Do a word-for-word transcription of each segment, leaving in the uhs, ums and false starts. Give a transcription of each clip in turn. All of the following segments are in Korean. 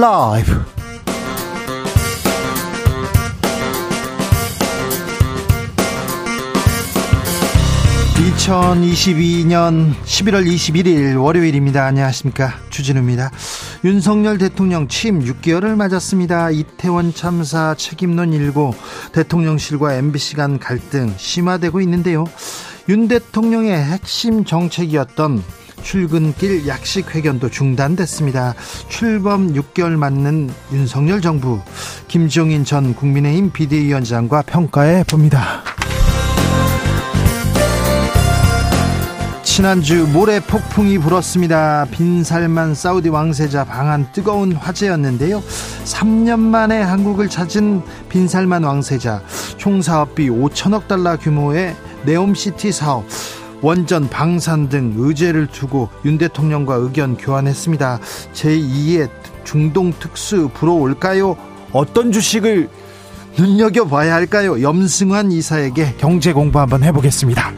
라이브. 이천이십이년 십일월 이십일일 월요일입니다. 안녕하십니까, 주진우입니다. 윤석열 대통령 취임 육 개월을 맞았습니다. 이태원 참사 책임론 일고, 대통령실과 엠비씨 간 갈등 심화되고 있는데요. 윤 대통령의 핵심 정책이었던 출근길 약식 회견도 중단됐습니다. 출범 육 개월 맞는 윤석열 정부, 김종인 전 국민의힘 비대위원장과 평가해 봅니다. 지난주 모래 폭풍이 불었습니다. 빈살만 사우디 왕세자 방한 뜨거운 화제였는데요. 삼 년 만에 한국을 찾은 빈살만 왕세자, 총사업비 오천억 달러 규모의 네옴시티 사업, 원전, 방산 등 의제를 두고 윤 대통령과 의견 교환했습니다. 제이의 중동 특수 불어올까요? 어떤 주식을 눈여겨봐야 할까요? 염승환 이사에게 경제 공부 한번 해보겠습니다.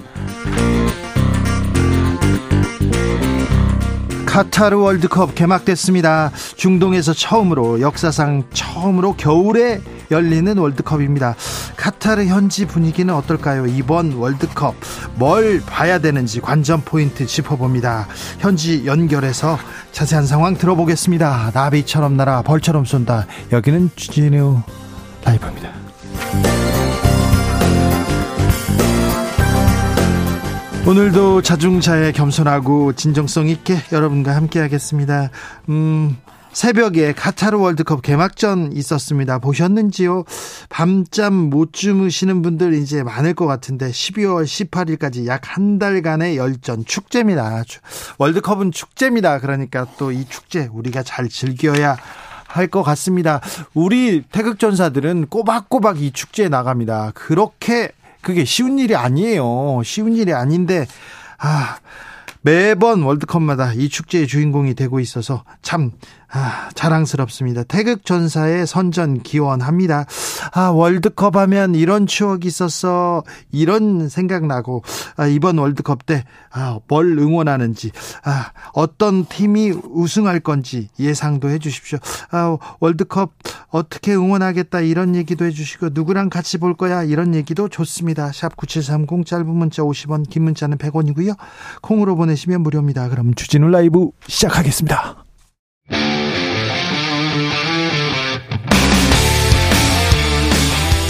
카타르 월드컵 개막됐습니다. 중동에서 처음으로, 역사상 처음으로 겨울에 열리는 월드컵입니다. 카타르 현지 분위기는 어떨까요? 이번 월드컵 뭘 봐야 되는지 관전 포인트 짚어봅니다. 현지 연결해서 자세한 상황 들어보겠습니다. 나비처럼 날아 벌처럼 쏜다. 여기는 주진우 라이브입니다. 오늘도 자중자애 겸손하고 진정성 있게 여러분과 함께 하겠습니다. 음, 새벽에 카타르 월드컵 개막전 있었습니다. 보셨는지요? 밤잠 못 주무시는 분들 이제 많을 것 같은데, 십이월 십팔일까지 약 한 달간의 열전, 축제입니다. 월드컵은 축제입니다. 그러니까 또 이 축제 우리가 잘 즐겨야 할 것 같습니다. 우리 태극전사들은 꼬박꼬박 이 축제에 나갑니다. 그렇게 그게 쉬운 일이 아니에요. 쉬운 일이 아닌데, 아, 매번 월드컵마다 이 축제의 주인공이 되고 있어서 참, 아, 자랑스럽습니다. 태극전사의 선전 기원합니다. 아, 월드컵 하면 이런 추억이 있었어, 이런 생각나고, 아, 이번 월드컵 때, 아, 뭘 응원하는지, 아, 어떤 팀이 우승할 건지 예상도 해 주십시오. 아, 월드컵 어떻게 응원하겠다, 이런 얘기도 해 주시고, 누구랑 같이 볼 거야, 이런 얘기도 좋습니다. 샵 구칠삼공, 짧은 문자 오십 원, 긴 문자는 백 원이고요. 콩으로 보내시면 무료입니다. 그럼 주진우 라이브 시작하겠습니다.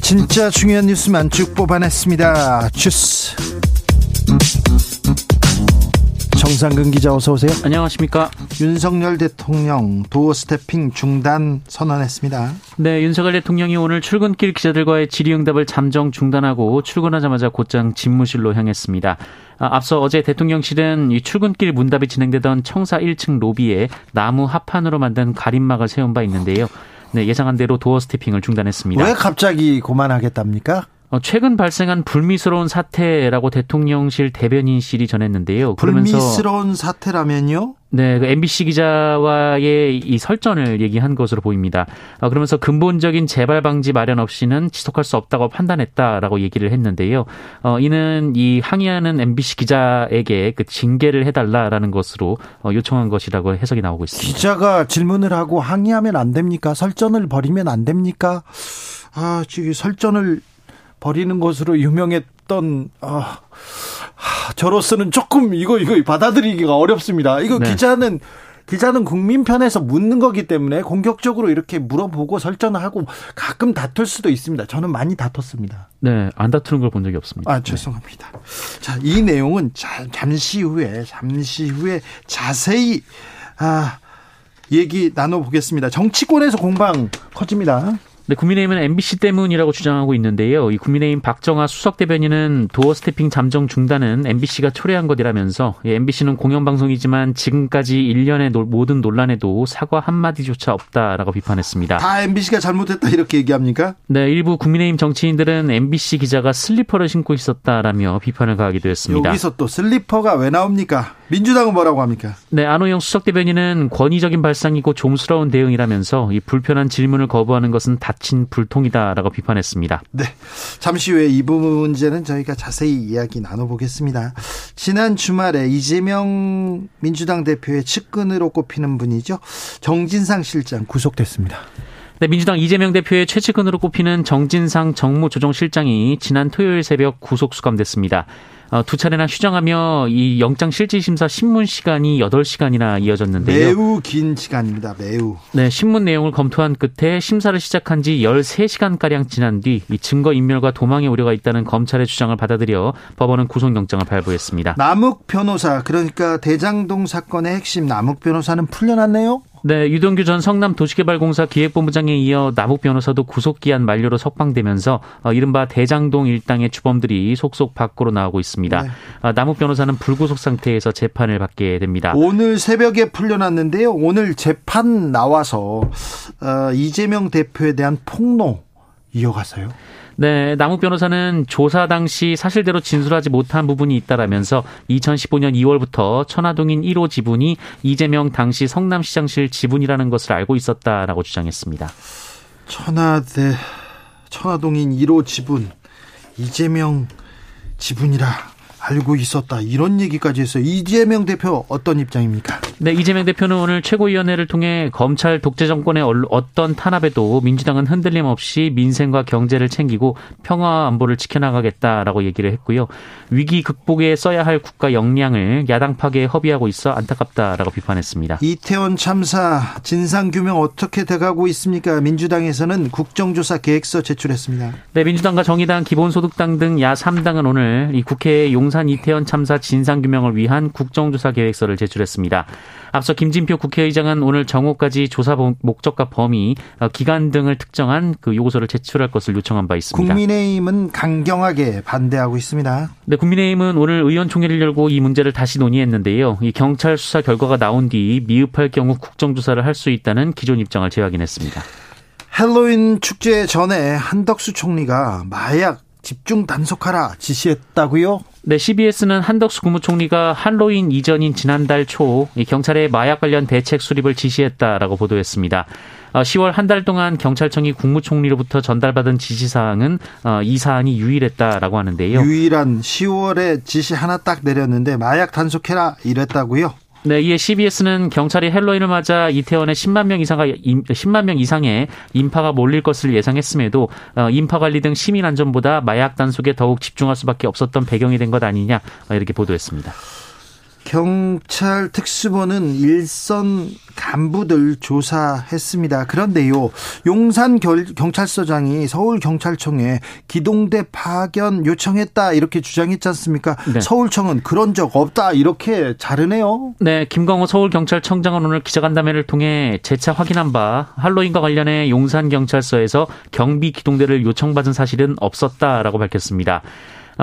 진짜 중요한 뉴스만 쭉 뽑아냈습니다. 주스 정상근 기자, 어서 오세요. 안녕하십니까. 윤석열 대통령 도어 스태핑 중단 선언했습니다. 네, 윤석열 대통령이 오늘 출근길 기자들과의 질의응답을 잠정 중단하고 출근하자마자 곧장 집무실로 향했습니다. 아, 앞서 어제 대통령실은 이 출근길 문답이 진행되던 청사 일 층 로비에 나무 합판으로 만든 가림막을 세운 바 있는데요. 네, 예상한 대로 도어 스태핑을 중단했습니다. 왜 갑자기 그만하겠답니까? 어, 최근 발생한 불미스러운 사태라고 대통령실 대변인실이 전했는데요. 그러면서 불미스러운 사태라면요? 네, 그 엠비씨 기자와의 이 설전을 얘기한 것으로 보입니다. 어, 그러면서 근본적인 재발 방지 마련 없이는 지속할 수 없다고 판단했다라고 얘기를 했는데요. 어, 이는 이 항의하는 엠비씨 기자에게 그 징계를 해달라라는 것으로 어, 요청한 것이라고 해석이 나오고 있습니다. 기자가 질문을 하고 항의하면 안 됩니까? 설전을 벌이면 안 됩니까? 아, 지금 설전을 버리는 것으로 유명했던, 아, 하, 저로서는 조금 이거 이거 받아들이기가 어렵습니다. 이거 네. 기자는 기자는 국민 편에서 묻는 거기 때문에 공격적으로 이렇게 물어보고 설전하고 가끔 다툴 수도 있습니다. 저는 많이 다퉜습니다. 네, 안 다투는 걸 본 적이 없습니다. 아, 죄송합니다. 네. 자, 이 내용은 자, 잠시 후에 잠시 후에 자세히 아, 얘기 나눠보겠습니다. 정치권에서 공방 커집니다. 네, 국민의힘은 엠비씨 때문이라고 주장하고 있는데요. 이 국민의힘 박정아 수석 대변인은 도어 스태핑 잠정 중단은 엠비씨가 초래한 것이라면서 엠비씨는 공영방송이지만 지금까지 일련의 노, 모든 논란에도 사과 한마디조차 없다라고 비판했습니다. 다 엠비씨가 잘못했다 이렇게 얘기합니까? 네, 일부 국민의힘 정치인들은 엠비씨 기자가 슬리퍼를 신고 있었다라며 비판을 가하기도 했습니다. 여기서 또 슬리퍼가 왜 나옵니까? 민주당은 뭐라고 합니까? 네, 안호영 수석 대변인은 권위적인 발상이고 좀스러운 대응이라면서 이 불편한 질문을 거부하는 것은 다친 불통이다라고 비판했습니다. 네, 잠시 후에 이 문제는 저희가 자세히 이야기 나눠보겠습니다. 지난 주말에 이재명 민주당 대표의 측근으로 꼽히는 분이죠. 정진상 실장 구속됐습니다. 네, 민주당 이재명 대표의 최측근으로 꼽히는 정진상 정무조정실장이 지난 토요일 새벽 구속 수감됐습니다. 두 차례나 휴정하며 이 영장실질심사 신문 시간이 여덟 시간이나 이어졌는데요. 매우 긴 시간입니다. 매우. 네, 신문 내용을 검토한 끝에 심사를 시작한 지 열세 시간가량 지난 뒤 이 증거인멸과 도망의 우려가 있다는 검찰의 주장을 받아들여 법원은 구속영장을 발부했습니다. 남욱 변호사, 그러니까 대장동 사건의 핵심 남욱 변호사는 풀려났네요? 네, 유동규 전 성남도시개발공사 기획본부장에 이어 남욱 변호사도 구속기한 만료로 석방되면서 이른바 대장동 일당의 주범들이 속속 밖으로 나오고 있습니다. 네. 남욱 변호사는 불구속 상태에서 재판을 받게 됩니다. 오늘 새벽에 풀려났는데요. 오늘 재판 나와서 이재명 대표에 대한 폭로 이어갔어요. 네, 남욱 변호사는 조사 당시 사실대로 진술하지 못한 부분이 있다라면서 이천십오년 이월부터 천화동인 일 호 지분이 이재명 당시 성남시장실 지분이라는 것을 알고 있었다라고 주장했습니다. 천화대, 천화동인 일 호 지분, 이재명 지분이라 알고 있었다, 이런 얘기까지 했어요. 이재명 대표 어떤 입장입니까? 네, 이재명 대표는 오늘 최고위원회를 통해 검찰 독재 정권의 어떤 탄압에도 민주당은 흔들림 없이 민생과 경제를 챙기고 평화 안보를 지켜나가겠다라고 얘기를 했고요. 위기 극복에 써야 할 국가 역량을 야당 파괴에 허비하고 있어 안타깝다라고 비판했습니다. 이태원 참사 진상규명 어떻게 돼가고 있습니까? 민주당에서는 국정조사 계획서 제출했습니다. 네, 민주당과 정의당, 기본소득당 등 야삼당은 오늘 이 국회에 용산 이태원 참사 진상규명을 위한 국정조사 계획서를 제출했습니다. 앞서 김진표 국회의장은 오늘 정오까지 조사 목적과 범위, 기간 등을 특정한 그 요구서를 제출할 것을 요청한 바 있습니다. 국민의힘은 강경하게 반대하고 있습니다. 네, 국민의힘은 오늘 의원총회를 열고 이 문제를 다시 논의했는데요. 이 경찰 수사 결과가 나온 뒤 미흡할 경우 국정조사를 할 수 있다는 기존 입장을 재확인했습니다. 할로윈 축제 전에 한덕수 총리가 마약 집중 단속하라 지시했다고요? 네, 씨비에스는 한덕수 국무총리가 할로윈 이전인 지난달 초 경찰에 마약 관련 대책 수립을 지시했다라고 보도했습니다. 시월 한 달 동안 경찰청이 국무총리로부터 전달받은 지시사항은 이 사안이 유일했다라고 하는데요. 유일한 시월에 지시 하나 딱 내렸는데 마약 단속해라 이랬다고요? 네, 이에 씨비에스는 경찰이 할로윈을 맞아 이태원에 십만 명 이상의 인파가 몰릴 것을 예상했음에도 인파 관리 등 시민 안전보다 마약 단속에 더욱 집중할 수밖에 없었던 배경이 된 것 아니냐 이렇게 보도했습니다. 경찰 특수본은 일선 간부들 조사했습니다. 그런데요, 용산 경찰서장이 서울경찰청에 기동대 파견 요청했다 이렇게 주장했지 않습니까? 네. 서울청은 그런 적 없다 이렇게 자르네요. 네, 김광호 서울경찰청장은 오늘 기자간담회를 통해 재차 확인한 바 할로윈과 관련해 용산경찰서에서 경비 기동대를 요청받은 사실은 없었다라고 밝혔습니다.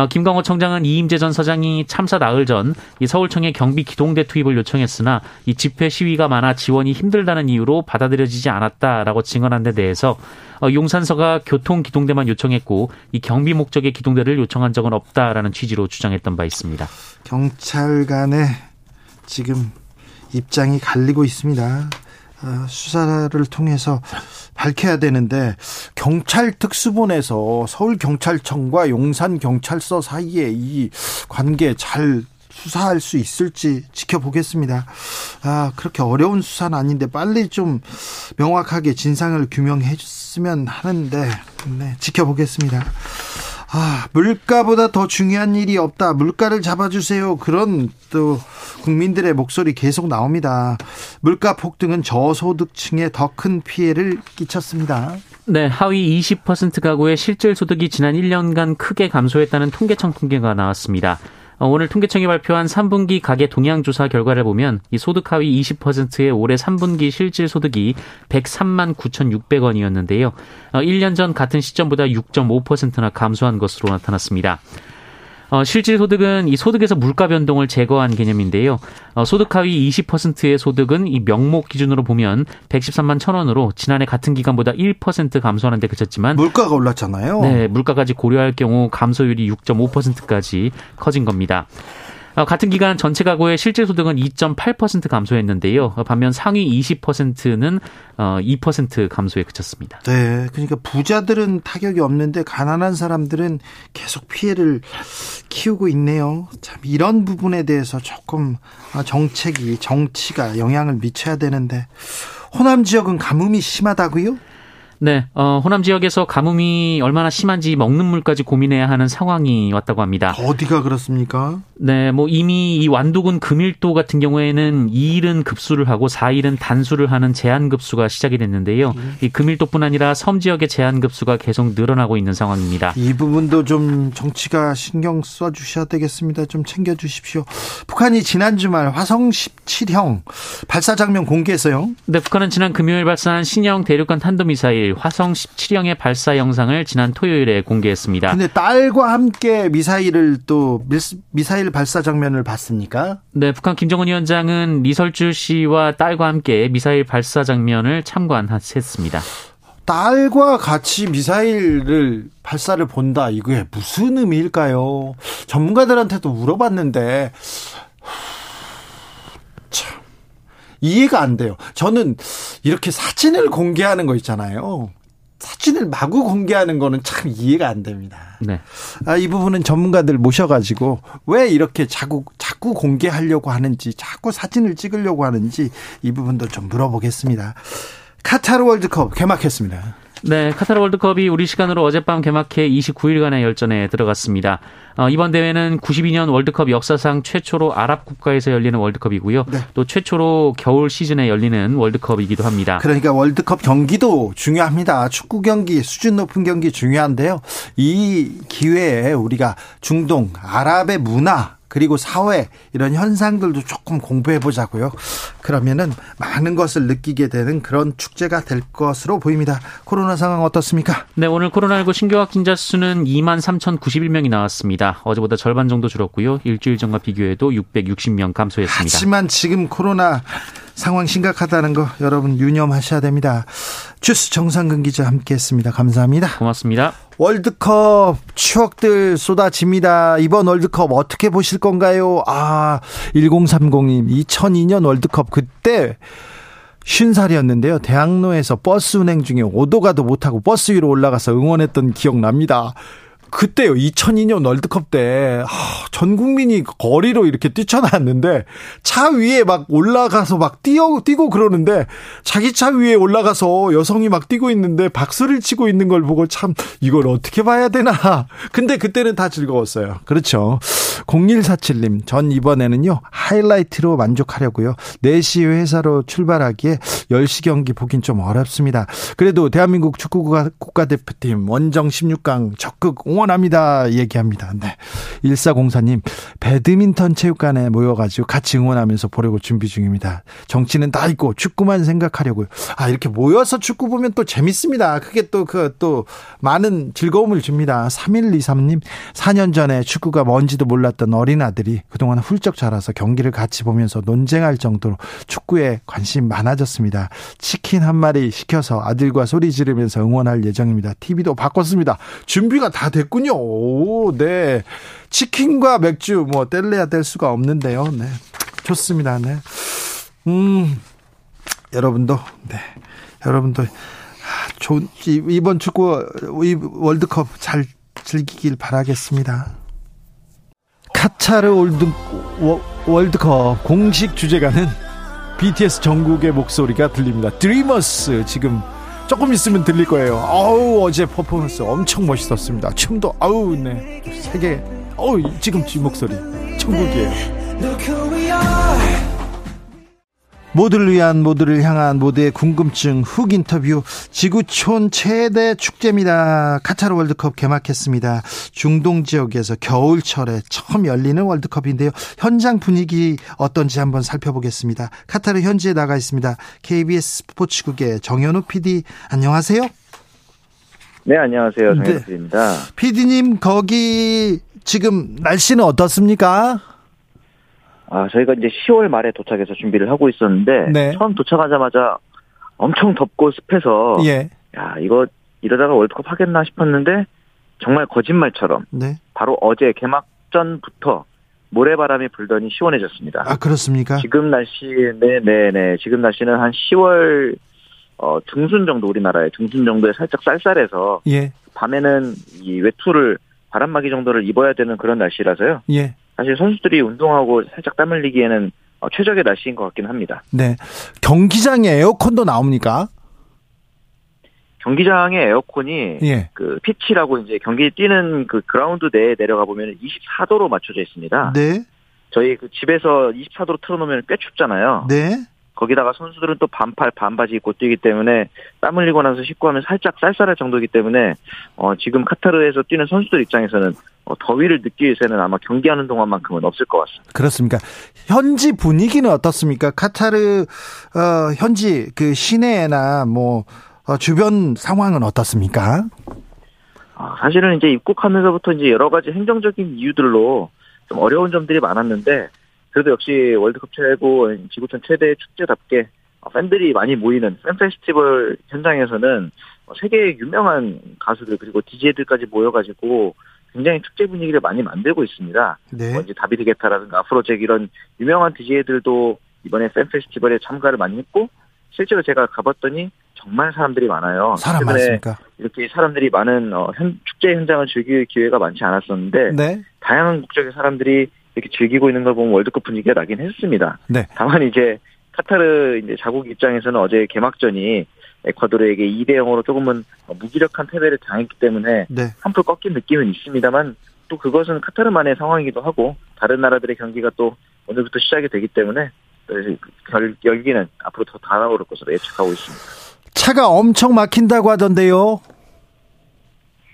김광호 청장은 이임재 전 서장이 참사 나흘 전 서울청에 경비 기동대 투입을 요청했으나 이 집회 시위가 많아 지원이 힘들다는 이유로 받아들여지지 않았다라고 증언한 데 대해서 용산서가 교통 기동대만 요청했고 이 경비 목적의 기동대를 요청한 적은 없다라는 취지로 주장했던 바 있습니다. 경찰 간에 지금 입장이 갈리고 있습니다. 수사를 통해서 밝혀야 되는데 경찰 특수본에서 서울경찰청과 용산경찰서 사이에 이 관계 잘 수사할 수 있을지 지켜보겠습니다. 아, 그렇게 어려운 수사는 아닌데 빨리 좀 명확하게 진상을 규명했으면 하는데, 네, 지켜보겠습니다. 아, 물가보다 더 중요한 일이 없다. 물가를 잡아주세요. 그런 또 국민들의 목소리 계속 나옵니다. 물가 폭등은 저소득층에 더 큰 피해를 끼쳤습니다. 네, 하위 이십 퍼센트 가구의 실질 소득이 지난 일 년간 크게 감소했다는 통계청 통계가 나왔습니다. 오늘 통계청이 발표한 삼 분기 가계 동향조사 결과를 보면 이 소득 하위 이십 퍼센트의 올해 삼 분기 실질 소득이 백삼만 구천육백 원이었는데요. 일 년 전 같은 시점보다 육 점 오 퍼센트나 감소한 것으로 나타났습니다. 어, 실질 소득은 이 소득에서 물가 변동을 제거한 개념인데요. 어, 소득 하위 이십 퍼센트의 소득은 이 명목 기준으로 보면 백십삼만 천 원으로 지난해 같은 기간보다 일 퍼센트 감소하는 데 그쳤지만 물가가 올랐잖아요. 네, 물가까지 고려할 경우 감소율이 육 점 오 퍼센트까지 커진 겁니다. 같은 기간 전체 가구의 실질 소득은 이 점 팔 퍼센트 감소했는데요. 반면 상위 이십 퍼센트는 이 퍼센트 감소에 그쳤습니다. 네, 그러니까 부자들은 타격이 없는데 가난한 사람들은 계속 피해를 키우고 있네요. 참 이런 부분에 대해서 조금 정책이 정치가 영향을 미쳐야 되는데 호남 지역은 가뭄이 심하다고요? 네, 어, 호남 지역에서 가뭄이 얼마나 심한지 먹는 물까지 고민해야 하는 상황이 왔다고 합니다. 어디가 그렇습니까? 네, 뭐 이미 이 완도군 금일도 같은 경우에는 이 일은 급수를 하고 사 일은 단수를 하는 제한급수가 시작이 됐는데요. 이 금일도뿐 아니라 섬 지역의 제한급수가 계속 늘어나고 있는 상황입니다. 이 부분도 좀 정치가 신경 써주셔야 되겠습니다. 좀 챙겨주십시오. 북한이 지난 주말 화성 십칠 형 발사 장면 공개했어요. 네, 북한은 지난 금요일 발사한 신형 대륙간 탄도미사일 화성 십칠 형의 발사 영상을 지난 토요일에 공개했습니다. 근데 딸과 함께 미사일을 또 미스, 미사일 발사 장면을 봤습니까? 네, 북한 김정은 위원장은 리설주 씨와 딸과 함께 미사일 발사 장면을 참관했습니다. 딸과 같이 미사일을 발사를 본다. 이게 무슨 의미일까요? 전문가들한테도 물어봤는데 참 이해가 안 돼요. 저는 이렇게 사진을 공개하는 거 있잖아요. 사진을 마구 공개하는 거는 참 이해가 안 됩니다. 네. 아, 이 부분은 전문가들 모셔가지고 왜 이렇게 자꾸, 자꾸 공개하려고 하는지, 자꾸 사진을 찍으려고 하는지 이 부분도 좀 물어보겠습니다. 카타르 월드컵 개막했습니다. 네, 카타르 월드컵이 우리 시간으로 어젯밤 개막해 이십구 일간의 열전에 들어갔습니다. 어, 이번 대회는 구십이 년 월드컵 역사상 최초로 아랍 국가에서 열리는 월드컵이고요. 네. 또 최초로 겨울 시즌에 열리는 월드컵이기도 합니다. 그러니까 월드컵 경기도 중요합니다. 축구 경기, 수준 높은 경기 중요한데요. 이 기회에 우리가 중동, 아랍의 문화, 그리고 사회 이런 현상들도 조금 공부해보자고요. 그러면은 많은 것을 느끼게 되는 그런 축제가 될 것으로 보입니다. 코로나 상황 어떻습니까? 네, 오늘 코로나십구 신규 확진자 수는 이만 삼천구십일 명이 나왔습니다. 어제보다 절반 정도 줄었고요. 일주일 전과 비교해도 육백육십 명 감소했습니다. 하지만 지금 코로나 상황 심각하다는 거 여러분 유념하셔야 됩니다. 주스 정상근 기자 함께했습니다. 감사합니다. 고맙습니다. 월드컵 추억들 쏟아집니다. 이번 월드컵 어떻게 보실 건가요? 아, 천삼십님 이천이 년 월드컵 그때 쉰 살이었는데요. 대학로에서 버스 운행 중에 오도가도 못하고 버스 위로 올라가서 응원했던 기억 납니다. 그때요, 이천이 년 월드컵 때 전 국민이 거리로 이렇게 뛰쳐나왔는데 차 위에 막 올라가서 막 뛰어 뛰고 그러는데 자기 차 위에 올라가서 여성이 막 뛰고 있는데 박수를 치고 있는 걸 보고 참 이걸 어떻게 봐야 되나. 근데 그때는 다 즐거웠어요. 그렇죠. 공일사칠님 전 이번에는요 하이라이트로 만족하려고요. 네 시 회사로 출발하기에 열 시 경기 보긴 좀 어렵습니다. 그래도 대한민국 축구국가 국가대표팀 원정 십육 강 적극 옹호 합니다 얘기합니다. 네. 일사공사님 배드민턴 체육관에 모여가지고 같이 응원하면서 보려고 준비 중입니다. 정치는 다 있고 축구만 생각하려고요. 아, 이렇게 모여서 축구 보면 또 재밌습니다. 그게 또 그 또 많은 즐거움을 줍니다. 삼일이삼님 사 년 전에 축구가 뭔지도 몰랐던 어린아들이 그동안 훌쩍 자라서 경기를 같이 보면서 논쟁할 정도로 축구에 관심 많아졌습니다. 치킨 한 마리 시켜서 아들과 소리 지르면서 응원할 예정입니다. 티비도 바꿨습니다. 준비가 다 됐고 군요. 오, 네. 치킨과 맥주 뭐 뗄래야 뗄 수가 없는데요. 네. 좋습니다. 네. 음. 여러분도 네. 여러분도 아, 좋은 이번 축구 이 월드컵 잘 즐기길 바라겠습니다. 카타르 월드 월드컵 공식 주제가는 비티에스 정국의 목소리가 들립니다. 드리머스 지금 조금 있으면 들릴 거예요. 아우, 어제 퍼포먼스 엄청 멋있었습니다. 춤도 아우, 네. 세계, 어우, 지금 지 목소리 천국이에요. 모두를 위한, 모두를 향한, 모두의 궁금증 훅 인터뷰. 지구촌 최대 축제입니다. 카타르 월드컵 개막했습니다. 중동 지역에서 겨울철에 처음 열리는 월드컵인데요. 현장 분위기 어떤지 한번 살펴보겠습니다. 카타르 현지에 나가 있습니다. 케이비에스 스포츠국의 정현우 피디, 안녕하세요. 네, 안녕하세요. 정현우 네. 피디입니다. 피디님, 거기 지금 날씨는 어떻습니까? 아, 저희가 이제 시월 말에 도착해서 준비를 하고 있었는데, 네. 처음 도착하자마자 엄청 덥고 습해서, 예. 야, 이거 이러다가 월드컵 하겠나 싶었는데, 정말 거짓말처럼, 네. 바로 어제 개막전부터 모래바람이 불더니 시원해졌습니다. 아, 그렇습니까? 지금 날씨, 네네네. 네, 네. 지금 날씨는 한 시월 어, 중순 정도, 우리나라의 중순 정도에 살짝 쌀쌀해서, 예. 밤에는 이 외투를, 바람막이 정도를 입어야 되는 그런 날씨라서요. 예. 사실 선수들이 운동하고 살짝 땀 흘리기에는 최적의 날씨인 것 같긴 합니다. 네, 경기장에 에어컨도 나옵니까? 경기장에 에어컨이 예. 그 피치라고 이제 경기 뛰는 그 그라운드 내에 내려가 보면 이십사 도로 맞춰져 있습니다. 네. 저희 그 집에서 이십사 도로 틀어놓으면 꽤 춥잖아요. 네. 거기다가 선수들은 또 반팔 반바지 입고 뛰기 때문에 땀 흘리고 나서 씻고 하면 살짝 쌀쌀할 정도이기 때문에 어, 지금 카타르에서 뛰는 선수들 입장에서는 어, 더위를 느낄 새는 아마 경기하는 동안만큼은 없을 것 같습니다. 그렇습니까? 현지 분위기는 어떻습니까? 카타르 어, 현지 그 시내나 뭐 어, 주변 상황은 어떻습니까? 아, 사실은 이제 입국하면서부터 이제 여러 가지 행정적인 이유들로 좀 어려운 점들이 많았는데. 그래도 역시 월드컵 최고, 지구촌 최대 축제답게 팬들이 많이 모이는 팬페스티벌 현장에서는 세계의 유명한 가수들 그리고 디제이들까지 모여가지고 굉장히 축제 분위기를 많이 만들고 있습니다. 네. 뭐 이제 다비드 게타라든가 아프로잭 이런 유명한 디제이들도 이번에 팬페스티벌에 참가를 많이 했고 실제로 제가 가봤더니 정말 사람들이 많아요. 사람 많습니까? 이렇게 사람들이 많은 어, 현, 축제 현장을 즐길 기회가 많지 않았었는데 네. 다양한 국적의 사람들이 이렇게 즐기고 있는 걸 보면 월드컵 분위기가 나긴 했습니다. 네. 다만 이제 카타르 이제 자국 입장에서는 어제 개막전이 에콰도르에게 이 대 영으로 조금은 무기력한 패배를 당했기 때문에 네. 한풀 꺾인 느낌은 있습니다만 또 그것은 카타르만의 상황이기도 하고 다른 나라들의 경기가 또 오늘부터 시작이 되기 때문에 열기는 앞으로 더 달아오를 것으로 예측하고 있습니다. 차가 엄청 막힌다고 하던데요.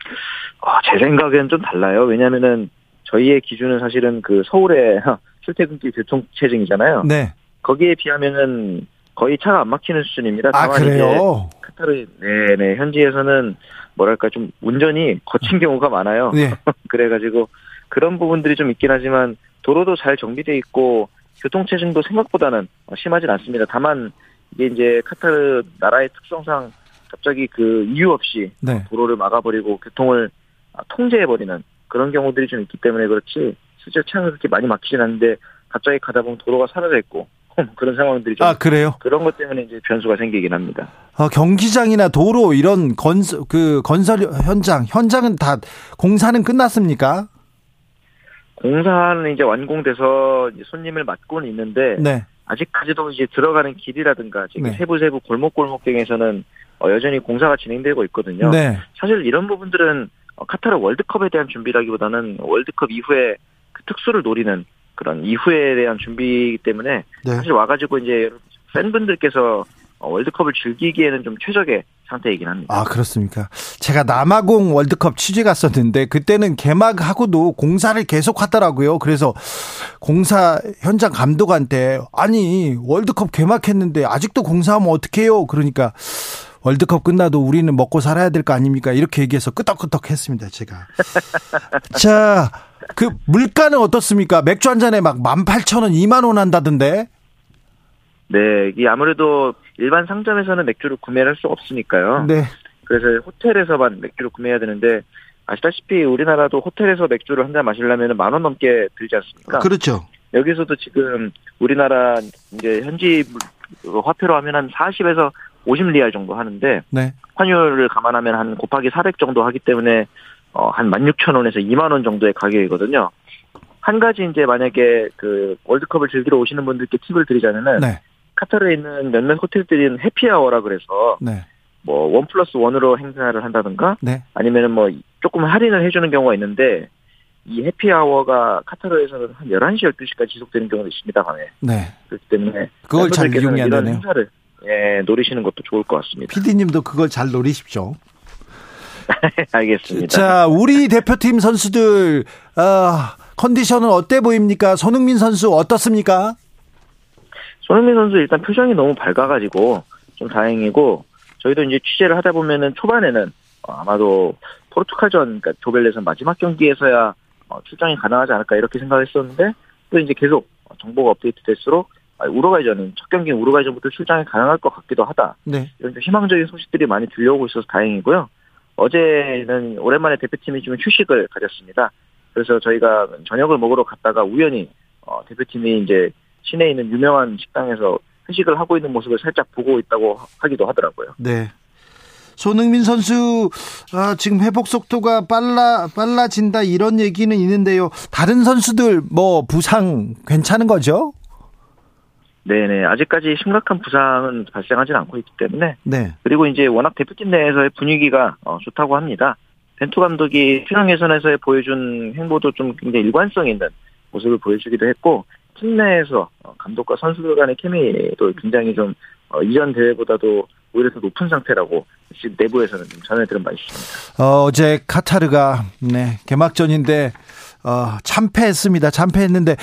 어, 제 생각에는 좀 달라요. 왜냐하면은 저희의 기준은 사실은 그 서울의 출퇴근길 교통체증이잖아요. 네. 거기에 비하면은 거의 차가 안 막히는 수준입니다. 아, 그래요? 카타르, 네네. 현지에서는 뭐랄까 좀 운전이 거친 경우가 많아요. 네. 그래가지고 그런 부분들이 좀 있긴 하지만 도로도 잘 정비되어 있고 교통체증도 생각보다는 심하진 않습니다. 다만 이게 이제 카타르 나라의 특성상 갑자기 그 이유 없이 네. 도로를 막아버리고 교통을 통제해버리는 그런 경우들이 좀 있기 때문에 그렇지 실제 차가 그렇게 많이 막히진 않는데 갑자기 가다 보면 도로가 사라져 있고 그런 상황들이 좀 아, 그래요? 그런 것 때문에 이제 변수가 생기긴 합니다. 아, 경기장이나 도로 이런 건설 그 건설 현장 현장은 다 공사는 끝났습니까? 공사는 이제 완공돼서 이제 손님을 맞고는 있는데 네. 아직까지도 이제 들어가는 길이라든가 지금 네. 세부 세부 골목 골목 등에서는 여전히 공사가 진행되고 있거든요. 네. 사실 이런 부분들은 카타르 월드컵에 대한 준비라기보다는 월드컵 이후에 그 특수를 노리는 그런 이후에 대한 준비이기 때문에 네. 사실 와가지고 이제 팬분들께서 월드컵을 즐기기에는 좀 최적의 상태이긴 합니다. 아, 그렇습니까? 제가 남아공 월드컵 취재 갔었는데 그때는 개막하고도 공사를 계속 하더라고요. 그래서 공사 현장 감독한테 아니 월드컵 개막했는데 아직도 공사하면 어떡해요? 그러니까 월드컵 끝나도 우리는 먹고 살아야 될 거 아닙니까? 이렇게 얘기해서 끄덕끄덕 했습니다, 제가. 자, 그 물가는 어떻습니까? 맥주 한 잔에 막 만 팔천 원, 이만 원 한다던데? 네, 이 아무래도 일반 상점에서는 맥주를 구매할 수 없으니까요. 네. 그래서 호텔에서만 맥주를 구매해야 되는데, 아시다시피 우리나라도 호텔에서 맥주를 한 잔 마시려면 만 원 넘게 들지 않습니까? 그렇죠. 여기서도 지금 우리나라 이제 현지 화폐로 하면 한 사십에서 오십 리알 정도 하는데 네. 환율을 감안하면 한 곱하기 사백 정도 하기 때문에 어, 한 만 육천 원에서 이만 원 정도의 가격이거든요. 한 가지 이제 만약에 그 월드컵을 즐기러 오시는 분들께 팁을 드리자면은 네. 카타르에 있는 몇몇 호텔들은 해피아워라 그래서 네. 뭐 원 플러스 원으로 행사를 한다든가 네. 아니면은 뭐 조금 할인을 해주는 경우가 있는데 이 해피아워가 카타르에서는 한 열한 시, 열두 시까지 지속되는 경우도 있습니다, 밤에. 네. 그렇기 때문에 그걸 잘 이용해야 되네요. 행사를, 예, 노리시는 것도 좋을 것 같습니다. 피디님도 그걸 잘 노리십시오. 알겠습니다. 자, 우리 대표팀 선수들 어, 컨디션은 어때 보입니까? 손흥민 선수 어떻습니까? 손흥민 선수 일단 표정이 너무 밝아가지고 좀 다행이고, 저희도 이제 취재를 하다 보면은 초반에는 어, 아마도 포르투갈전, 그러니까 조별예선 마지막 경기에서야 어, 출장이 가능하지 않을까 이렇게 생각했었는데, 또 이제 계속 정보가 업데이트될수록 우루과이전은 첫 경기 우루과이전부터 출장이 가능할 것 같기도 하다. 네. 이런 좀 희망적인 소식들이 많이 들려오고 있어서 다행이고요. 어제는 오랜만에 대표팀이 좀 휴식을 가졌습니다. 그래서 저희가 저녁을 먹으러 갔다가 우연히 어, 대표팀이 이제 시내에 있는 유명한 식당에서 회식을 하고 있는 모습을 살짝 보고 있다고 하기도 하더라고요. 네. 손흥민 선수 아, 지금 회복 속도가 빨라 빨라진다 이런 얘기는 있는데요. 다른 선수들 뭐 부상 괜찮은 거죠? 네네, 아직까지 심각한 부상은 발생하지는 않고 있기 때문에. 네. 그리고 이제 워낙 대표팀 내에서의 분위기가 어, 좋다고 합니다. 벤투 감독이 최종 예선에서 보여준 행보도 좀 굉장히 일관성 있는 모습을 보여주기도 했고, 팀 내에서 어, 감독과 선수들 간의 케미도 굉장히 좀 어, 이전 대회보다도 오히려 더 높은 상태라고 지금 내부에서는 좀 전해들은 바 있습니다. 어, 어제 카타르가 네, 개막전인데 어, 참패했습니다. 참패했는데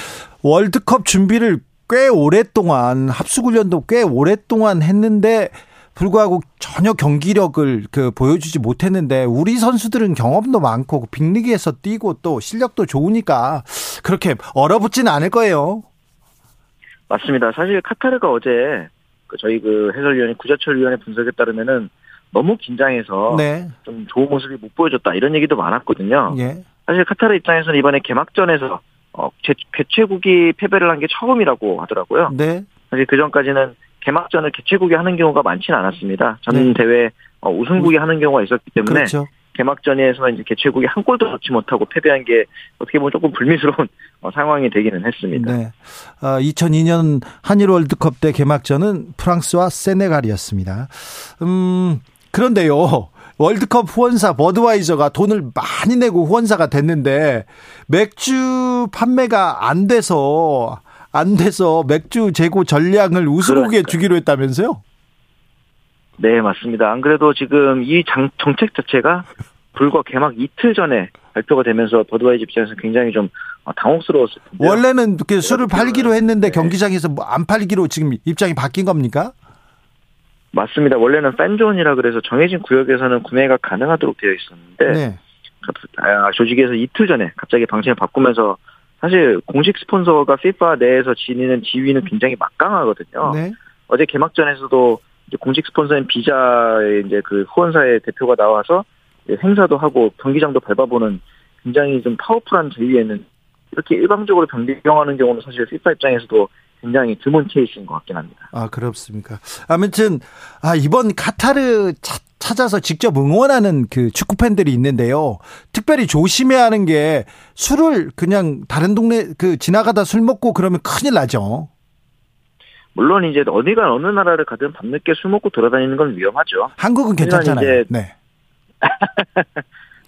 월드컵 준비를 꽤 오랫동안, 합수훈련도 꽤 오랫동안 했는데 불구하고 전혀 경기력을 그 보여주지 못했는데, 우리 선수들은 경험도 많고 빅리그에서 뛰고 또 실력도 좋으니까 그렇게 얼어붙지는 않을 거예요. 맞습니다. 사실 카타르가 어제 저희 그 해설위원이 구자철 위원의 분석에 따르면은 너무 긴장해서 네. 좀 좋은 모습이 못 보여줬다 이런 얘기도 많았거든요. 예. 사실 카타르 입장에서는 이번에 개막전에서 어, 개최국이 패배를 한 게 처음이라고 하더라고요. 네. 사실 그 전까지는 개막전을 개최국이 하는 경우가 많지는 않았습니다. 전 네. 대회 어, 우승국이 하는 경우가 있었기 때문에 그렇죠. 개막전에서 이제 개최국이 한 골도 넣지 못하고 패배한 게 어떻게 보면 조금 불미스러운 어, 상황이 되기는 했습니다. 네. 어, 이천이 년 한일 월드컵 때 개막전은 프랑스와 세네갈이었습니다. 음, 그런데요. 월드컵 후원사 버드와이저가 돈을 많이 내고 후원사가 됐는데 맥주 판매가 안 돼서 안 돼서 맥주 재고 전량을 우스로게 그러니까. 주기로 했다면서요? 네, 맞습니다. 안 그래도 지금 이 장, 정책 자체가 불과 개막 이틀 전에 발표가 되면서 버드와이저 입장에서 굉장히 좀 당혹스러웠을 텐데요. 원래는 이렇게 술을 팔기로 했는데 네. 경기장에서 안 팔기로 지금 입장이 바뀐 겁니까? 맞습니다. 원래는 팬존이라 그래서 정해진 구역에서는 구매가 가능하도록 되어 있었는데 네. 조직에서 이틀 전에 갑자기 방침을 바꾸면서, 사실 공식 스폰서가 피파 내에서 지니는 지위는 굉장히 막강하거든요. 네. 어제 개막전에서도 이제 공식 스폰서인 비자의 이제 그 후원사의 대표가 나와서 행사도 하고 경기장도 밟아보는 굉장히 좀 파워풀한 지위에는, 이렇게 일방적으로 변경하는 경우는 사실 피파 입장에서도 굉장히 드문 케이스인 것 같긴 합니다. 아, 그렇습니까? 아무튼 아, 이번 카타르 차, 찾아서 직접 응원하는 그 축구 팬들이 있는데요. 특별히 조심해야 하는 게, 술을 그냥 다른 동네 그 지나가다 술 먹고 그러면 큰일 나죠. 물론 이제 어디가 어느 나라를 가든 밤늦게 술 먹고 돌아다니는 건 위험하죠. 한국은 괜찮잖아요. 이제 네.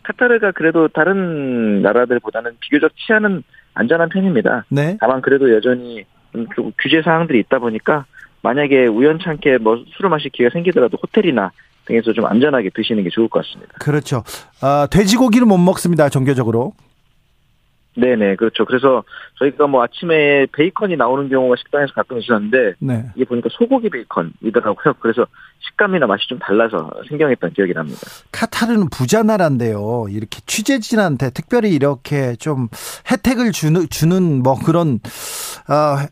카타르가 그래도 다른 나라들보다는 비교적 치안은 안전한 편입니다. 네. 다만 그래도 여전히 좀 규제 사항들이 있다 보니까 만약에 우연찮게 뭐 술을 마실 기회가 생기더라도 호텔이나 등에서 좀 안전하게 드시는 게 좋을 것 같습니다. 그렇죠. 아, 돼지고기를 못 먹습니다, 정교적으로. 네네, 그렇죠. 그래서 저희가 뭐 아침에 베이컨이 나오는 경우가 식당에서 가끔 있었는데 네. 이게 보니까 소고기 베이컨이더라고요. 그래서 식감이나 맛이 좀 달라서 생경했던 기억이 납니다. 카타르는 부자 나라인데요, 이렇게 취재진한테 특별히 이렇게 좀 혜택을 주는, 주는 뭐 그런 아,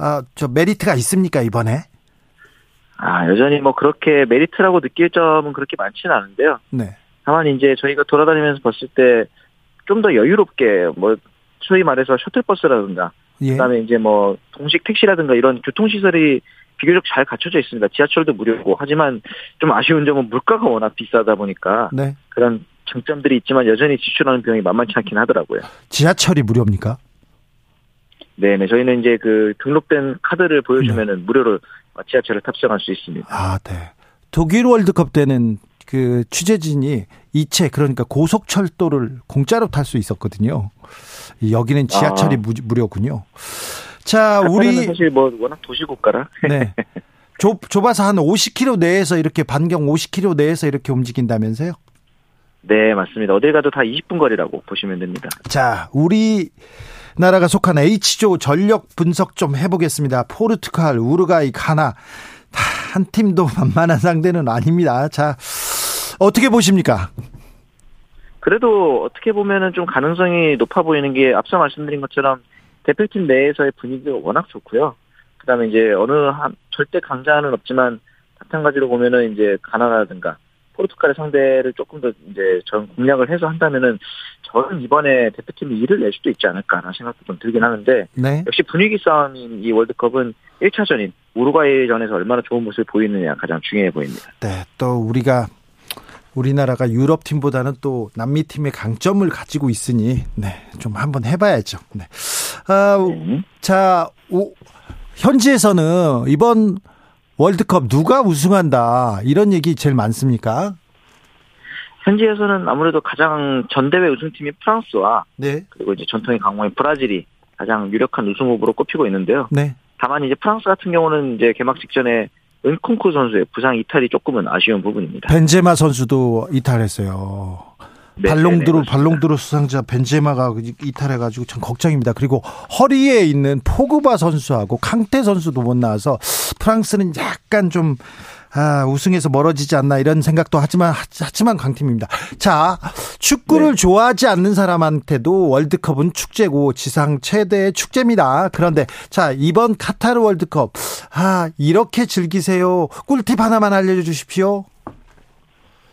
아, 저 메리트가 있습니까 이번에? 아, 여전히 뭐 그렇게 메리트라고 느낄 점은 그렇게 많지는 않은데요. 네. 다만 이제 저희가 돌아다니면서 봤을 때 좀 더 여유롭게, 뭐 소위 말해서 셔틀버스라든가 예. 그다음에 이제 뭐 동식 택시라든가 이런 교통시설이 비교적 잘 갖춰져 있습니다. 지하철도 무료고. 하지만 좀 아쉬운 점은 물가가 워낙 비싸다 보니까 네. 그런 장점들이 있지만 여전히 지출하는 비용이 만만치 않긴 하더라고요. 지하철이 무료입니까? 네, 네. 저희는 이제 그 등록된 카드를 보여주면은 네. 무료로 지하철을 탑승할 수 있습니다. 아, 네. 독일 월드컵 때는 그 취재진이 이체 그러니까 고속철도를 공짜로 탈 수 있었거든요. 여기는 지하철이 아. 무료군요. 자, 우리 사실 뭐 워낙 도시국가라. 네. 좁, 좁아서 한 오십 킬로미터 내에서 이렇게 반경 오십 킬로미터 내에서 이렇게 움직인다면서요? 네, 맞습니다. 어딜 가도 다 이십 분 거리라고 보시면 됩니다. 자, 우리나라가 속한 H조 전력 분석 좀 해보겠습니다. 포르투갈, 우루과이, 가나 다 한 팀도 만만한 상대는 아닙니다. 자, 어떻게 보십니까? 그래도 어떻게 보면은 좀 가능성이 높아 보이는 게 앞서 말씀드린 것처럼 대표팀 내에서의 분위기가 워낙 좋고요. 그다음에 이제 어느 한 절대 강자는 없지만 마찬가지로 보면은 이제 가나라든가 포르투갈의 상대를 조금 더 이제 전 공략을 해서 한다면은 저는 이번에 대표팀이 일을 낼 수도 있지 않을까라는 생각도 좀 들긴 하는데 네. 역시 분위기 싸움인 이 월드컵은 일 차전인 우루과이전에서 얼마나 좋은 모습을 보이느냐 가장 중요해 보입니다. 네, 또 우리가 우리나라가 유럽 팀보다는 또 남미 팀의 강점을 가지고 있으니 네, 좀 한번 해봐야죠. 네. 아, 네. 자, 오, 현지에서는 이번 월드컵 누가 우승한다 이런 얘기 제일 많습니까? 현지에서는 아무래도 가장 전대회 우승팀인 프랑스와 네. 그리고 이제 전통의 강호인 브라질이 가장 유력한 우승 후보로 꼽히고 있는데요. 네. 다만 이제 프랑스 같은 경우는 이제 개막 직전에 은콩쿠 선수의 부상 이탈이 조금은 아쉬운 부분입니다. 벤제마 선수도 이탈했어요. 네, 발롱드루 네, 발롱드루 수상자 벤제마가 이탈해가지고 참 걱정입니다. 그리고 허리에 있는 포그바 선수하고 캉테 선수도 못 나와서 프랑스는 약간 좀 아, 우승에서 멀어지지 않나 이런 생각도 하지만 하지만 강팀입니다. 자, 축구를 네. 좋아하지 않는 사람한테도 월드컵은 축제고 지상 최대의 축제입니다. 그런데 자, 이번 카타르 월드컵 아, 이렇게 즐기세요. 꿀팁 하나만 알려주십시오.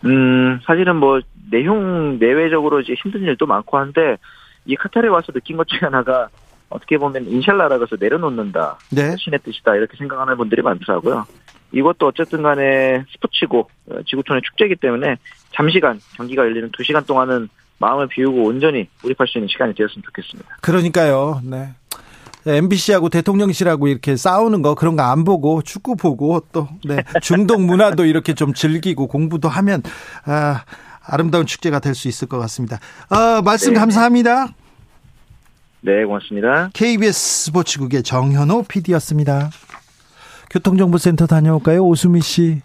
음, 사실은 뭐 내용 내외적으로 이제 힘든 일도 많고 한데 이 카타르에 와서 느낀 것 중에 하나가 어떻게 보면 인샬라라고서 내려놓는다. 네. 신의 뜻이다 이렇게 생각하는 분들이 많더라고요. 이것도 어쨌든 간에 스포츠고 지구촌의 축제이기 때문에 잠시간 경기가 열리는 두 시간 동안은 마음을 비우고 온전히 몰입할 수 있는 시간이 되었으면 좋겠습니다. 그러니까요. 네. 엠비씨하고 대통령실하고 이렇게 싸우는 거 그런 거 안 보고 축구 보고 또 네. 중동 문화도 이렇게 좀 즐기고 공부도 하면 아, 아름다운 축제가 될 수 있을 것 같습니다. 아, 말씀 네. 감사합니다. 네, 고맙습니다. 케이비에스 스포츠국의 정현호 피디였습니다. 교통정보센터 다녀올까요? 오수미 씨.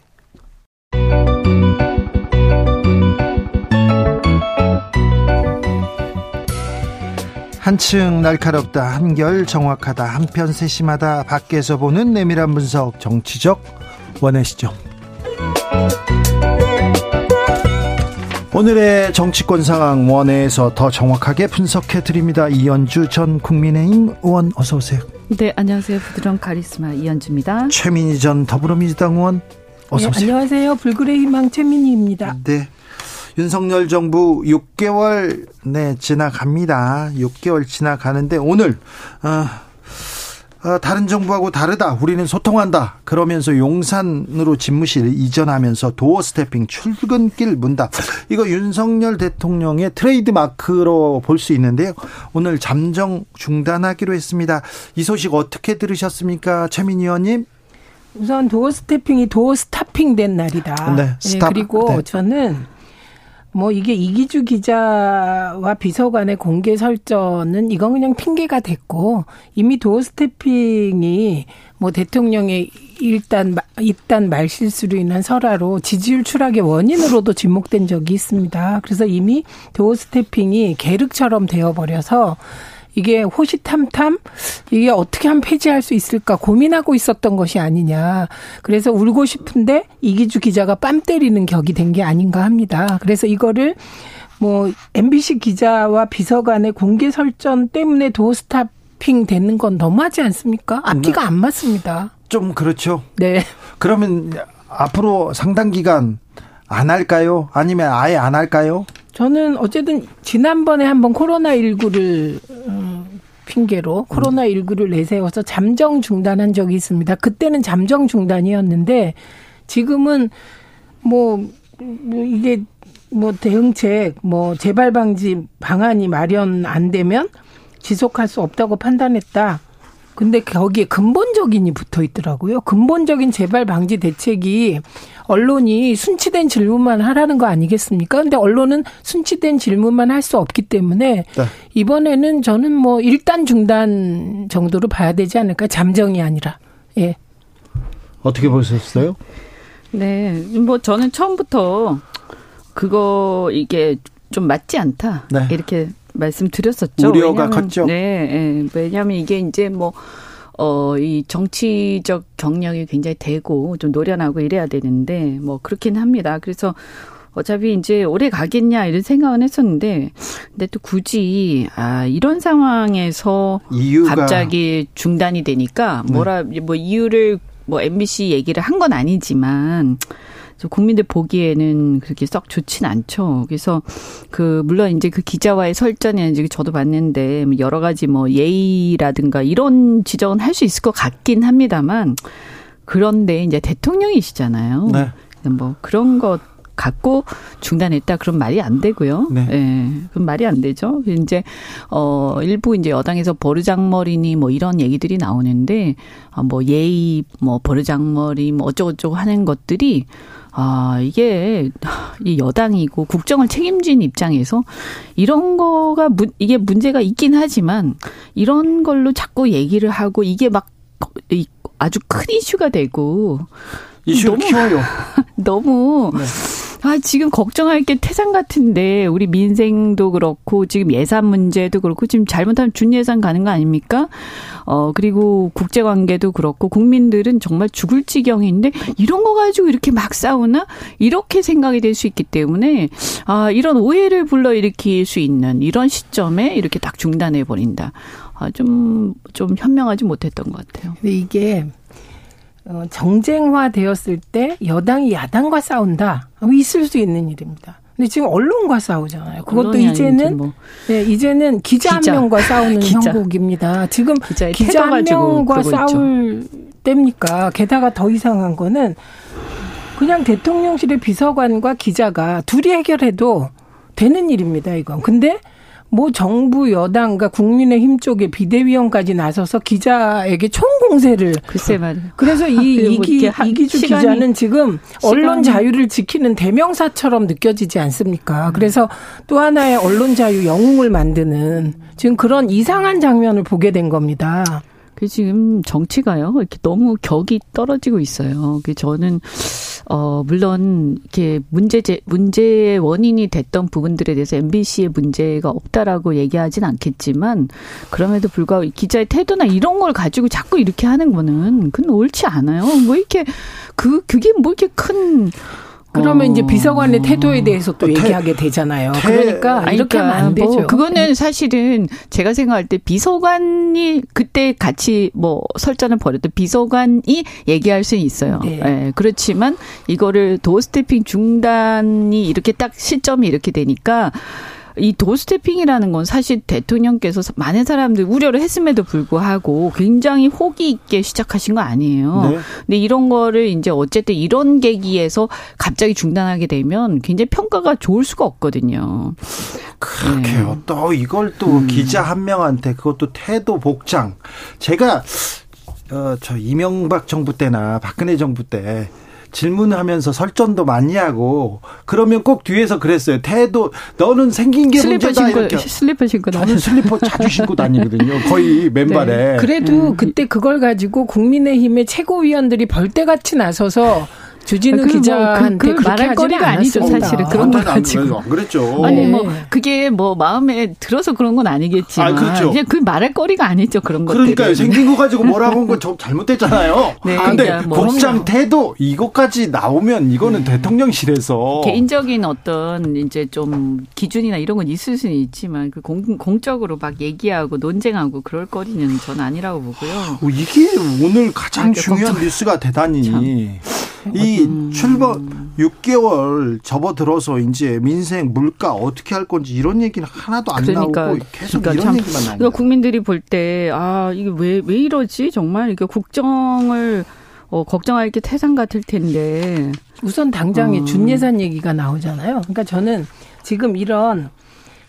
한층 날카롭다, 한결 정확하다, 한편 세심하다, 밖에서 보는 내밀한 분석, 정치적 원의 시점. 오늘의 정치권 상황 원회에서 더 정확하게 분석해드립니다. 이현주 전 국민의힘 의원 어서 오세요. 네, 안녕하세요. 부드러운 카리스마 이현주입니다. 최민희 전 더불어민주당 의원 어서 오세요. 네, 안녕하세요. 불굴의 희망 최민희입니다. 네, 윤석열 정부 육 개월 네 지나갑니다. 육 개월 지나가는데 오늘 어, 어, 다른 정부하고 다르다. 우리는 소통한다. 그러면서 용산으로 집무실 이전하면서 도어 스태핑 출근길 문답. 이거 윤석열 대통령의 트레이드 마크로 볼 수 있는데요. 오늘 잠정 중단하기로 했습니다. 이 소식 어떻게 들으셨습니까? 최민희 의원님. 우선 도어 스태핑이 도어 스타핑 된 날이다. 네, 스탑. 네, 그리고 네. 저는 뭐 이게 이기주 기자와 비서관의 공개 설전은 이건 그냥 핑계가 됐고 이미 도어스태핑이 뭐 대통령의 일단 일단 말실수로 인한 설화로 지지율 추락의 원인으로도 지목된 적이 있습니다. 그래서 이미 도어스태핑이 계륵처럼 되어버려서 이게 호시탐탐 이게 어떻게 하면 폐지할 수 있을까 고민하고 있었던 것이 아니냐. 그래서 울고 싶은데 이기주 기자가 뺨 때리는 격이 된 게 아닌가 합니다. 그래서 이거를 뭐 엠비씨 기자와 비서관의 공개 설전 때문에 도어스태핑 되는 건 너무하지 않습니까? 앞뒤가 안 맞습니다. 좀 그렇죠. 네. 그러면 앞으로 상당 기간 안 할까요? 아니면 아예 안 할까요? 저는 어쨌든 지난번에 한번 코로나십구를 핑계로 코로나십구를 내세워서 잠정 중단한 적이 있습니다. 그때는 잠정 중단이었는데 지금은 뭐 이게 뭐 대응책 뭐 재발 방지 방안이 마련 안 되면 지속할 수 없다고 판단했다. 근데 거기에 근본적인이 붙어 있더라고요. 근본적인 재발 방지 대책이 언론이 순치된 질문만 하라는 거 아니겠습니까? 근데 언론은 순치된 질문만 할 수 없기 때문에 네. 이번에는 저는 뭐 일단 중단 정도로 봐야 되지 않을까? 잠정이 아니라. 예. 어떻게 보셨어요? 네, 뭐 저는 처음부터 그거 이게 좀 맞지 않다. 네. 이렇게 말씀드렸었죠. 우려가 왜냐하면, 컸죠. 네, 네. 왜냐하면 이게 이제 뭐, 어, 이 정치적 경력이 굉장히 되고 좀 노련하고 이래야 되는데 뭐 그렇긴 합니다. 그래서 어차피 이제 오래 가겠냐 이런 생각은 했었는데, 근데 또 굳이, 아, 이런 상황에서 이유가. 갑자기 중단이 되니까 뭐라, 네. 뭐 이유를 뭐 엠비씨 얘기를 한 건 아니지만, 국민들 보기에는 그렇게 썩 좋진 않죠. 그래서 그 물론 이제 그 기자와의 설전에 이제 저도 봤는데 여러 가지 뭐 예의라든가 이런 지적은 할 수 있을 것 같긴 합니다만 그런데 이제 대통령이시잖아요. 네. 뭐 그런 것 갖고 중단했다 그런 말이 안 되고요. 네. 예. 그럼 말이 안 되죠. 이제 어 일부 이제 여당에서 버르장머리니 뭐 이런 얘기들이 나오는데 아 뭐 예의 뭐 버르장머리 뭐 어쩌고저쩌고 하는 것들이 아, 이게, 이 여당이고, 국정을 책임진 입장에서, 이런 거가, 이게 문제가 있긴 하지만, 이런 걸로 자꾸 얘기를 하고, 이게 막, 아주 큰 이슈가 되고. 이슈를 너무, 키워요. 너무. 네. 아, 지금 걱정할 게 태산 같은데, 우리 민생도 그렇고, 지금 예산 문제도 그렇고, 지금 잘못하면 준예산 가는 거 아닙니까? 어, 그리고 국제관계도 그렇고, 국민들은 정말 죽을 지경인데, 이런 거 가지고 이렇게 막 싸우나? 이렇게 생각이 될 수 있기 때문에, 아, 이런 오해를 불러일으킬 수 있는 이런 시점에 이렇게 딱 중단해버린다. 아, 좀, 좀 현명하지 못했던 것 같아요. 근데 이게, 정쟁화되었을 때 여당이 야당과 싸운다. 있을 수 있는 일입니다. 근데 지금 언론과 싸우잖아요. 그것도 이제는 뭐. 네, 이제는 기자, 기자 한 명과 싸우는 기자. 형국입니다. 지금 기자 한 명과 싸울 있죠. 때입니까? 게다가 더 이상한 거는 그냥 대통령실의 비서관과 기자가 둘이 해결해도 되는 일입니다. 이건. 근데 뭐 정부 여당과 국민의힘 쪽에 비대위원까지 나서서 기자에게 총공세를. 글쎄 말이에요. 그래서 이 이기, 이기주 시간이, 기자는 지금 언론 시간이. 자유를 지키는 대명사처럼 느껴지지 않습니까? 그래서 또 하나의 언론 자유 영웅을 만드는 지금 그런 이상한 장면을 보게 된 겁니다. 그 지금 정치가요. 이렇게 너무 격이 떨어지고 있어요. 그 저는 어 물론 이렇게 문제 문제의 원인이 됐던 부분들에 대해서 엠비씨의 문제가 없다라고 얘기하진 않겠지만 그럼에도 불구하고 기자의 태도나 이런 걸 가지고 자꾸 이렇게 하는 거는 그건 옳지 않아요. 뭐 이렇게 그 그게 뭐 이렇게 큰 그러면 어. 이제 비서관의 태도에 대해서 또 태, 얘기하게 되잖아요. 태, 그러니까 아니, 이렇게 하면 안 되죠. 뭐 그거는 사실은 제가 생각할 때 비서관이 그때 같이 뭐 설전을 벌였던 비서관이 얘기할 수는 있어요. 네. 네. 그렇지만 이거를 도어스태핑 중단이 이렇게 딱 시점이 이렇게 되니까 이 도어스태핑이라는 건 사실 대통령께서 많은 사람들이 우려를 했음에도 불구하고 굉장히 호기 있게 시작하신 거 아니에요. 네. 근데 이런 거를 이제 어쨌든 이런 계기에서 갑자기 중단하게 되면 굉장히 평가가 좋을 수가 없거든요. 그렇게요. 네. 또 이걸 또 음. 기자 한 명한테 그것도 태도 복장. 제가 어, 저 이명박 정부 때나 박근혜 정부 때 질문하면서 설전도 많이 하고 그러면 꼭 뒤에서 그랬어요. 태도 너는 생긴 게 슬리퍼 문제다. 신고, 이렇게. 슬리퍼 신고 저는 슬리퍼 자주 신고 다니거든요. 거의 맨발에. 네. 그래도 음. 그때 그걸 가지고 국민의힘의 최고위원들이 벌떼같이 나서서 주진우 기자한테 뭐 그, 그 말할 거리가 아니죠. 사실은 그런 거 가지고. 안 그랬죠. 아니 뭐 그게 뭐 마음에 들어서 그런 건 아니겠지만. 아, 그렇죠. 그냥 그 말할 거리가 아니죠. 그런 것 그러니까요. 생긴 거 가지고 뭐라고 한 건 저 잘못됐잖아요. 네, 근데 복장 태도 이것까지 나오면 이거는 네. 대통령실에서. 개인적인 어떤 이제 좀 기준이나 이런 건 있을 수는 있지만 그 공, 공적으로 막 얘기하고 논쟁하고 그럴 거리는 전 아니라고 보고요. 이게 오늘 가장 중요한 걱정. 뉴스가 되다니. 참. 이 음. 출범 육 개월 접어들어서 이제 민생 물가 어떻게 할 건지 이런 얘기는 하나도 안 그러니까, 나오고 계속 그러니까 이런 참, 얘기만 나옵니다. 그러니까 국민들이 볼 때 아 이게 왜, 왜 이러지 정말 이게 국정을 어, 걱정할 게 태산 같을 텐데 우선 당장에 음. 준예산 얘기가 나오잖아요. 그러니까 저는 지금 이런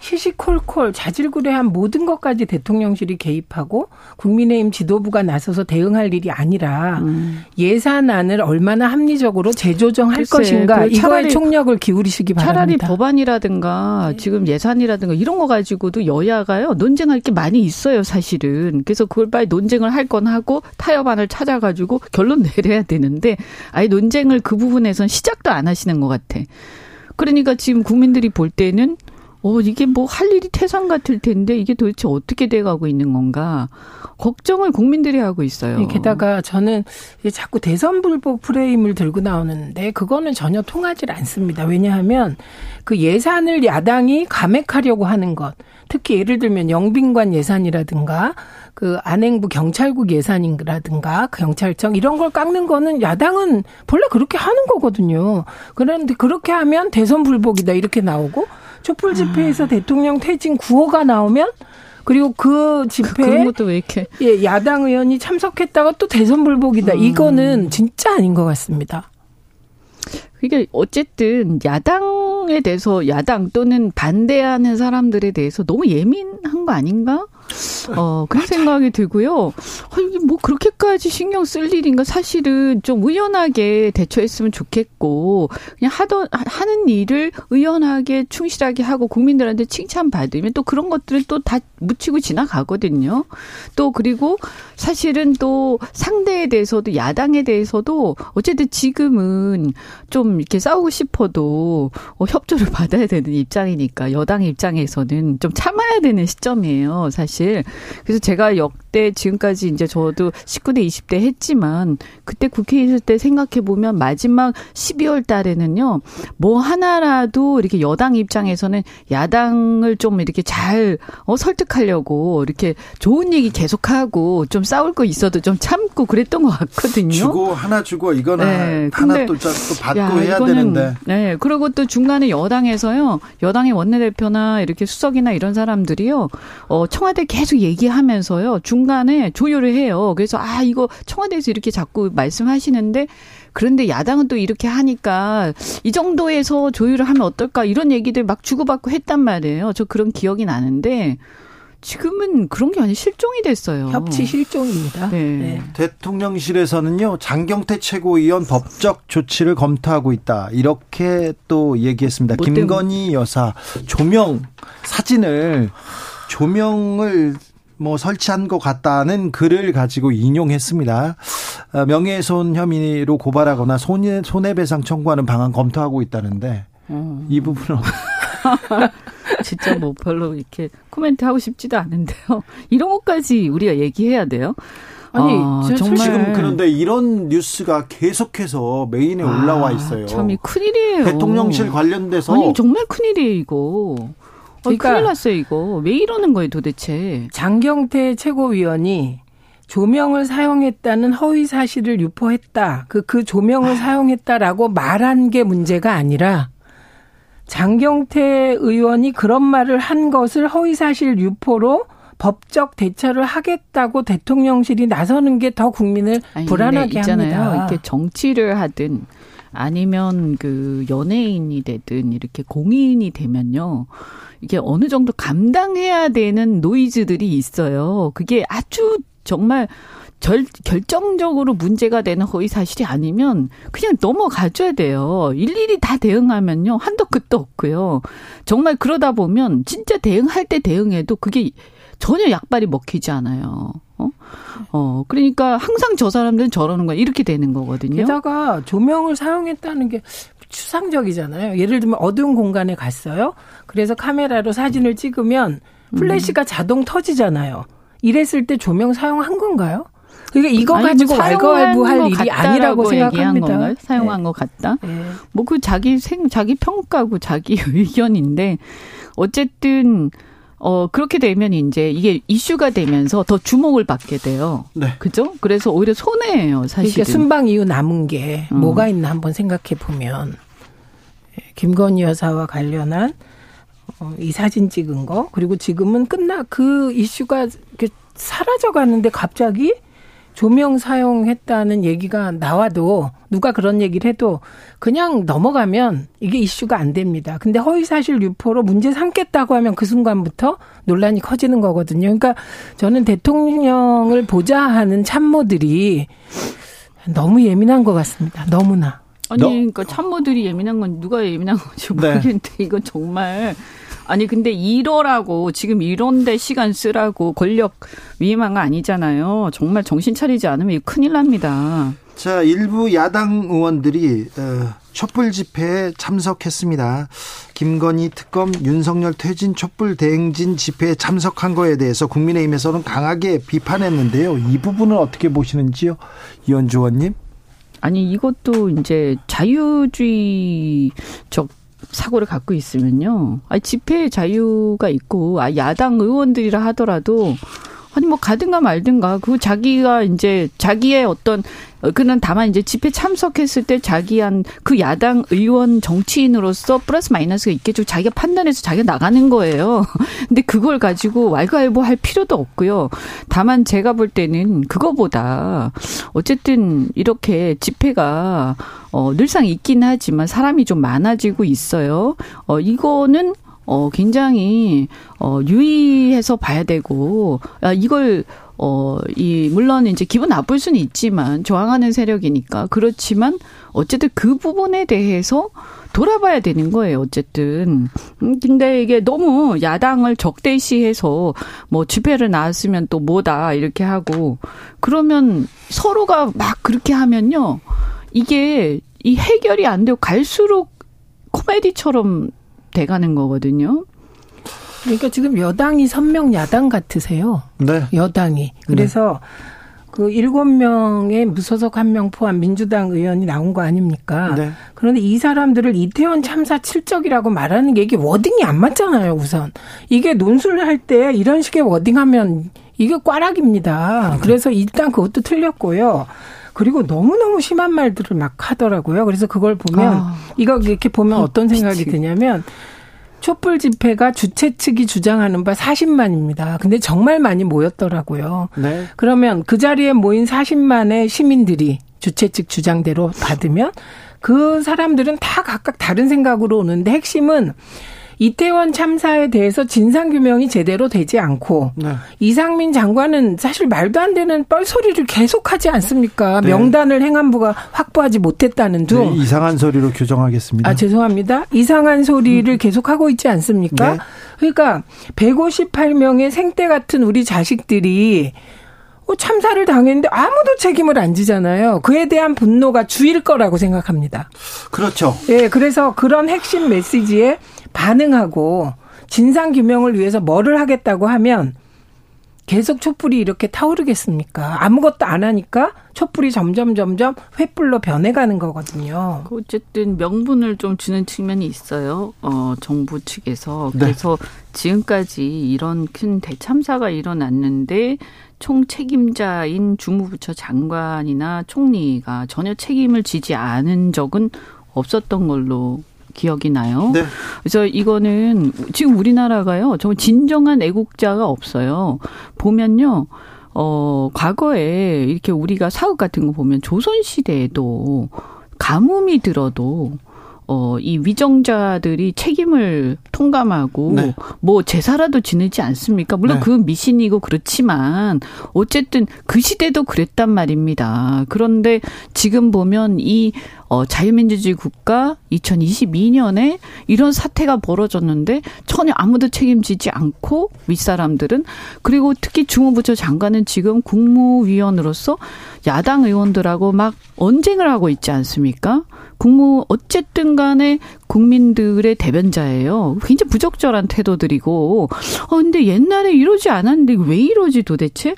시시콜콜 자질구레한 모든 것까지 대통령실이 개입하고 국민의힘 지도부가 나서서 대응할 일이 아니라 음. 예산안을 얼마나 합리적으로 재조정할 글쎄, 것인가 이거에 총력을 기울이시기 차라리 바랍니다. 차라리 법안이라든가 네. 지금 예산이라든가 이런 거 가지고도 여야가요 논쟁할 게 많이 있어요 사실은. 그래서 그걸 빨리 논쟁을 할 건 하고 타협안을 찾아가지고 결론 내려야 되는데 아예 논쟁을 그 부분에선 시작도 안 하시는 것 같아. 그러니까 지금 국민들이 볼 때는 어, 이게 뭐 할 일이 태산 같을 텐데 이게 도대체 어떻게 돼가고 있는 건가 걱정을 국민들이 하고 있어요. 게다가 저는 자꾸 대선 불복 프레임을 들고 나오는데 그거는 전혀 통하지 않습니다. 왜냐하면 그 예산을 야당이 감액하려고 하는 것. 특히 예를 들면 영빈관 예산이라든가 그 안행부 경찰국 예산이라든가 경찰청 이런 걸 깎는 거는 야당은 본래 그렇게 하는 거거든요. 그런데 그렇게 하면 대선 불복이다 이렇게 나오고 촛불 집회에서 아. 대통령 퇴진 구호가 나오면 그리고 그 집회에 그런 것도 왜 이렇게. 예, 야당 의원이 참석했다가 또 대선 불복이다. 음. 이거는 진짜 아닌 것 같습니다. 그러니까 어쨌든 야당에 대해서 야당 또는 반대하는 사람들에 대해서 너무 예민한 거 아닌가? 어, 그런 생각이 들고요. 아니, 뭐, 그렇게까지 신경 쓸 일인가? 사실은 좀 의연하게 대처했으면 좋겠고, 그냥 하던, 하는 일을 의연하게 충실하게 하고, 국민들한테 칭찬받으면 또 그런 것들을 또 다 묻히고 지나가거든요. 또, 그리고 사실은 또 상대에 대해서도, 야당에 대해서도, 어쨌든 지금은 좀 이렇게 싸우고 싶어도 어, 협조를 받아야 되는 입장이니까, 여당 입장에서는 좀 참아야 되는 시점이에요, 사실. 그래서 제가 역대 지금까지 이제 저도 십구 대 이십 대 했지만 그때 국회에 있을 때 생각해 보면 마지막 십이월 달에는요 뭐 하나라도 이렇게 여당 입장에서는 야당을 좀 이렇게 잘 설득하려고 이렇게 좋은 얘기 계속하고 좀 싸울 거 있어도 좀 참고 그랬던 것 같거든요. 주고 하나 주고 이거는 네, 하나 또 받고 야, 해야 이거는, 되는데. 네. 그리고 또 중간에 여당에서요 여당의 원내대표나 이렇게 수석이나 이런 사람들이요 어, 청와대 계속 얘기하면서요. 중간에 조율을 해요. 그래서 아 이거 청와대에서 이렇게 자꾸 말씀하시는데 그런데 야당은 또 이렇게 하니까 이 정도에서 조율을 하면 어떨까 이런 얘기들 막 주고받고 했단 말이에요. 저 그런 기억이 나는데 지금은 그런 게 아니라 실종이 됐어요. 협치 실종입니다. 네. 네. 대통령실에서는요. 장경태 최고위원 법적 조치를 검토하고 있다. 이렇게 또 얘기했습니다. 뭐 김건희 여사 조명 사진을 조명을 뭐 설치한 것 같다는 글을 가지고 인용했습니다. 명예훼손 혐의로 고발하거나 손해, 손해배상 청구하는 방안 검토하고 있다는데 음. 이 부분은 진짜 뭐 별로 이렇게 코멘트 하고 싶지도 않은데요. 이런 것까지 우리가 얘기해야 돼요. 아니 아, 정말 지금 그런데 이런 뉴스가 계속해서 메인에 아, 올라와 있어요. 참이 큰일이에요. 대통령실 관련돼서 아니 정말 큰일이에요 이거. 그러니까 큰일 났어요 이거. 왜 이러는 거예요 도대체. 장경태 최고위원이 조명을 사용했다는 허위 사실을 유포했다. 그, 그 조명을 아. 사용했다라고 말한 게 문제가 아니라 장경태 의원이 그런 말을 한 것을 허위 사실 유포로 법적 대처를 하겠다고 대통령실이 나서는 게 더 국민을 아니, 불안하게 있잖아요. 합니다. 이렇게 정치를 하든 아니면 그 연예인이 되든 이렇게 공인이 되면요. 이게 어느 정도 감당해야 되는 노이즈들이 있어요. 그게 아주 정말 절, 결정적으로 문제가 되는 허위사실이 아니면 그냥 넘어가줘야 돼요. 일일이 다 대응하면요. 한도 끝도 없고요. 정말 그러다 보면 진짜 대응할 때 대응해도 그게 전혀 약발이 먹히지 않아요. 어? 어, 그러니까 항상 저 사람들은 저러는 거야. 이렇게 되는 거거든요. 게다가 조명을 사용했다는 게 추상적이잖아요. 예를 들면 어두운 공간에 갔어요. 그래서 카메라로 사진을 찍으면 플래시가 음. 자동 터지잖아요. 이랬을 때 조명 사용한 건가요? 그러니까 이거 아니, 가지고 뭐 왈가왈부할 일이 아니라고 생각합니다. 건가요? 사용한 네. 것 같다. 네. 뭐 그 자기 생 자기 평가고 자기 의견인데 어쨌든. 어, 그렇게 되면 이제 이게 이슈가 되면서 더 주목을 받게 돼요. 네. 그죠? 그래서 오히려 손해예요, 사실은. 그러니까 순방 이후 남은 게 음. 뭐가 있나 한번 생각해 보면 김건희 여사와 관련한 이 사진 찍은 거 그리고 지금은 끝나 그 이슈가 사라져 가는데 갑자기 조명 사용했다는 얘기가 나와도 누가 그런 얘기를 해도 그냥 넘어가면 이게 이슈가 안 됩니다. 근데 허위사실 유포로 문제 삼겠다고 하면 그 순간부터 논란이 커지는 거거든요. 그러니까 저는 대통령을 보좌하는 참모들이 너무 예민한 것 같습니다. 너무나. 아니 그러니까 참모들이 예민한 건 누가 예민한 건지 모르겠는데 네. 이건 정말. 아니 근데 이러라고 지금 이런데 시간 쓰라고 권력 위임한 거 아니잖아요. 정말 정신 차리지 않으면 이거 큰일 납니다. 자, 일부 야당 의원들이 촛불 집회에 참석했습니다. 김건희 특검 윤석열 퇴진 촛불 대행진 집회에 참석한 거에 대해서 국민의힘에서는 강하게 비판했는데요. 이 부분은 어떻게 보시는지요? 이현주 의원님. 아니 이것도 이제 자유주의적 사고를 갖고 있으면요. 아 집회의 자유가 있고 아 야당 의원들이라 하더라도 아니 뭐 가든가 말든가 그 자기가 이제 자기의 어떤 그는 다만 이제 집회 참석했을 때 자기한 그 야당 의원 정치인으로서 플러스 마이너스가 있겠죠. 자기가 판단해서 자기가 나가는 거예요. 근데 그걸 가지고 왈가왈부할 필요도 없고요. 다만 제가 볼 때는 그거보다 어쨌든 이렇게 집회가 어 늘상 있긴 하지만 사람이 좀 많아지고 있어요. 어 이거는 어 굉장히 어 유의해서 봐야 되고 아, 이걸 어 이 물론 이제 기분 나쁠 수는 있지만 저항하는 세력이니까 그렇지만 어쨌든 그 부분에 대해서 돌아봐야 되는 거예요. 어쨌든 근데 이게 너무 야당을 적대시해서 뭐 집회를 나왔으면 또 뭐다 이렇게 하고 그러면 서로가 막 그렇게 하면요 이게 이 해결이 안 되고 갈수록 코미디처럼 돼가는 거거든요. 그러니까 지금 여당이 선명 야당 같으세요. 네. 여당이. 그래서 네. 그 일곱 명의 무소속 한 명 포함 민주당 의원이 나온 거 아닙니까? 네. 그런데 이 사람들을 이태원 참사 칠적이라고 말하는 게 이게 워딩이 안 맞잖아요, 우선. 이게 논술을 할 때 이런 식의 워딩하면 이게 꽈락입니다. 그래서 일단 그것도 틀렸고요. 그리고 너무너무 심한 말들을 막 하더라고요. 그래서 그걸 보면 아, 이거 이렇게 보면 어떤 생각이 드냐면 촛불 집회가 주최 측이 주장하는 바 사십만입니다. 근데 정말 많이 모였더라고요. 네. 그러면 그 자리에 모인 사십만의 시민들이 주최 측 주장대로 받으면 그 사람들은 다 각각 다른 생각으로 오는데 핵심은 이태원 참사에 대해서 진상규명이 제대로 되지 않고 네. 이상민 장관은 사실 말도 안 되는 뻘소리를 계속하지 않습니까? 네. 명단을 행안부가 확보하지 못했다는 둥. 네, 이상한 소리로 규정하겠습니다. 아 죄송합니다. 이상한 소리를 계속하고 있지 않습니까? 네. 그러니까 백오십팔 명의 생떼 같은 우리 자식들이 참사를 당했는데 아무도 책임을 안 지잖아요. 그에 대한 분노가 주일 거라고 생각합니다. 그렇죠. 예, 그래서 그런 핵심 메시지에 반응하고 진상규명을 위해서 뭐를 하겠다고 하면 계속 촛불이 이렇게 타오르겠습니까? 아무것도 안 하니까 촛불이 점점 점점 횃불로 변해가는 거거든요. 어쨌든 명분을 좀 주는 측면이 있어요. 어, 정부 측에서. 그래서 네. 지금까지 이런 큰 대참사가 일어났는데 총 책임자인 주무부처 장관이나 총리가 전혀 책임을 지지 않은 적은 없었던 걸로 기억이 나요. 네. 그래서 이거는 지금 우리나라가요. 정말 진정한 애국자가 없어요. 보면요. 어, 과거에 이렇게 우리가 사극 같은 거 보면 조선시대에도 가뭄이 들어도 어, 이 위정자들이 책임을 통감하고 네. 뭐 제사라도 지내지 않습니까? 물론 네. 그 미신이고 그렇지만 어쨌든 그 시대도 그랬단 말입니다. 그런데 지금 보면 이 어, 자유민주주의 국가 이천이십이 년에 이런 사태가 벌어졌는데 전혀 아무도 책임지지 않고 윗사람들은 그리고 특히 주무부처 장관은 지금 국무위원으로서 야당 의원들하고 막 언쟁을 하고 있지 않습니까? 국무 어쨌든 간에 국민들의 대변자예요. 굉장히 부적절한 태도들이고 어, 근데 옛날에 이러지 않았는데 왜 이러지 도대체?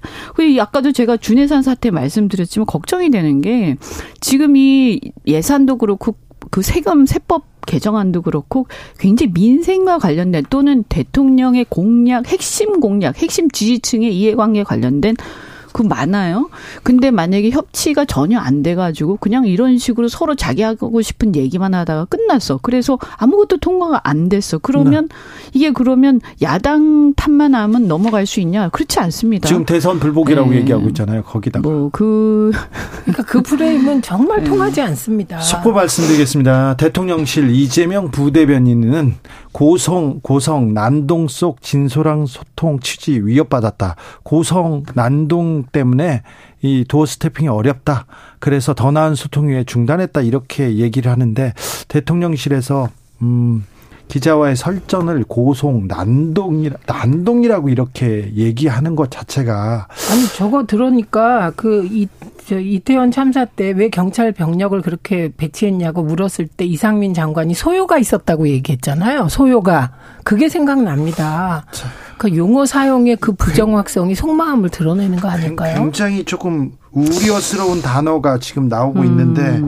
아까도 제가 준해산 사태 말씀드렸지만 걱정이 되는 게 지금 이 예산도 그렇고 그 세금 세법 개정안도 그렇고 굉장히 민생과 관련된 또는 대통령의 공약, 핵심 공약, 핵심 지지층의 이해관계에 관련된 그 많아요. 근데 만약에 협치가 전혀 안 돼가지고 그냥 이런 식으로 서로 자기 하고 싶은 얘기만 하다가 끝났어. 그래서 아무것도 통과가 안 됐어. 그러면 네. 이게 그러면 야당 탓만 하면 넘어갈 수 있냐? 그렇지 않습니다. 지금 대선 불복이라고 네. 얘기하고 있잖아요. 거기다가. 뭐 그 그러니까 그 프레임은 정말 네. 통하지 않습니다. 속보 말씀드리겠습니다. 대통령실 이재명 부대변인은 고성, 고성, 난동 속 진솔한 소통 취지 위협받았다. 고성, 난동 때문에 이 도어 스태핑이 어렵다. 그래서 더 나은 소통 위해 중단했다. 이렇게 얘기를 하는데 대통령실에서 음, 기자와의 설전을 고성, 난동이라, 난동이라고 이렇게 얘기하는 것 자체가. 아니, 저거 들으니까 그 이, 저 이태원 참사 때 왜 경찰 병력을 그렇게 배치했냐고 물었을 때 이상민 장관이 소요가 있었다고 얘기했잖아요. 소요가. 그게 생각납니다. 그 용어 사용의 그 부정확성이 속마음을 드러내는 거 아닐까요? 굉장히 조금 우려스러운 단어가 지금 나오고 음. 있는데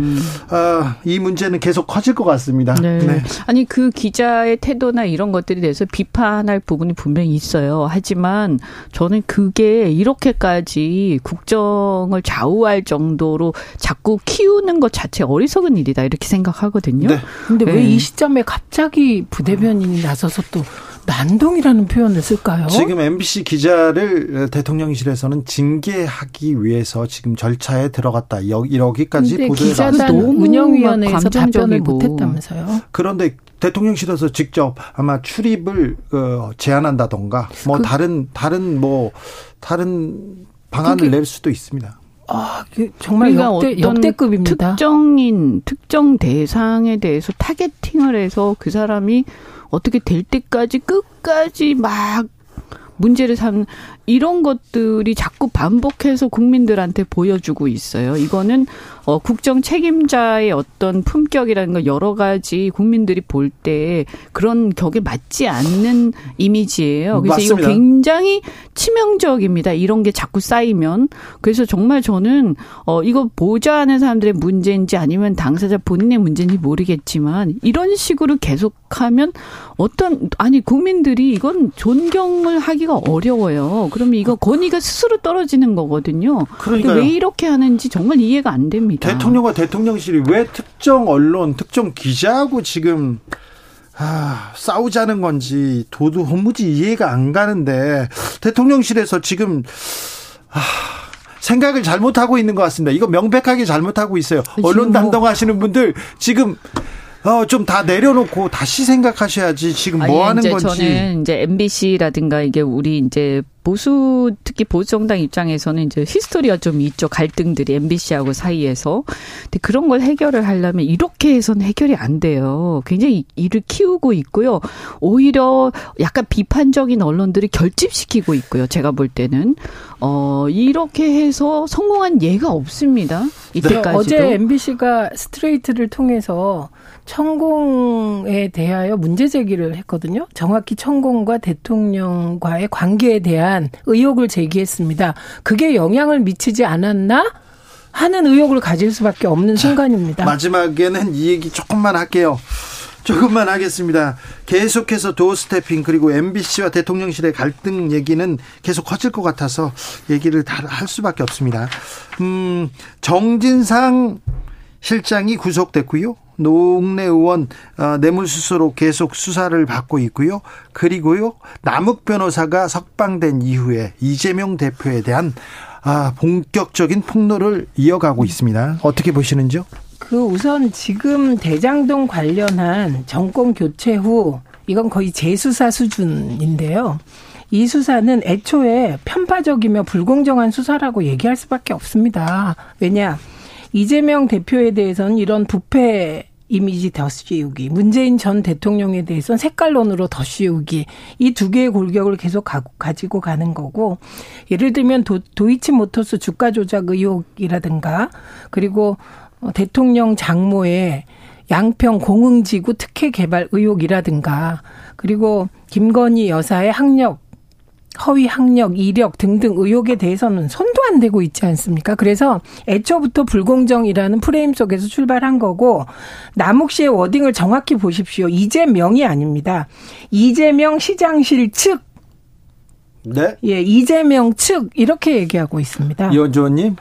아, 이 문제는 계속 커질 것 같습니다. 네. 네. 아니 그 기자의 태도나 이런 것들에 대해서 비판할 부분이 분명히 있어요. 하지만 저는 그게 이렇게까지 국정을 좌우할 정도로 자꾸 키우는 것 자체 어리석은 일이다 이렇게 생각하거든요. 그런데 네. 네. 왜 이 시점에 갑자기 부대변인이 나서서 또 난동이라는 표현을 쓸까요? 지금 엠비씨 기자를 대통령실에서는 징계하기 위해서 지금 절차에 들어갔다. 이러기까지 보도해 나왔어요. 근데 기자단 운영위원회에서 답변을 못했다면서요. 그런데 대통령실에서 직접 아마 출입을 제한한다던가 뭐 그 다른 다른 뭐 다른 방안을 낼 수도 있습니다. 아, 정말 역대, 역대급입니다. 특정인, 특정 대상에 대해서 타겟팅을 해서 그 사람이 어떻게 될 때까지 끝까지 막 문제를 삼는 이런 것들이 자꾸 반복해서 국민들한테 보여주고 있어요. 이거는 어, 국정 책임자의 어떤 품격이라는 걸 여러 가지 국민들이 볼 때 그런 격에 맞지 않는 이미지예요. 그래서 맞습니다. 이거 굉장히 치명적입니다. 이런 게 자꾸 쌓이면. 그래서 정말 저는 어, 이거 보좌하는 사람들의 문제인지 아니면 당사자 본인의 문제인지 모르겠지만 이런 식으로 계속하면 어떤 아니 국민들이 이건 존경을 하기가 어려워요. 그러면 이거 권위가 스스로 떨어지는 거거든요. 그런데 왜 이렇게 하는지 정말 이해가 안 됩니다. 대통령과 대통령실이 왜 특정 언론, 특정 기자하고 지금 아, 싸우자는 건지 도무지 이해가 안 가는데 대통령실에서 지금 아, 생각을 잘못하고 있는 것 같습니다. 이거 명백하게 잘못하고 있어요. 언론 담당하시는 분들 지금 어, 좀 다 내려놓고 다시 생각하셔야지 지금 뭐 아니, 하는 이제 건지. 저는 이제 엠비씨라든가 이게 우리 이제 보수 특히 보수 정당 입장에서는 이제 히스토리가 좀 있죠. 갈등들이 엠비씨하고 사이에서. 근데 그런 걸 해결을 하려면 이렇게 해서는 해결이 안 돼요. 굉장히 일을 키우고 있고요. 오히려 약간 비판적인 언론들이 결집시키고 있고요. 제가 볼 때는 어, 이렇게 해서 성공한 예가 없습니다. 이때까지도. 네, 어제 엠비씨가 스트레이트를 통해서 천공에 대하여 문제 제기를 했거든요. 정확히 천공과 대통령과의 관계에 대한 의혹을 제기했습니다. 그게 영향을 미치지 않았나 하는 의혹을 가질 수밖에 없는 순간입니다. 자, 마지막에는 이 얘기 조금만 할게요. 조금만 하겠습니다. 계속해서 도어스태핑 그리고 엠비씨와 대통령실의 갈등 얘기는 계속 커질 것 같아서 얘기를 다 할 수밖에 없습니다. 음, 정진상 실장이 구속됐고요. 노웅래 의원 뇌물수수로 계속 수사를 받고 있고요. 그리고요 남욱 변호사가 석방된 이후에 이재명 대표에 대한 본격적인 폭로를 이어가고 있습니다. 어떻게 보시는지요? 그 우선 지금 대장동 관련한 정권 교체 후 이건 거의 재수사 수준인데요. 이 수사는 애초에 편파적이며 불공정한 수사라고 얘기할 수밖에 없습니다. 왜냐? 이재명 대표에 대해서는 이런 부패 이미지 덧씌우기, 문재인 전 대통령에 대해서는 색깔론으로 덧씌우기, 이 두 개의 골격을 계속 가지고 가는 거고, 예를 들면 도, 도이치모터스 주가 조작 의혹이라든가, 그리고 대통령 장모의 양평 공흥지구 특혜 개발 의혹이라든가, 그리고 김건희 여사의 학력, 허위 학력, 이력 등등 의혹에 대해서는 손도 안 대고 있지 않습니까? 그래서 애초부터 불공정이라는 프레임 속에서 출발한 거고 남욱 씨의 워딩을 정확히 보십시오. 이재명이 아닙니다. 이재명 시장실 측 네? 예, 이재명 측 이렇게 얘기하고 있습니다. 이현주 의원님.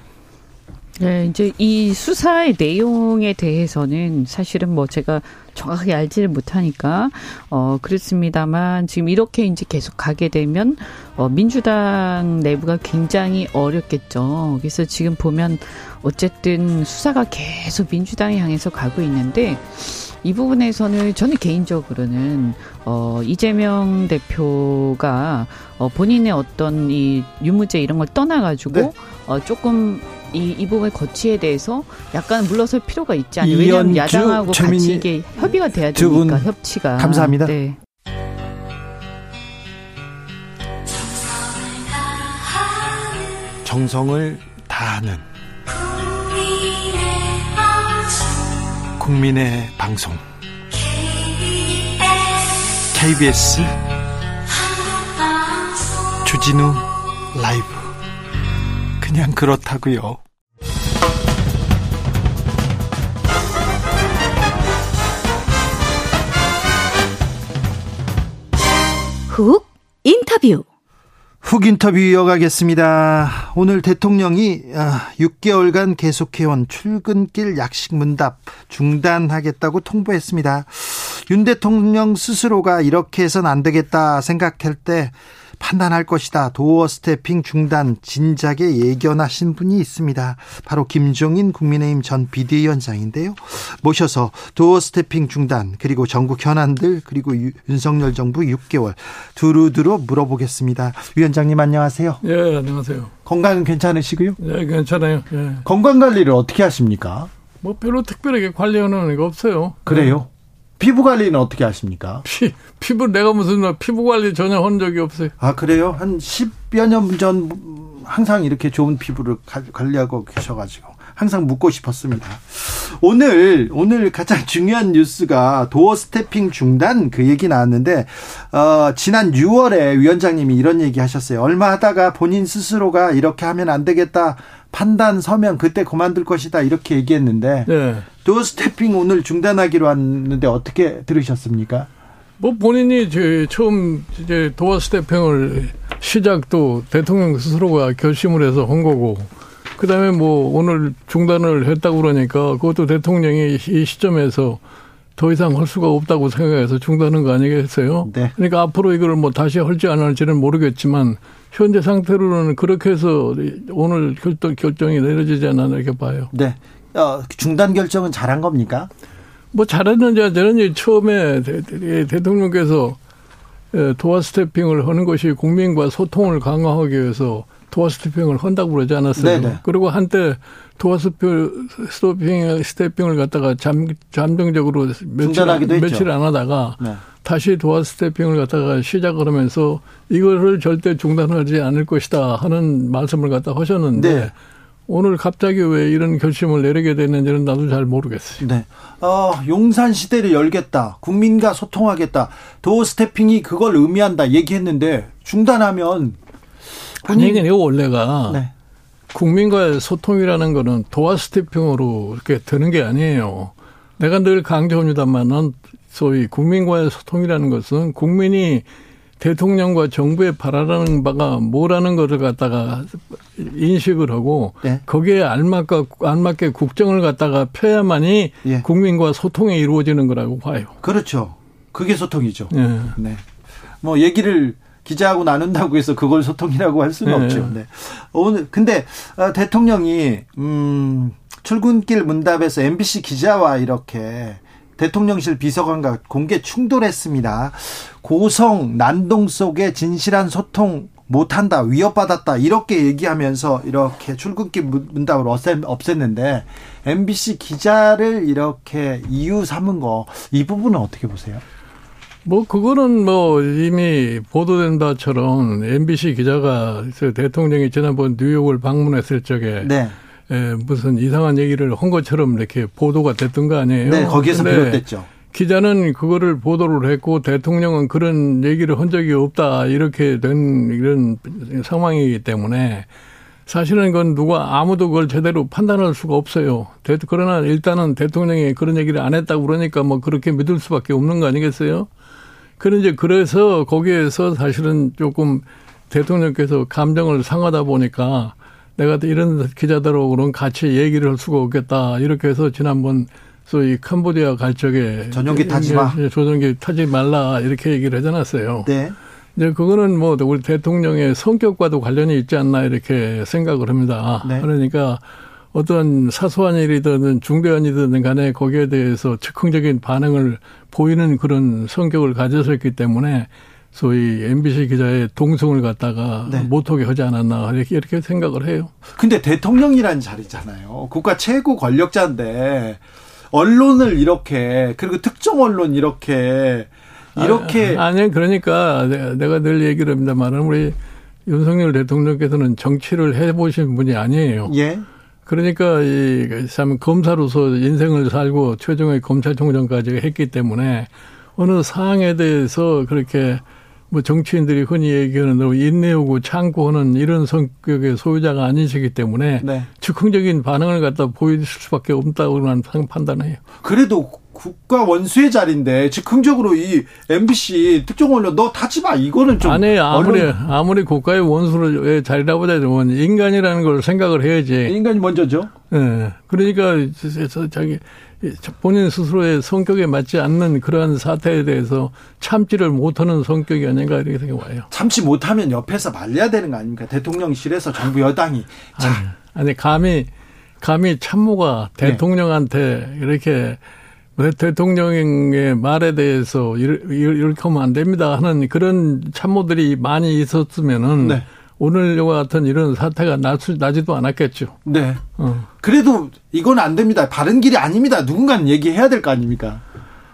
네, 이제 이 수사의 내용에 대해서는 사실은 뭐 제가 정확하게 알지를 못하니까, 어, 그렇습니다만, 지금 이렇게 이제 계속 가게 되면, 어, 민주당 내부가 굉장히 어렵겠죠. 그래서 지금 보면, 어쨌든 수사가 계속 민주당을 향해서 가고 있는데, 이 부분에서는 저는 개인적으로는, 어, 이재명 대표가, 어, 본인의 어떤 이 유무죄 이런 걸 떠나가지고, 네. 어, 조금, 이, 이 부분의 거취에 대해서 약간 물러설 필요가 있지 않나요? 왜냐하면 야당하고 같이 이게 협의가 돼야 되니까, 협치가. 감사합니다. 네. 정성을 다하는 국민의 방송 케이비에스 주진우 라이브. 그냥 그렇다고요. 훅 인터뷰. 훅 인터뷰 이어가겠습니다. 오늘 대통령이 육 개월간 계속해온 출근길 약식 문답 중단하겠다고 통보했습니다. 윤 대통령 스스로가 이렇게 해서는 안 되겠다 생각할 때 판단할 것이다. 도어 스태핑 중단 진작에 예견하신 분이 있습니다. 바로 김종인 국민의힘 전 비대위원장인데요. 모셔서 도어 스태핑 중단 그리고 전국 현안들 그리고 유, 윤석열 정부 육 개월 두루두루 물어보겠습니다. 위원장님 안녕하세요. 예, 안녕하세요. 건강은 괜찮으시고요? 예, 괜찮아요. 예. 건강관리를 어떻게 하십니까? 뭐 별로 특별하게 관리하는 애가 없어요. 그래요? 예. 피부 관리는 어떻게 하십니까? 피, 피부, 내가 무슨, 피부 관리 전혀 한 적이 없어요. 아, 그래요? 한 십여 년 전, 항상 이렇게 좋은 피부를 관리하고 계셔가지고, 항상 묻고 싶었습니다. 오늘, 오늘 가장 중요한 뉴스가 도어 스태핑 중단 그 얘기 나왔는데, 어, 지난 유월에 위원장님이 이런 얘기 하셨어요. 얼마 하다가 본인 스스로가 이렇게 하면 안 되겠다. 판단 서면 그때 그만둘 것이다 이렇게 얘기했는데 네. 도어 스태핑 오늘 중단하기로 했는데 어떻게 들으셨습니까? 뭐 본인이 이제 처음 이제 도어 스태핑을 시작도 대통령 스스로가 결심을 해서 한 거고 그다음에 뭐 오늘 중단을 했다고 그러니까 그것도 대통령이 이 시점에서 더 이상 할 수가 없다고 생각해서 중단한 거 아니겠어요? 네. 그러니까 앞으로 이걸 뭐 다시 할지 안 할지는 모르겠지만 현재 상태로는 그렇게 해서 오늘 결정, 결정이 내려지지 않았나 이렇게 봐요. 네. 어, 중단 결정은 잘한 겁니까? 뭐 잘했는지 안 잘했는지 처음에 대, 대, 대통령께서 도어 스태핑을 하는 것이 국민과 소통을 강화하기 위해서 도어 스태핑을 한다고 그러지 않았어요? 네네. 그리고 한때 도어 스태핑, 스태핑을 갖다가 잠, 잠정적으로 며칠, 며칠 안 하다가 네. 다시 도어 스태핑을 갖다가 시작을 하면서 이거를 절대 중단하지 않을 것이다 하는 말씀을 갖다 하셨는데 네. 오늘 갑자기 왜 이런 결심을 내리게 됐는지는 나도 잘 모르겠어요. 네. 어, 용산 시대를 열겠다. 국민과 소통하겠다. 도어 스태핑이 그걸 의미한다 얘기했는데 중단하면 아니, 이게 원래가 네. 국민과의 소통이라는 거는 도어 스태핑으로 이렇게 되는 게 아니에요. 내가 늘 강조합니다만은 소위 국민과의 소통이라는 것은 국민이 대통령과 정부에 바라는 바가 뭐라는 것을 갖다가 인식을 하고 네. 거기에 알맞게, 알맞게 국정을 갖다가 펴야만이 예. 국민과 소통이 이루어지는 거라고 봐요. 그렇죠. 그게 소통이죠. 네. 네. 뭐 얘기를 기자하고 나눈다고 해서 그걸 소통이라고 할 수는 네. 없죠. 네. 오늘 근데 대통령이 음, 출근길 문답에서 엠비씨 기자와 이렇게 대통령실 비서관과 공개 충돌했습니다. 고성 난동 속에 진실한 소통 못한다, 위협받았다 이렇게 얘기하면서 이렇게 출근길 문답을 없앴는데 엠비씨 기자를 이렇게 이유 삼은 거 이 부분은 어떻게 보세요? 뭐 그거는 뭐 이미 보도된 바처럼 엠비씨 기자가 대통령이 지난번 뉴욕을 방문했을 적에 네. 예, 무슨 이상한 얘기를 한 것처럼 이렇게 보도가 됐던 거 아니에요? 네, 거기에서 비롯됐죠. 기자는 그거를 보도를 했고 대통령은 그런 얘기를 한 적이 없다 이렇게 된 이런 상황이기 때문에 사실은 그건 누가 아무도 그걸 제대로 판단할 수가 없어요. 그러나 일단은 대통령이 그런 얘기를 안 했다고 그러니까 뭐 그렇게 믿을 수밖에 없는 거 아니겠어요? 그런데 그래서 거기에서 사실은 조금 대통령께서 감정을 상하다 보니까 내가 이런 기자들하고는 같이 얘기를 할 수가 없겠다. 이렇게 해서 지난번 소위 캄보디아 갈 적에 전용기 타지 마. 조정기 타지 말라 이렇게 얘기를 해놨어요. 네. 이제 그거는 뭐 우리 대통령의 성격과도 관련이 있지 않나 이렇게 생각을 합니다. 네. 그러니까 어떤 사소한 일이든 중대한 일이든 간에 거기에 대해서 즉흥적인 반응을 보이는 그런 성격을 가졌었기 때문에 소위 엠비씨 기자의 동승을 갖다가 네. 못하게 하지 않았나 이렇게, 이렇게 생각을 해요. 근데 대통령이라는 자리잖아요. 국가 최고 권력자인데 언론을 이렇게 그리고 특정 언론 이렇게 이렇게. 아, 아니 그러니까 내가 늘 얘기를 합니다만 우리 윤석열 대통령께서는 정치를 해보신 분이 아니에요. 예. 그러니까 이 참 검사로서 인생을 살고 최종의 검찰총장까지 했기 때문에 어느 사항에 대해서 그렇게 뭐 정치인들이 흔히 얘기하는 대로 인내하고 참고 하는 이런 성격의 소유자가 아니시기 때문에 네. 즉흥적인 반응을 갖다 보일 수밖에 없다고만 판단해요. 그래도 국가 원수의 자리인데 즉흥적으로 이 엠비씨 특정 언론 너 타지 마 이거는 좀 아니 아무리 언론. 아무리 국가의 원수의 자리라고 하자면 인간이라는 걸 생각을 해야지. 인간이 먼저죠. 예. 네. 그러니까 자기 본인 스스로의 성격에 맞지 않는 그러한 사태에 대해서 참지를 못하는 성격이 아닌가 이렇게 생각해요. 참지 못하면 옆에서 말려야 되는 거 아닙니까? 대통령실에서 정부 여당이. 자. 아니, 아니 감히 감히 참모가 대통령한테 네. 이렇게. 대통령의 말에 대해서 이렇게 하면 안 됩니다 하는 그런 참모들이 많이 있었으면은 네. 오늘과 같은 이런 사태가 나수, 나지도 않았겠죠. 네. 어. 그래도 이건 안 됩니다. 바른 길이 아닙니다. 누군가는 얘기해야 될 거 아닙니까?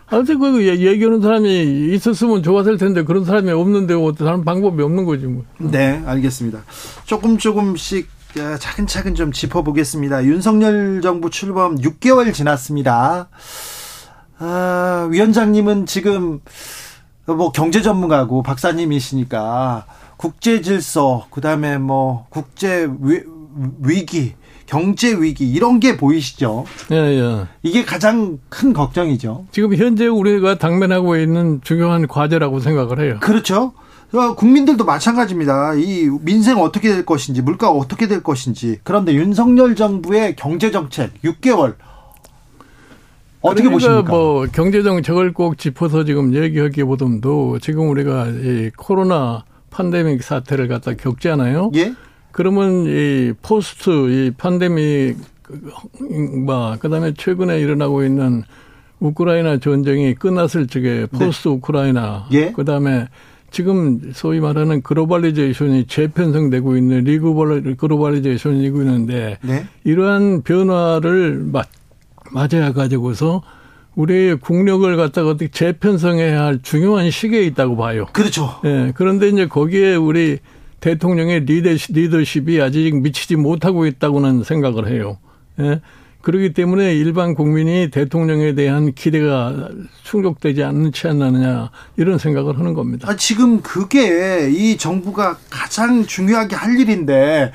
아무튼 그 얘기하는 사람이 있었으면 좋았을 텐데 그런 사람이 없는데 어떤 사람 방법이 없는 거지 뭐. 네, 알겠습니다. 조금 조금씩. 자, 차근차근 좀 짚어보겠습니다. 윤석열 정부 출범 육 개월 지났습니다. 아, 위원장님은 지금 뭐 경제 전문가고 박사님이시니까 국제 질서, 그 다음에 뭐 국제 위, 위기, 경제 위기 이런 게 보이시죠? 예, 예. 이게 가장 큰 걱정이죠. 지금 현재 우리가 당면하고 있는 중요한 과제라고 생각을 해요. 그렇죠. 국민들도 마찬가지입니다. 이 민생 어떻게 될 것인지, 물가 어떻게 될 것인지. 그런데 윤석열 정부의 경제 정책 육 개월 어떻게 그러니까 보십니까? 뭐 경제 정책을 꼭 짚어서 지금 얘기하기보다도 지금 우리가 이 코로나 팬데믹 사태를 갖다 겪잖아요. 예. 그러면 이 포스트 이 팬데믹 막 그다음에 최근에 일어나고 있는 우크라이나 전쟁이 끝났을 적에 포스트 네. 우크라이나 예. 그다음에 지금 소위 말하는 글로벌리제이션이 재편성되고 있는 리그벌 글로벌리제이션이고 있는데 네? 이러한 변화를 맞, 맞아야 가지고서 우리의 국력을 갖다가 어떻게 재편성해야 할 중요한 시기에 있다고 봐요. 그렇죠. 예. 그런데 이제 거기에 우리 대통령의 리더십, 리더십이 아직 미치지 못하고 있다고는 생각을 해요. 예. 그렇기 때문에 일반 국민이 대통령에 대한 기대가 충족되지 않지 않느냐 이런 생각을 하는 겁니다. 아, 지금 그게 이 정부가 가장 중요하게 할 일인데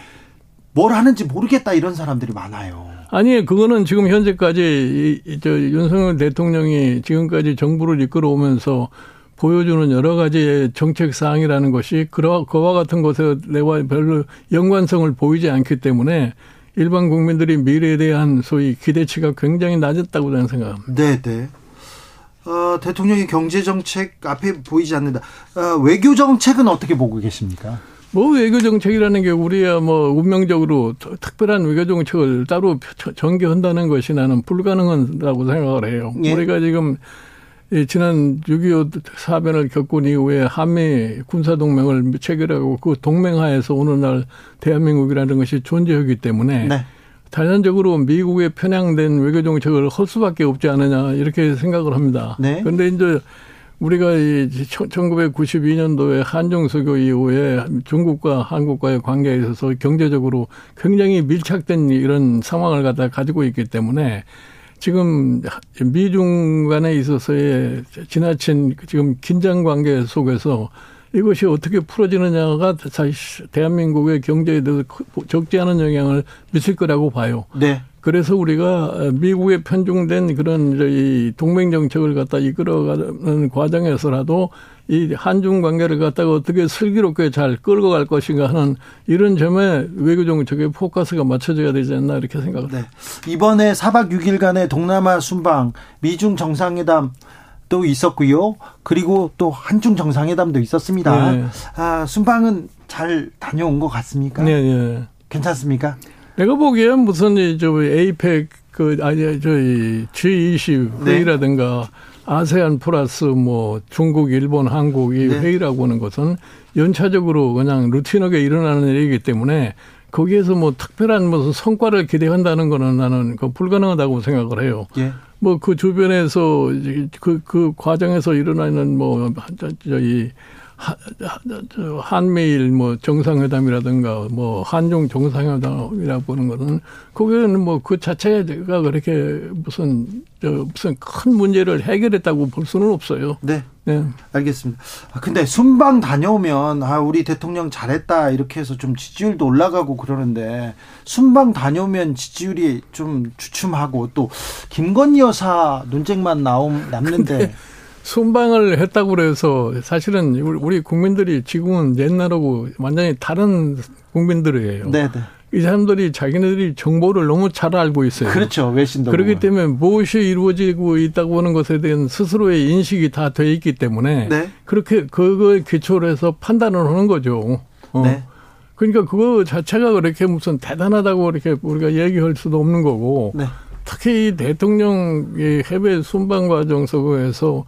뭘 하는지 모르겠다 이런 사람들이 많아요. 아니 그거는 지금 현재까지 이, 저 윤석열 대통령이 지금까지 정부를 이끌어오면서 보여주는 여러 가지 정책 사항이라는 것이 그와 같은 것에 내와 별로 연관성을 보이지 않기 때문에 일반 국민들이 미래에 대한 소위 기대치가 굉장히 낮았다고 저는 생각합니다. 네, 네. 어, 대통령의 경제 정책 앞에 보이지 않는다. 어, 외교 정책은 어떻게 보고 계십니까? 뭐 외교 정책이라는 게 우리야 뭐 운명적으로 특별한 외교 정책을 따로 전개한다는 것이 나는 불가능하다고 생각을 해요. 예. 우리가 지금 지난 육이오 사변을 겪은 이후에 한미 군사동맹을 체결하고 그 동맹하에서 오늘날 대한민국이라는 것이 존재하기 때문에 네. 자연적으로 미국에 편향된 외교정책을 할 수밖에 없지 않느냐 이렇게 생각을 합니다. 네. 그런데 이제 우리가 천구백구십이 년도에 한중수교 이후에 중국과 한국과의 관계에 있어서 경제적으로 굉장히 밀착된 이런 상황을 갖다 가지고 있기 때문에 지금 미중 간에 있어서의 지나친 지금 긴장 관계 속에서 이것이 어떻게 풀어지느냐가 사실 대한민국의 경제에 대해서 적지 않은 영향을 미칠 거라고 봐요. 네. 그래서 우리가 미국에 편중된 그런 이 동맹 정책을 갖다 이끌어가는 과정에서라도 이 한중 관계를 갖다가 어떻게 슬기롭게 잘 끌고 갈 것인가 하는 이런 점에 외교정책의 포커스가 맞춰져야 되지 않나 이렇게 생각합니다. 네. 이번에 사박 육일간의 동남아 순방, 미중 정상회담 또 있었고요. 그리고 또 한중 정상회담도 있었습니다. 네. 아, 순방은 잘 다녀온 것 같습니까? 네, 네. 괜찮습니까? 내가 보기엔 무슨 이제 에이펙 그 아니 저희 지 이십 회의라든가 네. 아세안 플러스 뭐 중국, 일본, 한국 이 네. 회의라고 하는 것은 연차적으로 그냥 루틴하게 일어나는 일이기 때문에 거기에서 뭐 특별한 무슨 성과를 기대한다는 거는 나는 그 불가능하다고 생각을 해요. 예. 뭐 그 주변에서 그, 그 과정에서 일어나는 뭐 저희 한미일 뭐 정상회담이라든가 뭐 한중 정상회담이라고 하는 것은 거기는 뭐 그 자체가 그렇게 무슨 저 무슨 큰 문제를 해결했다고 볼 수는 없어요. 네, 네, 알겠습니다. 근데 순방 다녀오면 아 우리 대통령 잘했다 이렇게 해서 좀 지지율도 올라가고 그러는데 순방 다녀오면 지지율이 좀 주춤하고 또 김건희 여사 논쟁만 나옴 남는데. 순방을 했다고 그래서 사실은 우리 국민들이 지금은 옛날하고 완전히 다른 국민들이에요. 네네. 이 사람들이 자기네들이 정보를 너무 잘 알고 있어요. 그렇죠. 외신도. 그렇기 보면. 때문에 무엇이 이루어지고 있다고 하는 것에 대한 스스로의 인식이 다 돼 있기 때문에 네. 그렇게 그걸 기초로 해서 판단을 하는 거죠. 어. 네. 그러니까 그거 자체가 그렇게 무슨 대단하다고 이렇게 우리가 얘기할 수도 없는 거고 네. 특히 이 대통령의 해외 순방 과정 속에서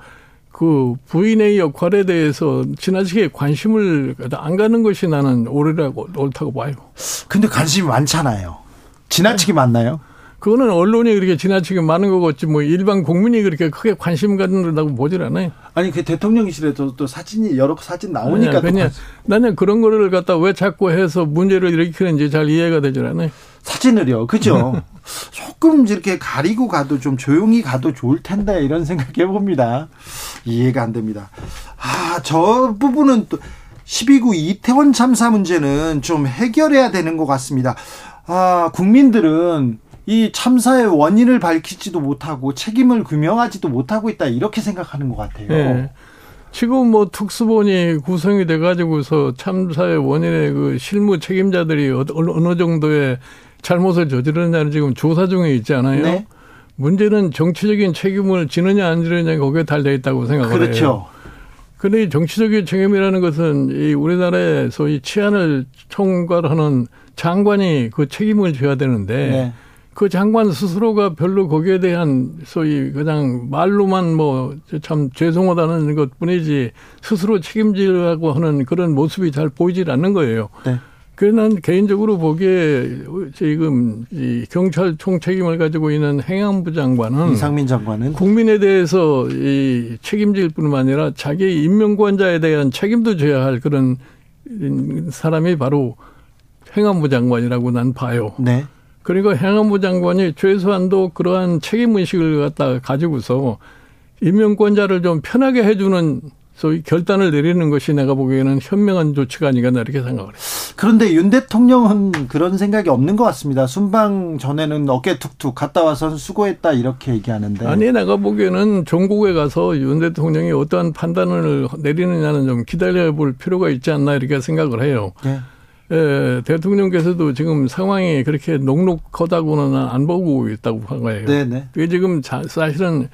그 부인의 역할에 대해서 지나치게 관심을 안 가는 것이 나는 옳으라고, 옳다고 봐요. 근데 관심이 많잖아요. 지나치게 많나요? 그거는 언론이 그렇게 지나치게 많은 것 같지 뭐 일반 국민이 그렇게 크게 관심 갖는다고 보질 않아요. 아니 그 대통령실에도 또 사진이 여러 사진 나오니까. 그냥 나는 그런 거를 갖다 왜 자꾸 해서 문제를 일으키는지 잘 이해가 되질 않아요. 사진을요. 그죠? 조금 이렇게 가리고 가도 좀 조용히 가도 좋을 텐데 이런 생각 해봅니다. 이해가 안 됩니다. 아, 저 부분은 또 십이 구 이태원 참사 문제는 좀 해결해야 되는 것 같습니다. 아, 국민들은 이 참사의 원인을 밝히지도 못하고 책임을 규명하지도 못하고 있다 이렇게 생각하는 것 같아요. 네. 지금 뭐 특수본이 구성이 돼가지고서 참사의 원인의 그 실무 책임자들이 어느 정도의 잘못을 저지르느냐는 지금 조사 중에 있지 않아요? 네. 문제는 정치적인 책임을 지느냐 안 지느냐 거기에 달려 있다고 생각을 그렇죠. 해요. 그렇죠. 그런데 정치적인 책임이라는 것은 이 우리나라의 소위 치안을 총괄하는 장관이 그 책임을 져야 되는데 네. 그 장관 스스로가 별로 거기에 대한 소위 그냥 말로만 뭐 참 죄송하다는 것뿐이지 스스로 책임지려고 하는 그런 모습이 잘 보이질 않는 거예요. 네. 그래서 난 개인적으로 보기에 지금 이 경찰총 책임을 가지고 있는 행안부 장관은 이상민 장관은 국민에 대해서 이 책임질 뿐만 아니라 자기 임명권자에 대한 책임도 져야 할 그런 사람이 바로 행안부 장관이라고 난 봐요. 네. 그리고 행안부 장관이 최소한도 그러한 책임의식을 갖다 가지고서 임명권자를 좀 편하게 해주는 소위 결단을 내리는 것이 내가 보기에는 현명한 조치가 아닌가 이렇게 생각을 해요. 그런데 윤 대통령은 그런 생각이 없는 것 같습니다. 순방 전에는 어깨 툭툭 갔다 와서 수고했다 이렇게 얘기하는데. 아니 내가 보기에는 전국에 가서 윤 대통령이 어떠한 판단을 내리느냐는 좀 기다려볼 필요가 있지 않나 이렇게 생각을 해요. 네. 예, 대통령께서도 지금 상황이 그렇게 녹록하다고는 안 보고 있다고 한 거예요. 네네. 이게 지금 자, 사실은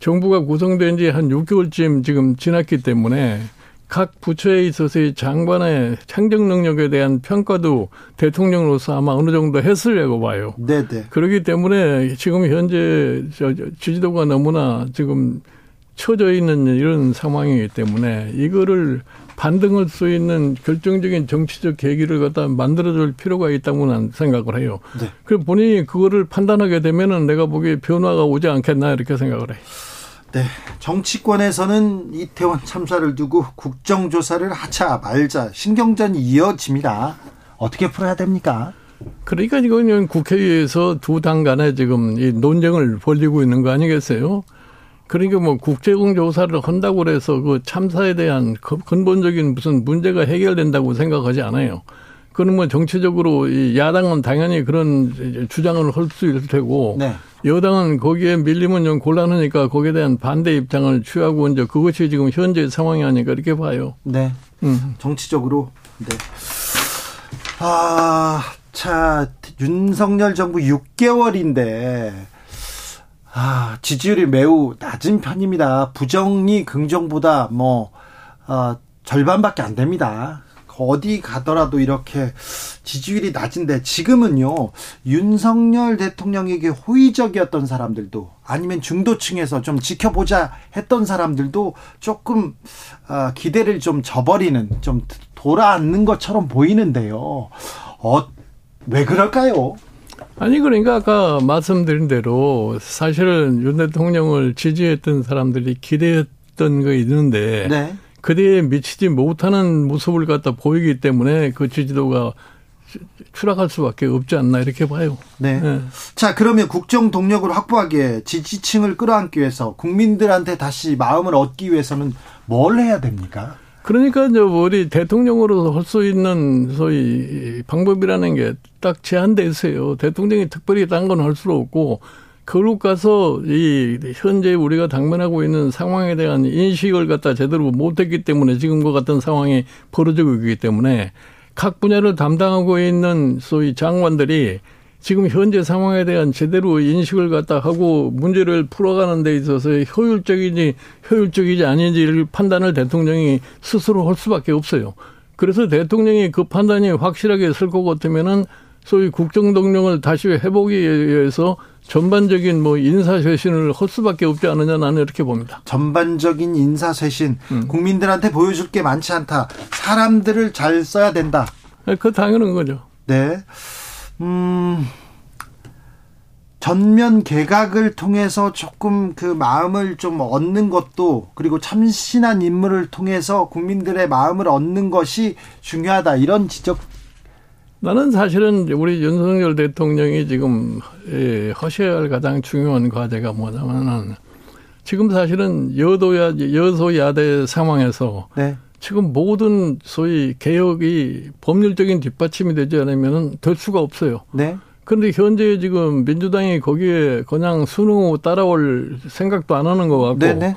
정부가 구성된 지 한 육 개월쯤 지금 지났기 때문에 각 부처에 있어서의 장관의 행정 능력에 대한 평가도 대통령으로서 아마 어느 정도 했으려고 봐요. 네네. 그렇기 때문에 지금 현재 저, 저, 지지도가 너무나 지금 처져 있는 이런 상황이기 때문에 이거를 반등할 수 있는 결정적인 정치적 계기를 갖다 만들어줄 필요가 있다고 난 생각을 해요. 네. 그리고 본인이 그거를 판단하게 되면은 내가 보기에 변화가 오지 않겠나 이렇게 생각을 해요. 네, 정치권에서는 이태원 참사를 두고 국정조사를 하자 말자 신경전이 이어집니다. 어떻게 풀어야 됩니까? 그러니까 이건 국회에서 두 당 간에 지금 이 논쟁을 벌리고 있는 거 아니겠어요? 그러니까 뭐 국제공조사를 한다고 해서 그 참사에 대한 근본적인 무슨 문제가 해결된다고 생각하지 않아요. 그건 뭐 정치적으로 이 야당은 당연히 그런 주장을 할 수 있을 테고 네. 여당은 거기에 밀리면 좀 곤란하니까 거기에 대한 반대 입장을 취하고 이제 그것이 지금 현재 상황이 아닐까 이렇게 봐요. 네. 음. 정치적으로. 네. 아, 자, 윤석열 정부 육 개월인데 아, 지지율이 매우 낮은 편입니다. 부정이 긍정보다 뭐 어, 절반밖에 안 됩니다. 어디 가더라도 이렇게 지지율이 낮은데 지금은요. 윤석열 대통령에게 호의적이었던 사람들도 아니면 중도층에서 좀 지켜보자 했던 사람들도 조금 어, 기대를 좀 저버리는 좀 돌아앉는 것처럼 보이는데요. 어, 왜 그럴까요? 아니 그러니까 아까 말씀드린 대로 사실은 윤 대통령을 지지했던 사람들이 기대했던 거 있는데 네. 그대에 미치지 못하는 모습을 갖다 보이기 때문에 그 지지도가 추락할 수밖에 없지 않나 이렇게 봐요. 네. 네. 자 그러면 국정 동력을 확보하기에 지지층을 끌어안기 위해서 국민들한테 다시 마음을 얻기 위해서는 뭘 해야 됩니까? 그러니까 이제 우리 대통령으로서 할 수 있는 소위 방법이라는 게 딱 제한돼 있어요. 대통령이 특별히 딴 건 할 수 없고 그로 가서 이 현재 우리가 당면하고 있는 상황에 대한 인식을 갖다 제대로 못했기 때문에 지금과 같은 상황이 벌어지고 있기 때문에 각 분야를 담당하고 있는 소위 장관들이 지금 현재 상황에 대한 제대로 인식을 갖다 하고 문제를 풀어가는 데 있어서 효율적인지 효율적이지 아닌지를 판단을 대통령이 스스로 할 수밖에 없어요. 그래서 대통령이 그 판단이 확실하게 설 것 같으면은 소위 국정동력을 다시 회복에 의해서 전반적인 뭐 인사쇄신을 할 수밖에 없지 않느냐 나는 이렇게 봅니다. 전반적인 인사쇄신. 음. 국민들한테 보여줄 게 많지 않다. 사람들을 잘 써야 된다. 그거 당연한 거죠. 네. 음, 전면 개각을 통해서 조금 그 마음을 좀 얻는 것도 그리고 참신한 인물을 통해서 국민들의 마음을 얻는 것이 중요하다. 이런 지적. 나는 사실은 우리 윤석열 대통령이 지금 하셔야 할 가장 중요한 과제가 뭐냐면은 지금 사실은 여도야, 여소야대 상황에서 네. 지금 모든 소위 개혁이 법률적인 뒷받침이 되지 않으면 될 수가 없어요. 네. 그런데 현재 지금 민주당이 거기에 그냥 순응하고 따라올 생각도 안 하는 것 같고 네, 네.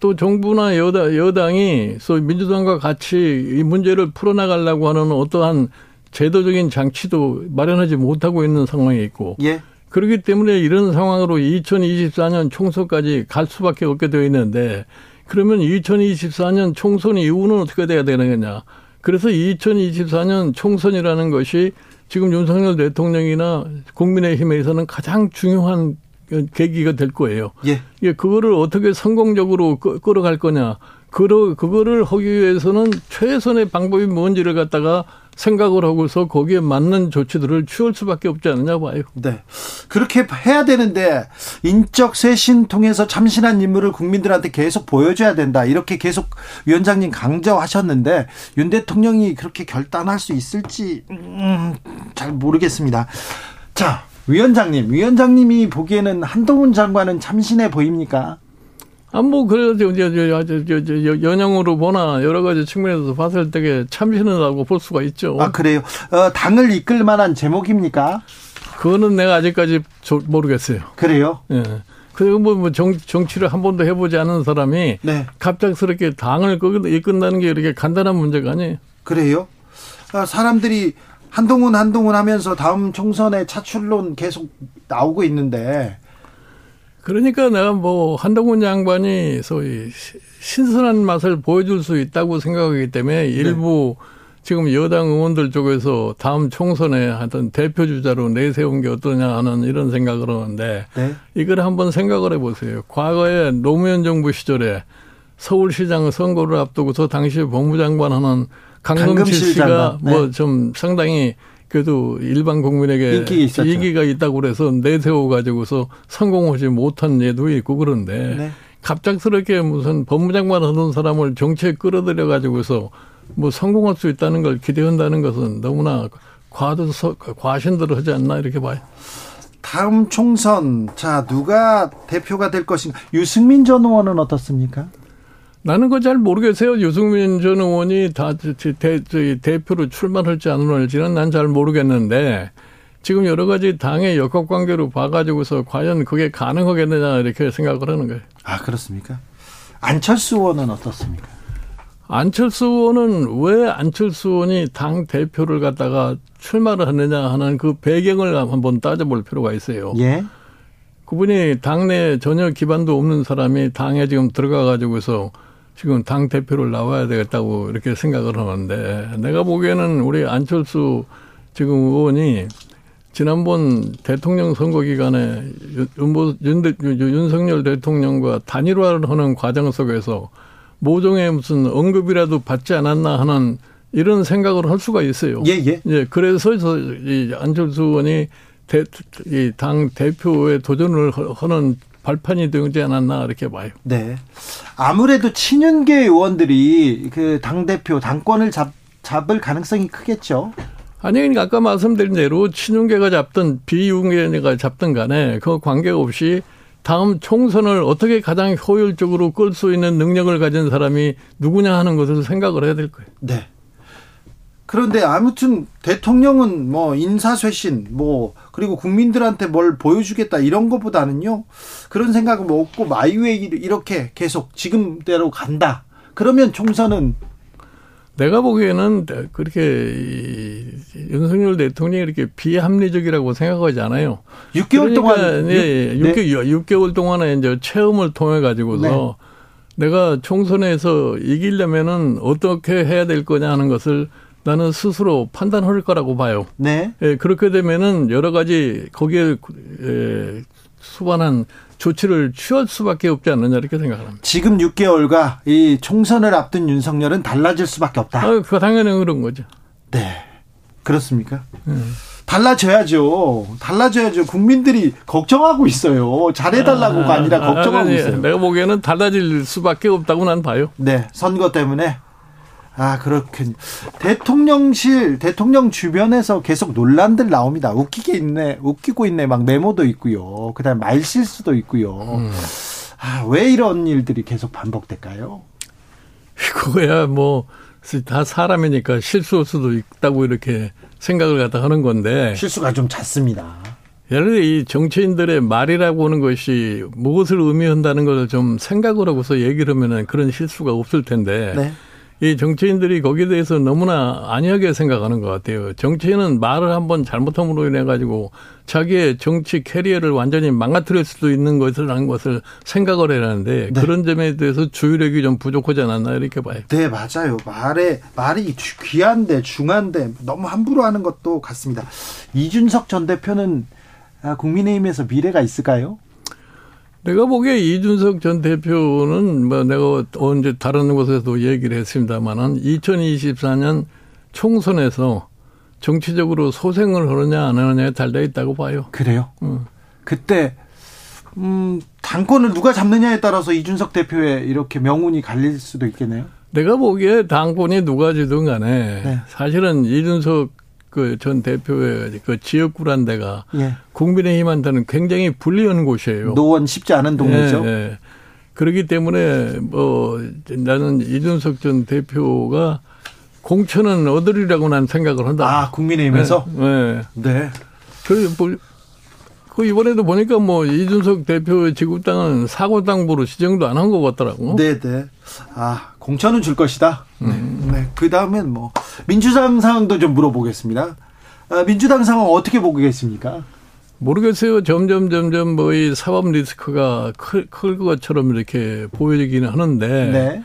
또 정부나 여당, 여당이 소위 민주당과 같이 이 문제를 풀어나가려고 하는 어떠한 제도적인 장치도 마련하지 못하고 있는 상황에 있고 예. 그렇기 때문에 이런 상황으로 이천이십사 년 총선까지 갈 수밖에 없게 되어 있는데 그러면 이천이십사 년 총선 이후는 어떻게 돼야 되는 거냐. 그래서 이천이십사 년 총선이라는 것이 지금 윤석열 대통령이나 국민의힘에서는 가장 중요한 계기가 될 거예요. 예. 예, 그거를 어떻게 성공적으로 끌어갈 거냐. 그러, 그거를 하기 위해서는 최선의 방법이 뭔지를 갖다가 생각을 하고서 거기에 맞는 조치들을 취할 수밖에 없지 않느냐 봐요. 네. 그렇게 해야 되는데 인적 쇄신 통해서 참신한 인물을 국민들한테 계속 보여줘야 된다. 이렇게 계속 위원장님 강조하셨는데 윤 대통령이 그렇게 결단할 수 있을지 음, 잘 모르겠습니다. 자, 위원장님. 위원장님이 보기에는 한동훈 장관은 참신해 보입니까? 아, 뭐, 그래도, 연영으로 보나, 여러 가지 측면에서 봤을 때 참신하다고 볼 수가 있죠. 아, 그래요? 어, 당을 이끌 만한 제목입니까? 그거는 내가 아직까지 모르겠어요. 그래요? 예. 그리고 뭐, 정, 정치를 한 번도 해보지 않은 사람이, 네. 갑작스럽게 당을 이끈다는 게 이렇게 간단한 문제가 아니에요. 그래요? 아, 사람들이 한동훈, 한동훈 하면서 다음 총선에 차출론 계속 나오고 있는데, 그러니까 내가 뭐 한동훈 양반이 소위 신선한 맛을 보여줄 수 있다고 생각하기 때문에 일부 네. 지금 여당 의원들 쪽에서 다음 총선에 하여튼 대표주자로 내세운 게 어떠냐 하는 이런 생각을 하는데 네. 이걸 한번 생각을 해보세요. 과거에 노무현 정부 시절에 서울시장 선거를 앞두고서 당시 법무장관 하는 강금실 씨가 네. 뭐 좀 상당히 그래도 일반 국민에게 인기가, 인기가 있다고 그래서 내세워가지고서 성공하지 못한 예도 있고 그런데 네. 갑작스럽게 무슨 법무장관 하던 사람을 정치에 끌어들여가지고서 뭐 성공할 수 있다는 걸 기대한다는 것은 너무나 과도, 과신들 하지 않나 이렇게 봐요. 다음 총선, 자, 누가 대표가 될 것인가? 유승민 전 의원은 어떻습니까? 나는 그거 잘 모르겠어요. 유승민 전 의원이 다 대, 대, 대표로 출마할지 안 할지는 난 잘 모르겠는데 지금 여러 가지 당의 역학관계로 봐가지고서 과연 그게 가능하겠느냐 이렇게 생각을 하는 거예요. 아, 그렇습니까? 안철수 의원은 어떻습니까? 안철수 의원은 왜 안철수 의원이 당 대표를 갖다가 출마를 하느냐 하는 그 배경을 한번 따져볼 필요가 있어요. 예. 그분이 당내 전혀 기반도 없는 사람이 당에 지금 들어가가지고서 지금 당 대표를 나와야 되겠다고 이렇게 생각을 하는데, 내가 보기에는 우리 안철수 지금 의원이 지난번 대통령 선거 기간에 윤석열 대통령과 단일화를 하는 과정 속에서 모종의 무슨 언급이라도 받지 않았나 하는 이런 생각을 할 수가 있어요. 예, 예. 예, 그래서 이 안철수 의원이 대, 이 당 대표에 도전을 하는 발판이 되지 않았나 이렇게 봐요. 네. 아무래도 친윤계 의원들이 그 당 대표 당권을 잡, 잡을 가능성이 크겠죠. 아니, 그러니까 아까 말씀드린 대로 친윤계가 잡든 비윤계가 잡든 간에 그 관계없이 다음 총선을 어떻게 가장 효율적으로 끌 수 있는 능력을 가진 사람이 누구냐 하는 것을 생각을 해야 될 거예요. 네. 그런데 아무튼 대통령은 뭐 인사쇄신 뭐 그리고 국민들한테 뭘 보여주겠다 이런 것보다는요, 그런 생각은 없고 마이웨이 이렇게 계속 지금대로 간다 그러면 총선은, 내가 보기에는 그렇게 윤석열 대통령이 이렇게 비합리적이라고 생각하지 않아요. 육 개월 그러니까 동안. 예, 예. 네. 육 개월 동안에 이제 체험을 통해 가지고서 네. 내가 총선에서 이기려면은 어떻게 해야 될 거냐 하는 것을 나는 스스로 판단할 거라고 봐요. 네. 예, 그렇게 되면은 여러 가지 거기에 예, 수반한 조치를 취할 수밖에 없지 않느냐 이렇게 생각합니다. 지금 육 개월과 이 총선을 앞둔 윤석열은 달라질 수밖에 없다. 아, 그거 당연히 그런 거죠. 네, 그렇습니까? 네. 달라져야죠. 달라져야죠. 국민들이 걱정하고 있어요. 잘해달라고가 아니라 걱정하고 있어요. 내가 보기에는 달라질 수밖에 없다고 난 봐요. 네, 선거 때문에. 아, 그렇군. 대통령실, 대통령 주변에서 계속 논란들 나옵니다. 웃기게 있네, 웃기고 있네, 막 메모도 있고요. 그 다음 말실수도 있고요. 음. 아, 왜 이런 일들이 계속 반복될까요? 그거야, 뭐, 다 사람이니까 실수할 수도 있다고 이렇게 생각을 갖다 하는 건데. 실수가 좀 잦습니다. 예를 들어 이 정치인들의 말이라고 하는 것이 무엇을 의미한다는 것을 좀 생각을 하고서 얘기를 하면 그런 실수가 없을 텐데. 네. 이 정치인들이 거기에 대해서 너무나 안이하게 생각하는 것 같아요. 정치인은 말을 한번 잘못함으로 인해 가지고 자기의 정치 캐리어를 완전히 망가뜨릴 수도 있는 것을 한 것을 생각을 해야 하는데 네. 그런 점에 대해서 주의력이 좀 부족하지 않았나 이렇게 봐요. 네, 맞아요. 말에 말이 귀한데 중한데 너무 함부로 하는 것도 같습니다. 이준석 전 대표는 국민의힘에서 미래가 있을까요? 내가 보기에 이준석 전 대표는 뭐 내가 언제 다른 곳에서도 얘기를 했습니다만은 이천이십사 년 총선에서 정치적으로 소생을 하느냐 안 하느냐에 달려 있다고 봐요. 그래요? 응. 그때 음, 당권을 누가 잡느냐에 따라서 이준석 대표의 이렇게 명운이 갈릴 수도 있겠네요. 내가 보기에 당권이 누가 지든 간에 네. 사실은 이준석 그 전 대표의 그 지역구란 데가 예. 국민의힘한테는 굉장히 불리한 곳이에요. 노원 쉽지 않은 동네죠. 예, 예. 그렇기 때문에 뭐 나는 이준석 전 대표가 공천은 얻으리라고 난 생각을 한다. 아, 국민의힘에서? 예, 예. 네. 그래서 뭐 그 이번에도 보니까 뭐 이준석 대표의 지급당은 사고당부로 지정도 안 한 것 같더라고. 네, 네. 아, 공천은 줄 것이다. 음. 네. 그 다음엔 뭐 민주당 상황도 좀 물어보겠습니다. 아, 민주당 상황 어떻게 보고 계십니까? 모르겠어요. 점점 점점 뭐 이 사법 리스크가 클, 클 것처럼 이렇게 보여지기는 하는데. 네.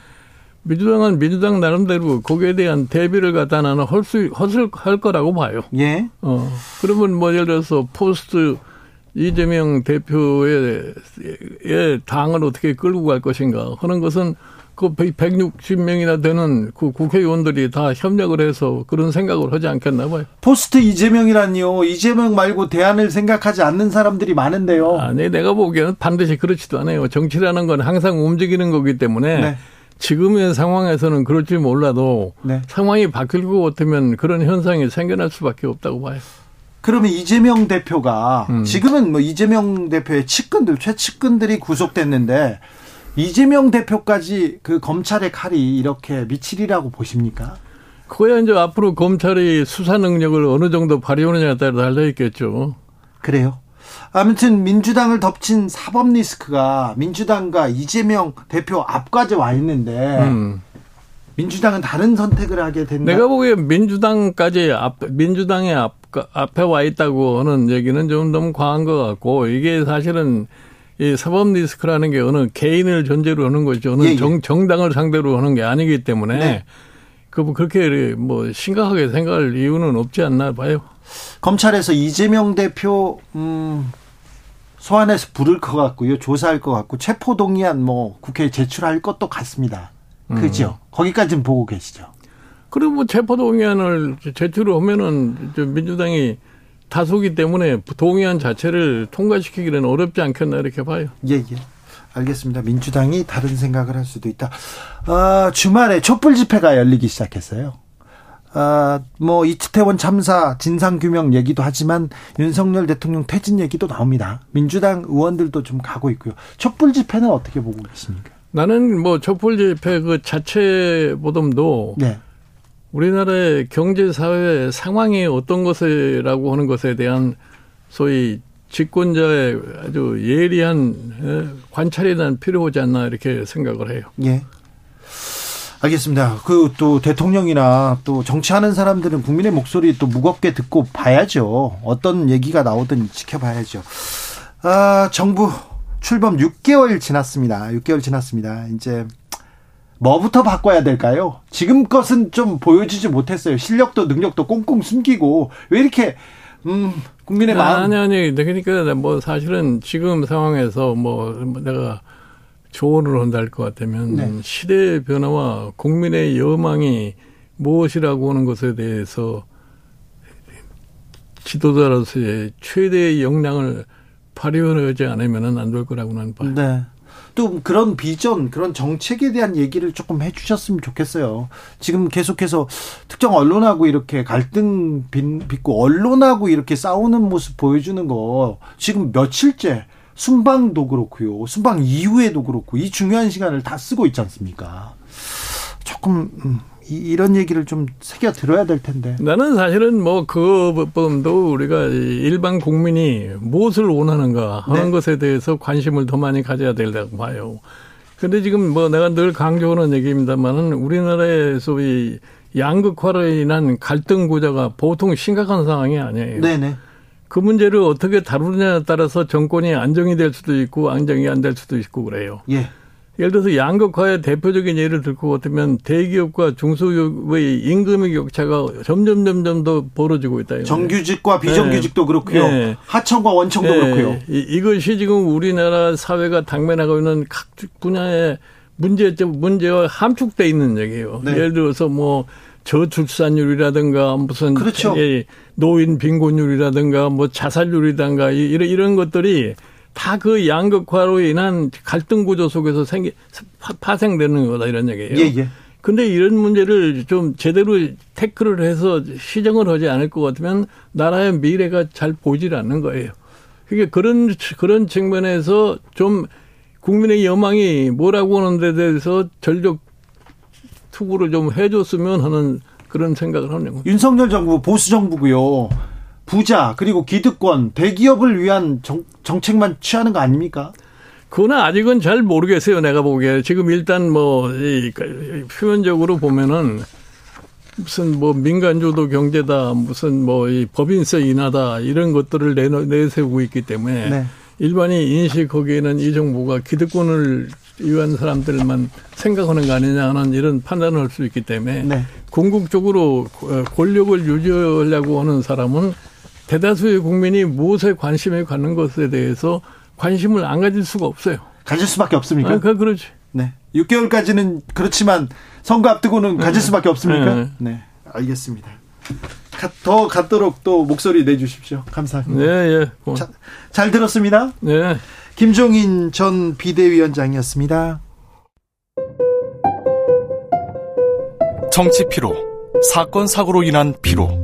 민주당은 민주당 나름대로 거기에 대한 대비를 갖다 나는 할 수, 할 거라고 봐요. 예. 어. 그러면 뭐 예를 들어서 포스트 이재명 대표의 당을 어떻게 끌고 갈 것인가 하는 것은 그 백육십 명이나 되는 그 국회의원들이 다 협력을 해서 그런 생각을 하지 않겠나 봐요. 포스트 이재명이라니요. 이재명 말고 대안을 생각하지 않는 사람들이 많은데요. 아니, 내가 보기에는 반드시 그렇지도 않아요. 정치라는 건 항상 움직이는 거기 때문에 네. 지금의 상황에서는 그럴지 몰라도 네. 상황이 바뀔 것 같으면 그런 현상이 생겨날 수밖에 없다고 봐요. 그러면 이재명 대표가 음. 지금은 뭐 이재명 대표의 측근들, 최측근들이 구속됐는데 이재명 대표까지 그 검찰의 칼이 이렇게 미칠이라고 보십니까? 그거야 이제 앞으로 검찰이 수사 능력을 어느 정도 발휘하느냐에 따라 달려 있겠죠. 그래요. 아무튼 민주당을 덮친 사법 리스크가 민주당과 이재명 대표 앞까지 와 있는데 음. 민주당은 다른 선택을 하게 된다. 내가 보기에 민주당까지 앞 민주당의 앞 앞에 와 있다고 하는 얘기는 좀 너무 과한 것 같고, 이게 사실은 이 사법 리스크라는 게 어느 개인을 존재로 하는 것이지 어느 예, 예. 정, 정당을 상대로 하는 게 아니기 때문에 네. 그 그렇게 뭐 심각하게 생각할 이유는 없지 않나 봐요. 검찰에서 이재명 대표 음, 소환해서 부를 것 같고요, 조사할 것 같고, 체포 동의안 뭐 국회에 제출할 것도 같습니다. 그죠? 음. 거기까지는 보고 계시죠. 그리고 뭐 체포 동의안을 제출을 하면은 민주당이 다수기 때문에 동의안 자체를 통과시키기는 어렵지 않겠나 이렇게 봐요. 예, 예. 알겠습니다. 민주당이 다른 생각을 할 수도 있다. 아, 주말에 촛불 집회가 열리기 시작했어요. 아, 뭐 이태원 참사 진상규명 얘기도 하지만 윤석열 대통령 퇴진 얘기도 나옵니다. 민주당 의원들도 좀 가고 있고요. 촛불 집회는 어떻게 보고 계십니까? 나는 뭐 촛불 집회 그 자체보다도 네. 우리나라의 경제 사회 상황이 어떤 것이라고 하는 것에 대한 소위 집권자의 아주 예리한 관찰이 난 필요하지 않나 이렇게 생각을 해요. 예. 알겠습니다. 그 또 대통령이나 또 정치하는 사람들은 국민의 목소리 또 무겁게 듣고 봐야죠. 어떤 얘기가 나오든 지켜봐야죠. 아, 정부 출범 육 개월 지났습니다. 육 개월 지났습니다. 이제 뭐부터 바꿔야 될까요? 지금 것은 좀 보여주지 못했어요. 실력도 능력도 꽁꽁 숨기고 왜 이렇게 음, 국민의 마음. 아니, 아니. 그러니까 뭐 사실은 지금 상황에서 뭐 내가 조언을 한다할 것 같다면 네. 시대의 변화와 국민의 여망이 무엇이라고 하는 것에 대해서 지도자로서의 최대의 역량을 발휘하지 않으면 안 될 거라고는 봐요. 네. 또 그런 비전, 그런 정책에 대한 얘기를 조금 해 주셨으면 좋겠어요. 지금 계속해서 특정 언론하고 이렇게 갈등 빚고 언론하고 이렇게 싸우는 모습 보여주는 거 지금 며칠째 순방도 그렇고요. 순방 이후에도 그렇고 이 중요한 시간을 다 쓰고 있지 않습니까? 조금 음, 이, 이런 얘기를 좀 새겨 들어야 될 텐데. 나는 사실은 뭐 그것도 우리가 일반 국민이 무엇을 원하는가 하는 네. 것에 대해서 관심을 더 많이 가져야 된다고 봐요. 그런데 지금 뭐 내가 늘 강조하는 얘기입니다만은 우리나라의 소위 양극화로 인한 갈등 구조가 보통 심각한 상황이 아니에요. 네네. 그 문제를 어떻게 다루느냐에 따라서 정권이 안정이 될 수도 있고 안정이 안 될 수도 있고 그래요. 예. 예를 들어서 양극화의 대표적인 예를 들 것 같으면 대기업과 중소기업의 임금의 격차가 점점 점점 더 벌어지고 있다. 이거예요. 정규직과 비정규직도 네. 그렇고요. 네. 하청과 원청도 네. 그렇고요. 이, 이것이 지금 우리나라 사회가 당면하고 있는 각 분야의 문제점, 문제와 함축돼 있는 얘기예요. 네. 예를 들어서 뭐 저출산율이라든가 무슨 그렇죠. 노인 빈곤율이라든가 뭐 자살률이라든가 이런 이런 것들이 다 그 양극화로 인한 갈등 구조 속에서 생기 파생되는 거다 이런 얘기예요. 예, 예. 근데 이런 문제를 좀 제대로 태클을 해서 시정을 하지 않을 것 같으면 나라의 미래가 잘 보이질 않는 거예요. 그러니까 그런 그런 측면에서 좀 국민의 여망이 뭐라고 하는 데 대해서 전력 투구를 좀 해줬으면 하는 그런 생각을 하는 겁니다. 윤석열 정부 보수 정부고요. 부자 그리고 기득권 대기업을 위한 정, 정책만 취하는 거 아닙니까? 그건 아직은 잘 모르겠어요. 내가 보기에 지금 일단 뭐 이, 표면적으로 보면은 무슨 뭐 민간주도 경제다 무슨 뭐 이 법인세 인하다 이런 것들을 내, 내세우고 있기 때문에 네. 일반이 인식하기에는 이 정부가 기득권을 위한 사람들만 생각하는 거 아니냐 하는 이런 판단을 할 수 있기 때문에 네. 궁극적으로 권력을 유지하려고 하는 사람은 대다수의 국민이 무엇에 관심을 갖는 것에 대해서 관심을 안 가질 수가 없어요. 가질 수밖에 없습니까? 아, 그렇지. 네. 육 개월까지는 그렇지만 선거 앞두고는 가질 네. 수밖에 없습니까? 네. 네. 알겠습니다. 더 갖도록 또 목소리 내주십시오. 감사합니다. 네, 예. 자, 잘 들었습니다. 네. 김종인 전 비대위원장이었습니다. 정치 피로, 사건 사고로 인한 피로,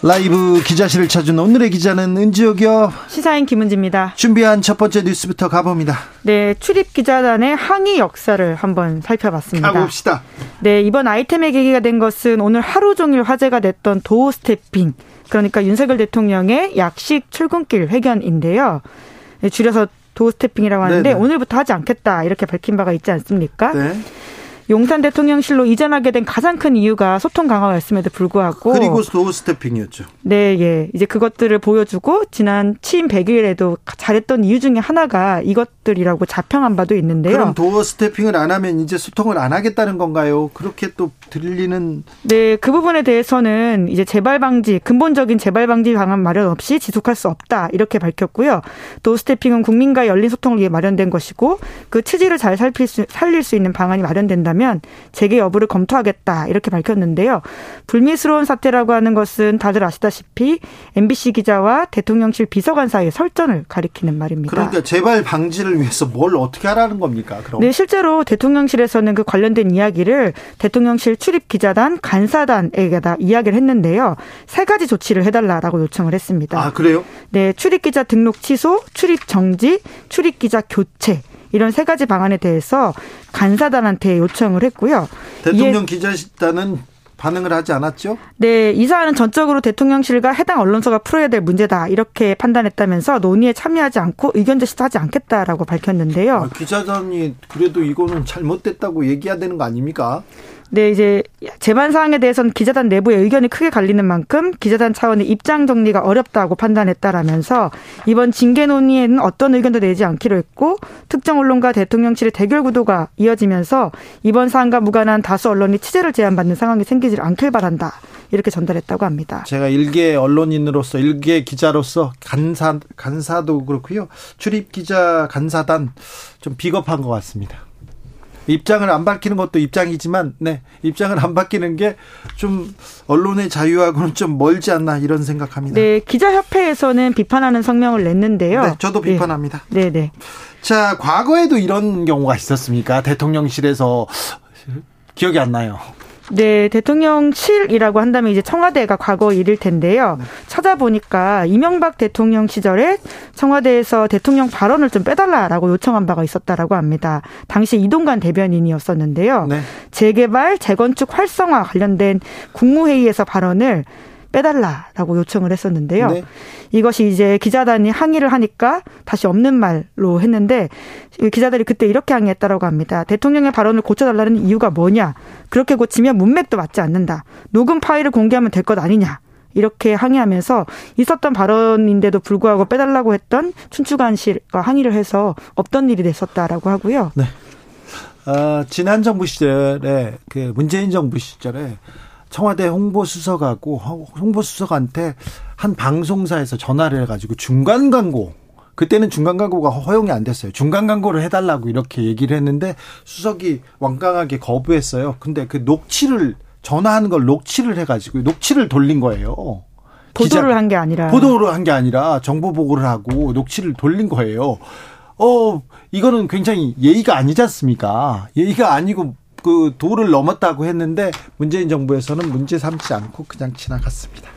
라이브 기자실을 찾은 오늘의 기자는 은지옥이요. 시사인 김은지입니다. 준비한 첫 번째 뉴스부터 가봅니다. 네, 출입기자단의 항의 역사를 한번 살펴봤습니다. 가봅시다. 네, 이번 아이템의 계기가 된 것은 오늘 하루 종일 화제가 됐던 도어 스태핑, 그러니까 윤석열 대통령의 약식 출근길 회견인데요. 줄여서 도어 스태핑이라고 하는데, 네네. 오늘부터 하지 않겠다 이렇게 밝힌 바가 있지 않습니까? 네. 용산 대통령실로 이전하게 된 가장 큰 이유가 소통 강화였음에도 불구하고, 그리고 도어 스태핑이었죠. 네, 예. 이제 그것들을 보여주고 지난 취임 백 일에도 잘했던 이유 중에 하나가 이것들이라고 자평한 바도 있는데요. 그럼 도어 스태핑을 안 하면 이제 소통을 안 하겠다는 건가요? 그렇게 또 들리는. 네, 그 부분에 대해서는 이제 재발 방지, 근본적인 재발 방지 방안 마련 없이 지속할 수 없다 이렇게 밝혔고요. 도어 스태핑은 국민과 열린 소통을 위해 마련된 것이고, 그 체질을 잘 살필 수, 살릴 수 있는 방안이 마련된다면 재개 여부를 검토하겠다 이렇게 밝혔는데요. 불미스러운 사태라고 하는 것은 다들 아시다시피 엠비씨 기자와 대통령실 비서관 사이의 설전을 가리키는 말입니다. 그러니까 재발 방지를 위해서 뭘 어떻게 하라는 겁니까? 그럼? 네, 실제로 대통령실에서는 그 관련된 이야기를 대통령실 출입 기자단, 간사단에게다 이야기를 했는데요. 세 가지 조치를 해달라라고 요청을 했습니다. 아, 그래요? 네, 출입 기자 등록 취소, 출입 정지, 출입 기자 교체. 이런 세 가지 방안에 대해서 간사단한테 요청을 했고요. 대통령 기자단은 반응을 하지 않았죠? 네, 이 사안은 전적으로 대통령실과 해당 언론사가 풀어야 될 문제다 이렇게 판단했다면서 논의에 참여하지 않고 의견 제시도 하지 않겠다라고 밝혔는데요. 아, 기자단이 그래도 이거는 잘못됐다고 얘기해야 되는 거 아닙니까? 네, 이제 제반 사항에 대해서는 기자단 내부의 의견이 크게 갈리는 만큼 기자단 차원의 입장 정리가 어렵다고 판단했다라면서 이번 징계 논의에는 어떤 의견도 내지 않기로 했고, 특정 언론과 대통령실의 대결 구도가 이어지면서 이번 사안과 무관한 다수 언론이 취재를 제한받는 상황이 생기질 않길 바란다 이렇게 전달했다고 합니다. 제가 일개 언론인으로서, 일개 기자로서 간사, 간사도 그렇고요, 출입기자 간사단 좀 비겁한 것 같습니다. 입장을 안 밝히는 것도 입장이지만, 네, 입장을 안 밝히는 게 좀 언론의 자유하고는 좀 멀지 않나 이런 생각합니다. 네, 기자협회에서는 비판하는 성명을 냈는데요. 네, 저도 비판합니다. 네, 네. 자, 과거에도 이런 경우가 있었습니까? 대통령실에서. 기억이 안 나요. 네, 대통령실이라고 한다면 이제 청와대가 과거 일일 텐데요. 찾아보니까 이명박 대통령 시절에 청와대에서 대통령 발언을 좀 빼달라라고 요청한 바가 있었다라고 합니다. 당시 이동관 대변인이었었는데요. 네. 재개발, 재건축 활성화 관련된 국무회의에서 발언을 빼달라라고 요청을 했었는데요. 네. 이것이 이제 기자단이 항의를 하니까 다시 없는 말로 했는데, 기자들이 그때 이렇게 항의했다라고 합니다. 대통령의 발언을 고쳐달라는 이유가 뭐냐? 그렇게 고치면 문맥도 맞지 않는다. 녹음 파일을 공개하면 될 것 아니냐? 이렇게 항의하면서 있었던 발언인데도 불구하고 빼달라고 했던 춘추관실과 항의를 해서 없던 일이 됐었다라고 하고요. 네. 어, 지난 정부 시절에, 그 문재인 정부 시절에 청와대 홍보수석하고 홍보수석한테 한 방송사에서 전화를 해가지고 중간 광고, 그때는 중간 광고가 허용이 안 됐어요. 중간 광고를 해달라고 이렇게 얘기를 했는데 수석이 완강하게 거부했어요. 근데 그 녹취를, 전화하는 걸 녹취를 해가지고 녹취를 돌린 거예요. 보도를 한 게 아니라. 보도를 한 게 아니라 정보 보고를 하고 녹취를 돌린 거예요. 어, 이거는 굉장히 예의가 아니지 않습니까? 예의가 아니고 그 도를 넘었다고 했는데 문재인 정부에서는 문제 삼지 않고 그냥 지나갔습니다.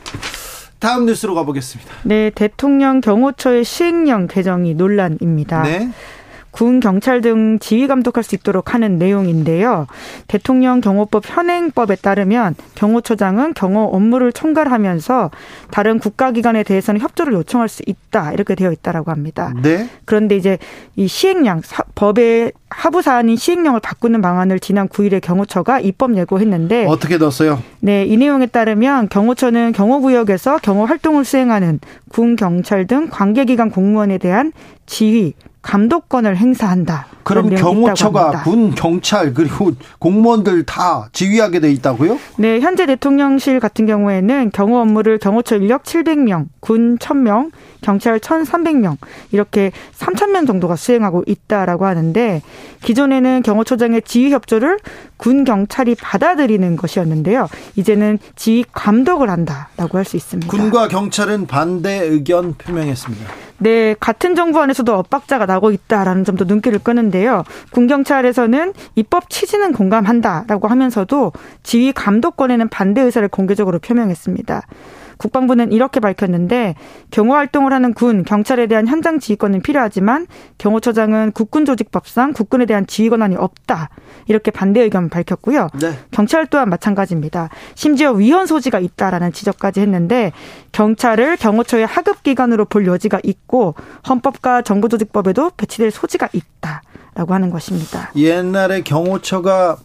다음 뉴스로 가보겠습니다. 네, 대통령 경호처의 시행령 개정이 논란입니다. 네. 군, 경찰 등 지휘 감독할 수 있도록 하는 내용인데요. 대통령 경호법 현행법에 따르면 경호처장은 경호 업무를 총괄하면서 다른 국가기관에 대해서는 협조를 요청할 수 있다 이렇게 되어 있다라고 합니다. 네. 그런데 이제 이 시행령, 법의 하부 사안인 시행령을 바꾸는 방안을 지난 구 일에 경호처가 입법 예고했는데, 어떻게 넣었어요? 네, 이 내용에 따르면 경호처는 경호구역에서 경호 활동을 수행하는 군, 경찰 등 관계기관 공무원에 대한 지휘, 감독권을 행사한다. 그럼 경호처가 군, 경찰 그리고 공무원들 다 지휘하게 돼 있다고요? 네. 현재 대통령실 같은 경우에는 경호 업무를 경호처 인력 칠백 명, 군 천 명, 경찰 천삼백 명 이렇게 삼천 명 정도가 수행하고 있다라고 하는데 기존에는 경호처장의 지휘 협조를 군 경찰이 받아들이는 것이었는데요. 이제는 지휘 감독을 한다라고 할 수 있습니다. 군과 경찰은 반대 의견 표명했습니다. 네, 같은 정부 안에서도 엇박자가 나고 있다라는 점도 눈길을 끄는데요. 군경찰에서는 입법 취지는 공감한다라고 하면서도 지휘 감독권에는 반대 의사를 공개적으로 표명했습니다. 국방부는 이렇게 밝혔는데 경호활동을 하는 군, 경찰에 대한 현장 지휘권은 필요하지만 경호처장은 국군조직법상 국군에 대한 지휘 권한이 없다. 이렇게 반대 의견을 밝혔고요. 네. 경찰 또한 마찬가지입니다. 심지어 위헌 소지가 있다라는 지적까지 했는데 경찰을 경호처의 하급기관으로 볼 여지가 있고 헌법과 정부조직법에도 배치될 소지가 있다라고 하는 것입니다. 옛날에 경호처가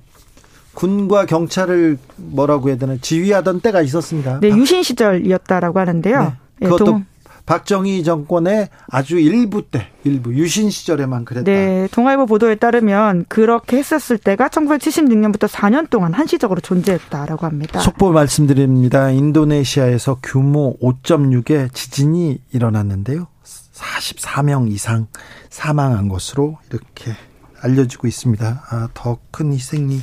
군과 경찰을 뭐라고 해야 되나 지휘하던 때가 있었습니다. 네, 유신 시절이었다라고 하는데요. 네, 네, 그것도 동... 박정희 정권의 아주 일부 때, 일부 유신 시절에만 그랬다. 네, 동아일보 보도에 따르면 그렇게 했었을 때가 천구백칠십육 년부터 사 년 동안 한시적으로 존재했다라고 합니다. 속보 말씀드립니다. 인도네시아에서 규모 오 점 육의 지진이 일어났는데요. 사십사 명 이상 사망한 것으로 이렇게 알려지고 있습니다. 아, 더 큰 희생이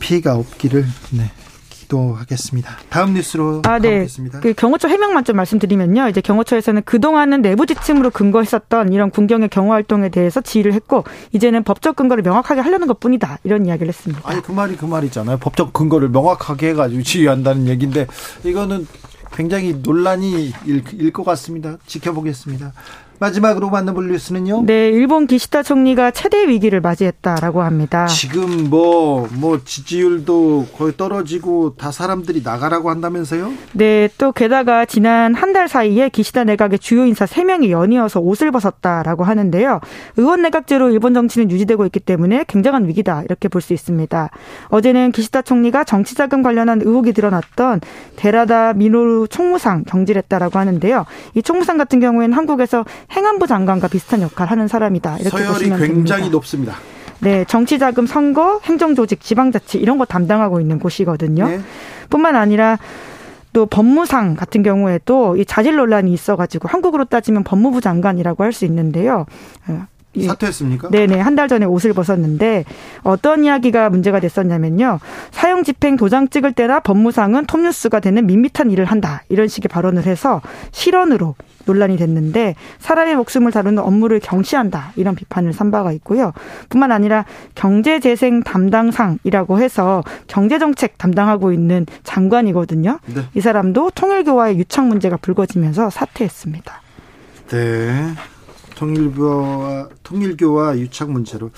피해가 없기를 네, 기도하겠습니다. 다음 뉴스로 아, 네. 가보겠습니다. 그 경호처 해명만 좀 말씀드리면요. 이제 경호처에서는 그동안은 내부 지침으로 근거했었던 이런 군경의 경호 활동에 대해서 지휘를 했고 이제는 법적 근거를 명확하게 하려는 것뿐이다. 이런 이야기를 했습니다. 아니 그 말이 그 말이잖아요. 법적 근거를 명확하게 해가지고 지휘한다는 얘기인데 이거는 굉장히 논란이 일, 일 것 같습니다. 지켜보겠습니다. 마지막으로 만나볼 뉴스는요. 네, 일본 기시다 총리가 최대 위기를 맞이했다라고 합니다. 지금 뭐뭐 뭐 지지율도 거의 떨어지고 다 사람들이 나가라고 한다면서요? 네, 또 게다가 지난 한 달 사이에 기시다 내각의 주요 인사 세 명이 연이어서 옷을 벗었다라고 하는데요. 의원 내각제로 일본 정치는 유지되고 있기 때문에 굉장한 위기다 이렇게 볼 수 있습니다. 어제는 기시다 총리가 정치자금 관련한 의혹이 드러났던 데라다 미노루 총무상 경질했다라고 하는데요. 이 총무상 같은 경우에는 한국에서 행안부 장관과 비슷한 역할을 하는 사람이다. 이렇게 보시면 됩니다. 서열이 굉장히 높습니다. 네, 정치자금, 선거, 행정조직, 지방자치 이런 거 담당하고 있는 곳이거든요. 네. 뿐만 아니라 또 법무상 같은 경우에도 이 자질 논란이 있어가지고 한국으로 따지면 법무부 장관이라고 할 수 있는데요. 사퇴했습니까? 네네. 한 달 전에 옷을 벗었는데 어떤 이야기가 문제가 됐었냐면요. 사형 집행 도장 찍을 때나 법무상은 톱뉴스가 되는 밋밋한 일을 한다. 이런 식의 발언을 해서 실언으로 논란이 됐는데 사람의 목숨을 다루는 업무를 경시한다. 이런 비판을 산 바가 있고요. 뿐만 아니라 경제재생 담당상이라고 해서 경제정책 담당하고 있는 장관이거든요. 네. 이 사람도 통일교와의 유착 문제가 불거지면서 사퇴했습니다. 네. 통일교와, 통일교와 유착 문제로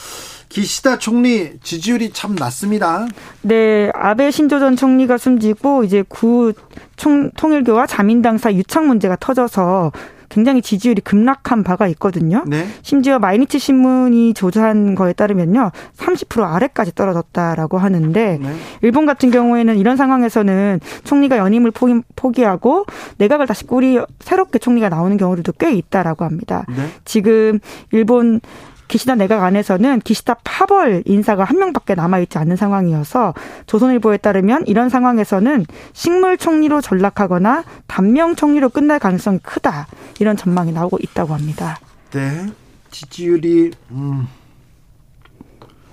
기시다 총리 지지율이 참 낮습니다. 네, 아베 신조 전 총리가 숨지고 이제 구 총, 통일교와 자민당 사 유착 문제가 터져서 굉장히 지지율이 급락한 바가 있거든요. 네. 심지어 마이니치 신문이 조사한 거에 따르면요. 삼십 퍼센트 아래까지 떨어졌다라고 하는데 네. 일본 같은 경우에는 이런 상황에서는 총리가 연임을 포기, 포기하고 내각을 다시 꾸리 새롭게 총리가 나오는 경우들도 꽤 있다라고 합니다. 네. 지금 일본 기시다 내각 안에서는 기시다 파벌 인사가 한 명밖에 남아있지 않는 상황이어서 조선일보에 따르면 이런 상황에서는 식물 총리로 전락하거나 단명 총리로 끝날 가능성이 크다. 이런 전망이 나오고 있다고 합니다. 네. 지지율이 음,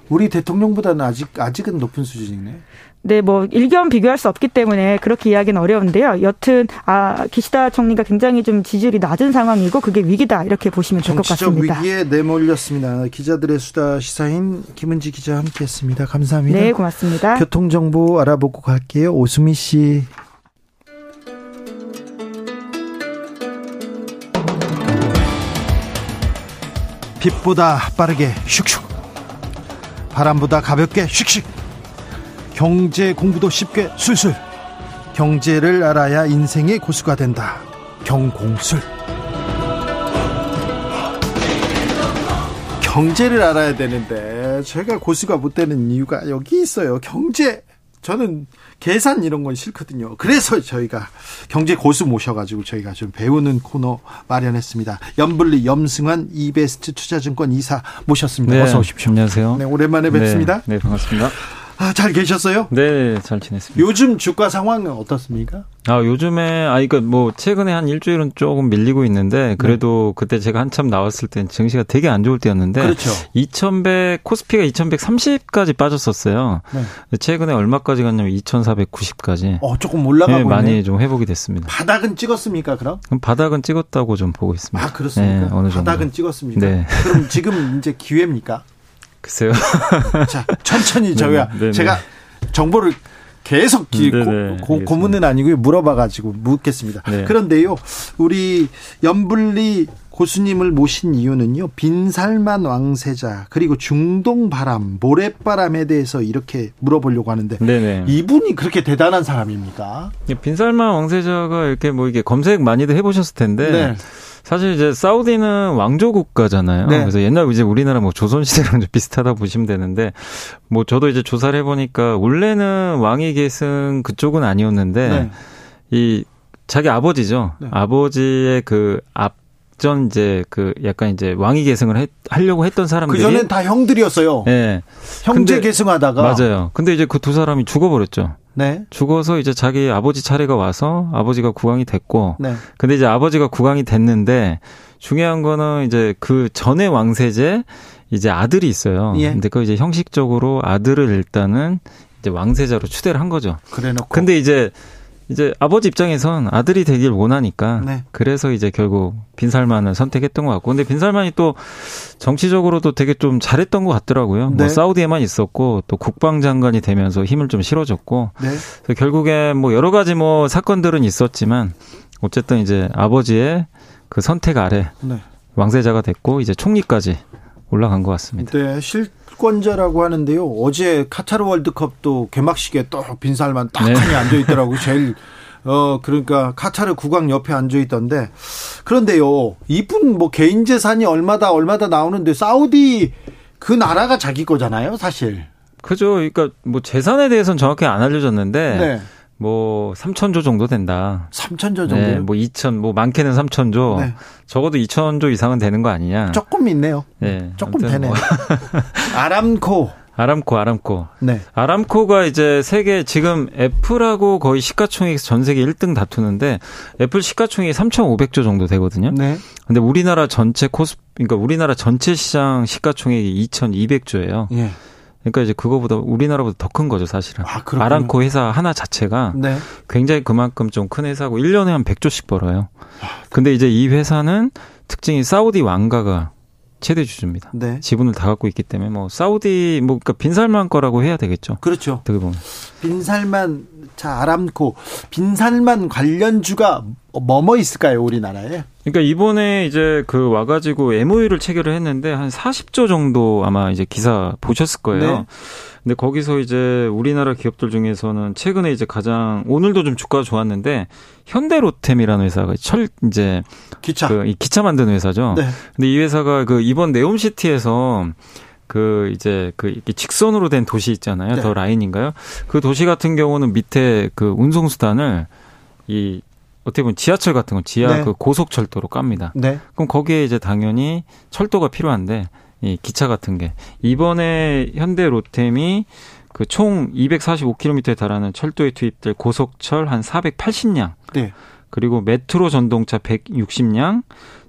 우리 대통령보다는 아직, 아직은 높은 수준이네. 네, 뭐 일견 비교할 수 없기 때문에 그렇게 이야기는 어려운데요. 여튼 아 기시다 총리가 굉장히 좀 지지율이 낮은 상황이고 그게 위기다 이렇게 보시면 될 것 같습니다. 정치적 위기에 내몰렸습니다. 기자들의 수다 시사인 김은지 기자 함께했습니다. 감사합니다. 네, 고맙습니다. 교통 정보 알아보고 갈게요. 오수미 씨. 빛보다 빠르게 슉슉, 바람보다 가볍게 슉슉. 경제 공부도 쉽게 술술. 경제를 알아야 인생의 고수가 된다. 경공술. 경제를 알아야 되는데 제가 고수가 못 되는 이유가 여기 있어요. 경제 저는 계산 이런 건 싫거든요. 그래서 저희가 경제 고수 모셔가지고 저희가 좀 배우는 코너 마련했습니다. 염블리 염승환 이베스트 투자증권 이사 모셨습니다. 네, 어서 오십시오. 안녕하세요. 네, 오랜만에 뵙습니다. 네, 네, 반갑습니다. 아, 잘 계셨어요? 네, 잘 지냈습니다. 요즘 주가 상황은 어떻습니까? 아, 요즘에, 아, 그러니까 뭐, 최근에 한 일주일은 조금 밀리고 있는데, 그래도 네. 그때 제가 한참 나왔을 땐 증시가 되게 안 좋을 때였는데, 그렇죠. 이천백, 코스피가 이천백삼십까지 빠졌었어요. 네. 최근에 얼마까지 갔냐면 이천사백구십까지. 어, 조금 올라가고 있네요. 네, 많이 좀 회복이 됐습니다. 바닥은 찍었습니까, 그럼? 그럼 바닥은 찍었다고 좀 보고 있습니다. 아, 그렇습니까? 네, 어느 정도. 바닥은 찍었습니까? 네. 그럼 지금 이제 기회입니까? 글쎄요. 자, 천천히 저희가 네네, 네네. 제가 정보를 계속 네네, 고, 고, 고문은 아니고요. 물어봐가지고 묻겠습니다. 네. 그런데요, 우리 염블리 고수님을 모신 이유는요, 빈살만 왕세자 그리고 중동 바람, 모래바람에 대해서 이렇게 물어보려고 하는데 네네. 이분이 그렇게 대단한 사람입니까? 빈살만 왕세자가 이렇게 뭐 이게 검색 많이들 해보셨을 텐데. 네. 사실 이제 사우디는 왕조 국가잖아요. 네. 그래서 옛날 이제 우리나라 뭐 조선 시대랑 좀 비슷하다 보시면 되는데, 뭐 저도 이제 조사를 해보니까 원래는 왕위 계승 그쪽은 아니었는데 네. 이 자기 아버지죠. 네. 아버지의 그 앞전 이제 그 약간 이제 왕위 계승을 했, 하려고 했던 사람들이 그 전엔 다 형들이었어요. 네, 형제 근데, 계승하다가 맞아요. 근데 이제 그 두 사람이 죽어버렸죠. 네. 죽어서 이제 자기 아버지 차례가 와서 아버지가 국왕이 됐고. 네. 근데 이제 아버지가 국왕이 됐는데 중요한 거는 이제 그 전에 왕세제 이제 아들이 있어요. 예. 근데 그 이제 형식적으로 아들을 일단은 이제 왕세자로 추대를 한 거죠. 그래놓고. 근데 이제 이제 아버지 입장에선 아들이 되길 원하니까 네. 그래서 이제 결국 빈살만을 선택했던 것 같고, 근데 빈살만이 또 정치적으로도 되게 좀 잘했던 것 같더라고요. 네. 뭐 사우디에만 있었고 또 국방장관이 되면서 힘을 좀 실어줬고 네. 그래서 결국에 뭐 여러 가지 뭐 사건들은 있었지만 어쨌든 이제 아버지의 그 선택 아래 네. 왕세자가 됐고 이제 총리까지 올라간 것 같습니다. 네, 실. 권자라고 하는데요. 어제 카타르 월드컵도 개막식에 또 빈살만 딱 하니 네. 앉아 있더라고요. 제일 어 그러니까 카타르 국왕 옆에 앉아 있던데. 그런데요. 이분 뭐 개인 재산이 얼마다 얼마다 나오는데 사우디 그 나라가 자기 거잖아요, 사실. 그죠. 그러니까 뭐 재산에 대해서는 정확히 안 알려졌는데 네. 뭐 삼천조 정도 된다. 삼천조 정도요? 네, 뭐 이천, 뭐 많게는 삼천조. 네. 적어도 이천조 이상은 되는 거 아니냐? 조금 있네요. 네, 조금 되네. 뭐. 아람코. 아람코, 아람코. 네. 아람코가 이제 세계 지금 애플하고 거의 시가총액에서 전 세계 일 등 다투는데 애플 시가총액이 삼천오백조 정도 되거든요. 네. 근데 우리나라 전체 코스, 그러니까 우리나라 전체 시장 시가총액이 이천이백조예요. 예. 그러니까 이제 그거보다 우리나라보다 더 큰 거죠, 사실은. 아, 아람코 회사 하나 자체가 네. 굉장히 그만큼 좀 큰 회사고 일 년에 한 백조씩 벌어요. 아, 근데 이제 이 회사는 특징이 사우디 왕가가 최대 주주입니다. 네. 지분을 다 갖고 있기 때문에 뭐 사우디 뭐 그러니까 빈살만 거라고 해야 되겠죠. 그렇죠. 어떻게 보면. 빈살만 자 아람코 빈살만 관련주가 뭐뭐 있을까요, 우리나라에? 그러니까 이번에 이제 그 와가지고 엠오유를 체결을 했는데 한 사십조 정도 아마 이제 기사 보셨을 거예요. 네. 근데 거기서 이제 우리나라 기업들 중에서는 최근에 이제 가장 오늘도 좀 주가가 좋았는데 현대로템이라는 회사가 철 이제 기차 그 이 기차 만드는 회사죠. 네. 근데 이 회사가 그 이번 네옴시티에서 그 이제 그 직선으로 된 도시 있잖아요. 네. 더 라인인가요? 그 도시 같은 경우는 밑에 그 운송 수단을 이 어떻게 보면 지하철 같은 건 지하 네. 그 고속철도로 깝니다. 네. 그럼 거기에 이제 당연히 철도가 필요한데 이 기차 같은 게 이번에 현대로템이 그 총 이백사십오 킬로미터에 달하는 철도에 투입될 고속철 한 사백팔십량 네. 그리고 메트로 전동차 백육십량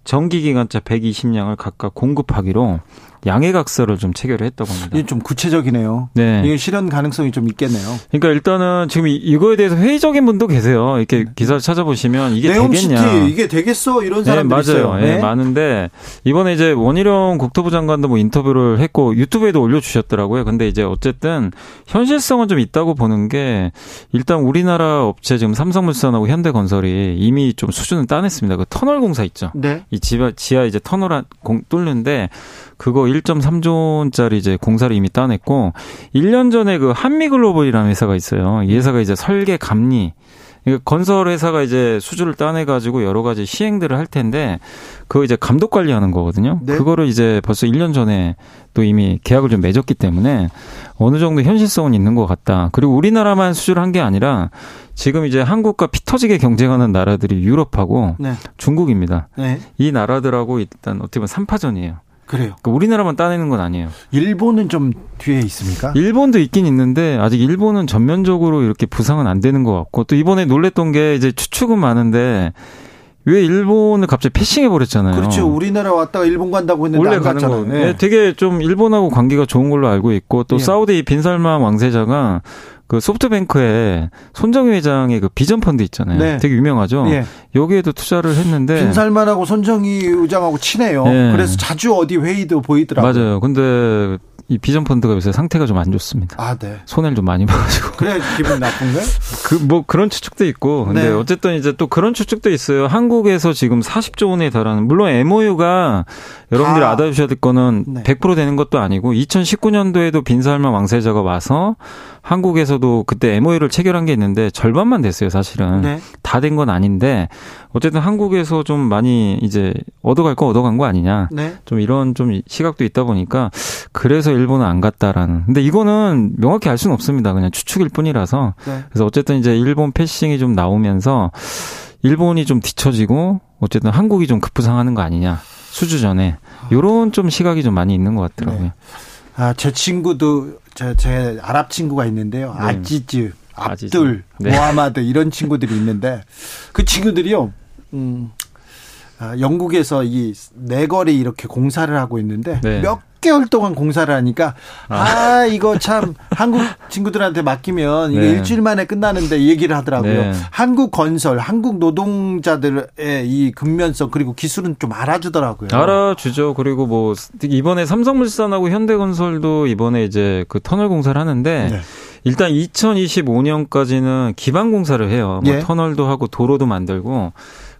전기기관차 백이십량을 각각 공급하기로 양해각서를 좀 체결을 했다고 합니다. 이게 좀 구체적이네요. 네. 이게 실현 가능성이 좀 있겠네요. 그러니까 일단은 지금 이거에 대해서 회의적인 분도 계세요. 이렇게 기사를 찾아보시면 이게 되겠냐. 네옴시티 이게 되겠어 이런 사람들이 네, 맞아요. 있어요. 네. 네, 많은데 이번에 이제 원희룡 국토부 장관도 뭐 인터뷰를 했고 유튜브에도 올려주셨더라고요. 근데 이제 어쨌든 현실성은 좀 있다고 보는 게 일단 우리나라 업체 지금 삼성물산하고 현대건설이 이미 좀 수준은 따냈습니다. 그 터널 공사 있죠. 네. 이 지하, 지하 이제 터널 한, 공, 뚫는데 그거 일점삼조 원짜리 이제 공사를 이미 따냈고 일 년 전에 그 한미글로벌이라는 회사가 있어요. 이 회사가 이제 설계 감리 건설회사가 이제 수주를 따내가지고 여러 가지 시행들을 할 텐데, 그거 이제 감독 관리하는 거거든요. 네. 그거를 이제 벌써 일 년 전에 또 이미 계약을 좀 맺었기 때문에 어느 정도 현실성은 있는 것 같다. 그리고 우리나라만 수주를 한 게 아니라 지금 이제 한국과 피터지게 경쟁하는 나라들이 유럽하고 네. 중국입니다. 네. 이 나라들하고 일단 어떻게 보면 삼파전이에요. 그래요. 그러니까 우리나라만 따내는 건 아니에요. 일본은 좀 뒤에 있습니까? 일본도 있긴 있는데 아직 일본은 전면적으로 이렇게 부상은 안 되는 것 같고, 또 이번에 놀랬던 게 이제 추측은 많은데 왜 일본을 갑자기 패싱해버렸잖아요. 그렇죠. 우리나라 왔다가 일본 간다고 했는데 원래 안 가는 갔잖아요. 거. 네. 되게 좀 일본하고 관계가 좋은 걸로 알고 있고, 또 예. 사우디 빈살만 왕세자가 그 소프트뱅크에 손정의 회장의 그 비전 펀드 있잖아요. 네. 되게 유명하죠. 예. 여기에도 투자를 했는데 빈살만하고 손정의 의장하고 친해요. 예. 그래서 자주 어디 회의도 보이더라고요. 맞아요. 근데 이 비전 펀드가 요새 상태가 좀 안 좋습니다. 아, 네. 손해를 좀 많이 봐가지고. 그래 기분 나쁜데? 그 뭐 그런 추측도 있고. 근데 네. 어쨌든 이제 또 그런 추측도 있어요. 한국에서 지금 사십조 원에 달하는, 물론 엠오유가 여러분들이 아. 알아주셔야 될 거는 네. 백 퍼센트 되는 것도 아니고, 이천십구년도에도 빈살만 왕세자가 와서 한국에서도 그때 엠오유를 체결한 게 있는데 절반만 됐어요, 사실은. 네. 다 된 건 아닌데 어쨌든 한국에서 좀 많이 이제 얻어갈 거 얻어간 거 아니냐. 네. 좀 이런 좀 시각도 있다 보니까 그래서 일본은 안 갔다라는. 근데 이거는 명확히 알 수는 없습니다. 그냥 추측일 뿐이라서. 네. 그래서 어쨌든 이제 일본 패싱이 좀 나오면서 일본이 좀 뒤처지고 어쨌든 한국이 좀 급부상하는 거 아니냐. 수주 전에. 요런 좀 시각이 좀 많이 있는 것 같더라고요. 네. 아, 제 친구도 제, 제 아랍 친구가 있는데요. 네. 아지즈, 압둘, 네. 모하마드 이런 친구들이 있는데 그 친구들이요. 음, 아, 영국에서 이 네거리 이렇게 공사를 하고 있는데 네. 몇 개월 동안 공사를 하니까 아, 아 이거 참 한국 친구들한테 맡기면 이거 네. 일주일 만에 끝나는데 얘기를 하더라고요. 네. 한국 건설, 한국 노동자들의 이 근면성 그리고 기술은 좀 알아주더라고요. 알아주죠. 그리고 뭐 이번에 삼성물산하고 현대건설도 이번에 이제 그 터널 공사를 하는데. 네. 일단 이천이십오년까지는 기반 공사를 해요. 뭐 예. 터널도 하고 도로도 만들고.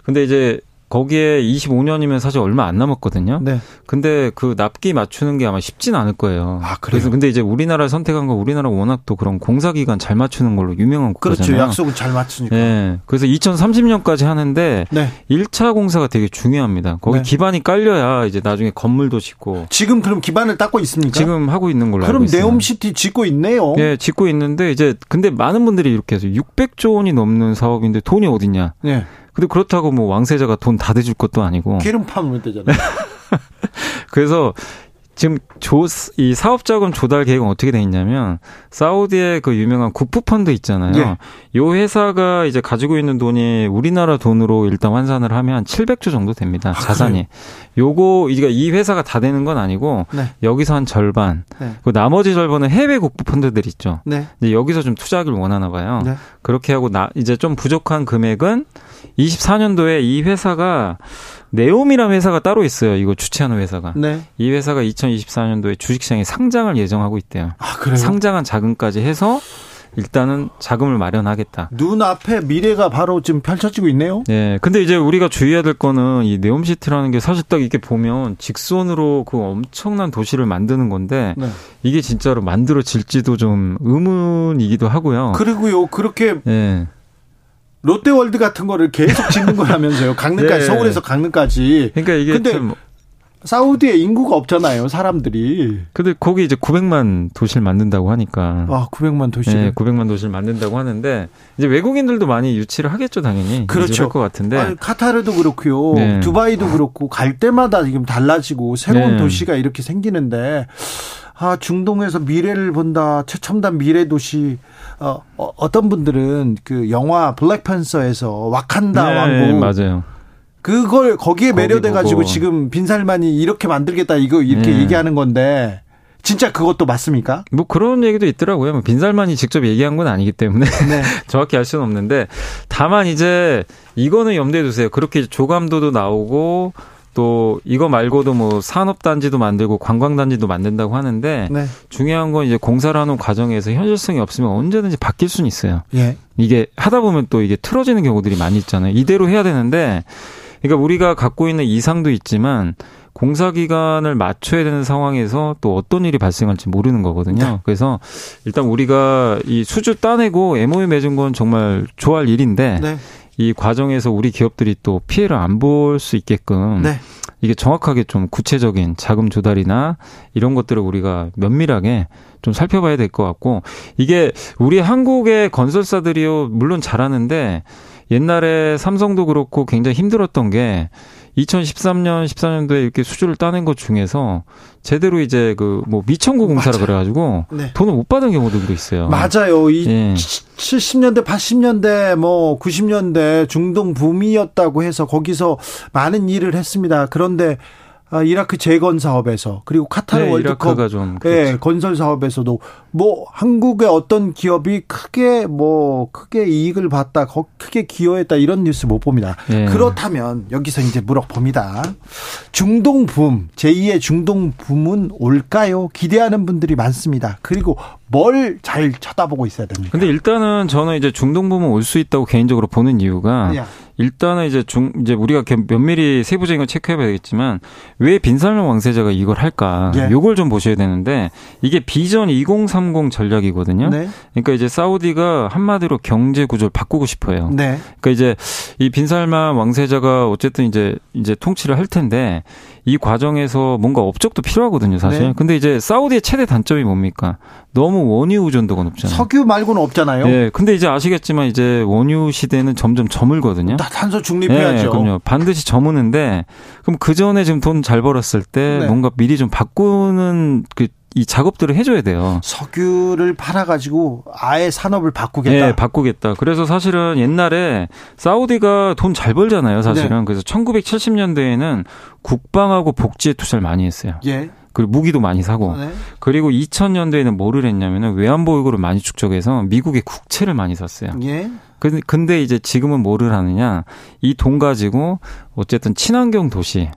근데 이제 거기에 이십오년이면 사실 얼마 안 남았거든요. 네. 근데 그 납기 맞추는 게 아마 쉽진 않을 거예요. 아, 그래요? 그래서 근데 이제 우리나라를 선택한 거, 우리나라 워낙 또 그런 공사 기간 잘 맞추는 걸로 유명한 국가잖아요. 그렇죠. 약속은 잘 맞추니까. 네. 그래서 이천삼십년까지 하는데 네. 일 차 공사가 되게 중요합니다. 거기 네. 기반이 깔려야 이제 나중에 건물도 짓고. 지금 그럼 기반을 닦고 있습니까? 지금 하고 있는 걸로 알고 있어요. 그럼 네옴시티 짓고 있네요. 네, 짓고 있는데 이제 근데 많은 분들이 이렇게 해서 육백조 원이 넘는 사업인데 돈이 어딨냐. 네. 근데 그렇다고 뭐 왕세자가 돈 다 대줄 것도 아니고. 기름 파면 되잖아요. 그래서 지금 조, 이 사업자금 조달 계획은 어떻게 돼 있냐면, 사우디의 그 유명한 국부펀드 있잖아요. 예. 요 회사가 이제 가지고 있는 돈이 우리나라 돈으로 일단 환산을 하면 칠백조 정도 됩니다. 아, 자산이. 그래요? 요거, 이제 이 회사가 다 되는 건 아니고, 네. 여기서 한 절반. 네. 그 나머지 절반은 해외 국부펀드들 있죠. 네. 이제 여기서 좀 투자하길 원하나 봐요. 네. 그렇게 하고, 나, 이제 좀 부족한 금액은 이십사년도에 이 회사가, 네옴이라는 회사가 따로 있어요. 이거 주최하는 회사가. 네. 이 회사가 이천이십사년도에 주식시장에 상장을 예정하고 있대요. 아, 그래요? 상장한 자금까지 해서 일단은 자금을 마련하겠다. 눈앞에 미래가 바로 지금 펼쳐지고 있네요. 네. 근데 이제 우리가 주의해야 될 거는 이 네옴시티라는 게 사실 딱 이렇게 보면 직선으로 그 엄청난 도시를 만드는 건데 네. 이게 진짜로 만들어질지도 좀 의문이기도 하고요. 그리고요. 그렇게... 네. 롯데월드 같은 거를 계속 짓는 거라면서요. 강릉까지, 네. 서울에서 강릉까지. 그러니까 이게. 근데 참... 사우디에 인구가 없잖아요, 사람들이. 근데 거기 이제 구백만 도시를 만든다고 하니까. 아, 구백만 도시를. 네, 구백만 도시를 만든다고 하는데, 이제 외국인들도 많이 유치를 하겠죠, 당연히. 그렇죠. 할 것 같은데. 아니, 카타르도 그렇고요. 네. 두바이도 그렇고, 갈 때마다 지금 달라지고, 새로운 네. 도시가 이렇게 생기는데, 아, 중동에서 미래를 본다, 최첨단 미래 도시. 어, 어, 어떤 분들은 그 영화 블랙팬서에서 와칸다 네, 왕국 맞아요. 그걸 거기에 매료돼 가지고 지금 빈살만이 이렇게 만들겠다 이거 이렇게 네. 얘기하는 건데 진짜 그것도 맞습니까? 뭐 그런 얘기도 있더라고요. 뭐 빈살만이 직접 얘기한 건 아니기 때문에 네. 정확히 알 수는 없는데, 다만 이제 이거는 염두에 두세요. 그렇게 조감도도 나오고 또 이거 말고도 뭐 산업단지도 만들고 관광단지도 만든다고 하는데 네. 중요한 건 이제 공사를 하는 과정에서 현실성이 없으면 언제든지 바뀔 수는 있어요. 예. 이게 하다 보면 또 이게 틀어지는 경우들이 많이 있잖아요. 이대로 해야 되는데, 그러니까 우리가 갖고 있는 이상도 있지만 공사 기간을 맞춰야 되는 상황에서 또 어떤 일이 발생할지 모르는 거거든요. 그래서 일단 우리가 이 수주 따내고 엠오유 맺은 건 정말 좋아할 일인데 네. 이 과정에서 우리 기업들이 또 피해를 안 볼 수 있게끔 네. 이게 정확하게 좀 구체적인 자금 조달이나 이런 것들을 우리가 면밀하게 좀 살펴봐야 될 것 같고, 이게 우리 한국의 건설사들이요 물론 잘하는데 옛날에 삼성도 그렇고 굉장히 힘들었던 게 이천십삼 년, 십사 년도에 이렇게 수주를 따낸 것 중에서 제대로 이제 그 뭐 미천고 공사라 그래가지고 네. 돈을 못 받은 경우들도 있어요. 맞아요. 이 예. 칠십 년대, 팔십 년대, 뭐 구십 년대 중동 붐이었다고 해서 거기서 많은 일을 했습니다. 그런데 이라크 재건 사업에서 그리고 카타르 네, 월드컵 네, 건설 사업에서도 뭐 한국의 어떤 기업이 크게 뭐 크게 이익을 봤다, 크게 기여했다 이런 뉴스 못 봅니다. 네. 그렇다면 여기서 이제 물어봅니다. 중동 붐, 제이의 중동 붐은 올까요? 기대하는 분들이 많습니다. 그리고 뭘 잘 쳐다보고 있어야 됩니까? 근데 일단은 저는 이제 중동 붐은 올 수 있다고 개인적으로 보는 이유가 야. 일단은 이제 중, 이제 우리가 면밀히 세부적인 걸 체크해봐야 되겠지만 왜 빈살만 왕세자가 이걸 할까? 예. 이걸 좀 보셔야 되는데 이게 비전 이공삼공 전략이거든요. 네. 그러니까 이제 사우디가 한마디로 경제 구조를 바꾸고 싶어요. 네. 그러니까 이제 이 빈살만 왕세자가 어쨌든 이제 이제 통치를 할 텐데 이 과정에서 뭔가 업적도 필요하거든요, 사실. 네. 근데 이제 사우디의 최대 단점이 뭡니까? 너무 원유 의존도가 높잖아요. 석유 말고는 없잖아요. 네. 근데 이제 아시겠지만 이제 원유 시대는 점점 저물거든요. 탄소 중립해야죠. 네, 그럼요. 반드시 저무는데 그럼 그 전에 지금 돈 잘 벌었을 때 네. 뭔가 미리 좀 바꾸는 그 이 작업들을 해줘야 돼요. 석유를 팔아가지고 아예 산업을 바꾸겠다. 네, 바꾸겠다. 그래서 사실은 옛날에 사우디가 돈 잘 벌잖아요, 사실은. 네. 그래서 천구백칠십 년대에는 국방하고 복지에 투자를 많이 했어요. 예. 그리고 무기도 많이 사고. 네. 그리고 이천 년대에는 뭐를 했냐면은 외환보유고를 많이 축적해서 미국의 국채를 많이 샀어요. 예. 근데 이제 지금은 뭐를 하느냐. 이 돈 가지고 어쨌든 친환경 도시.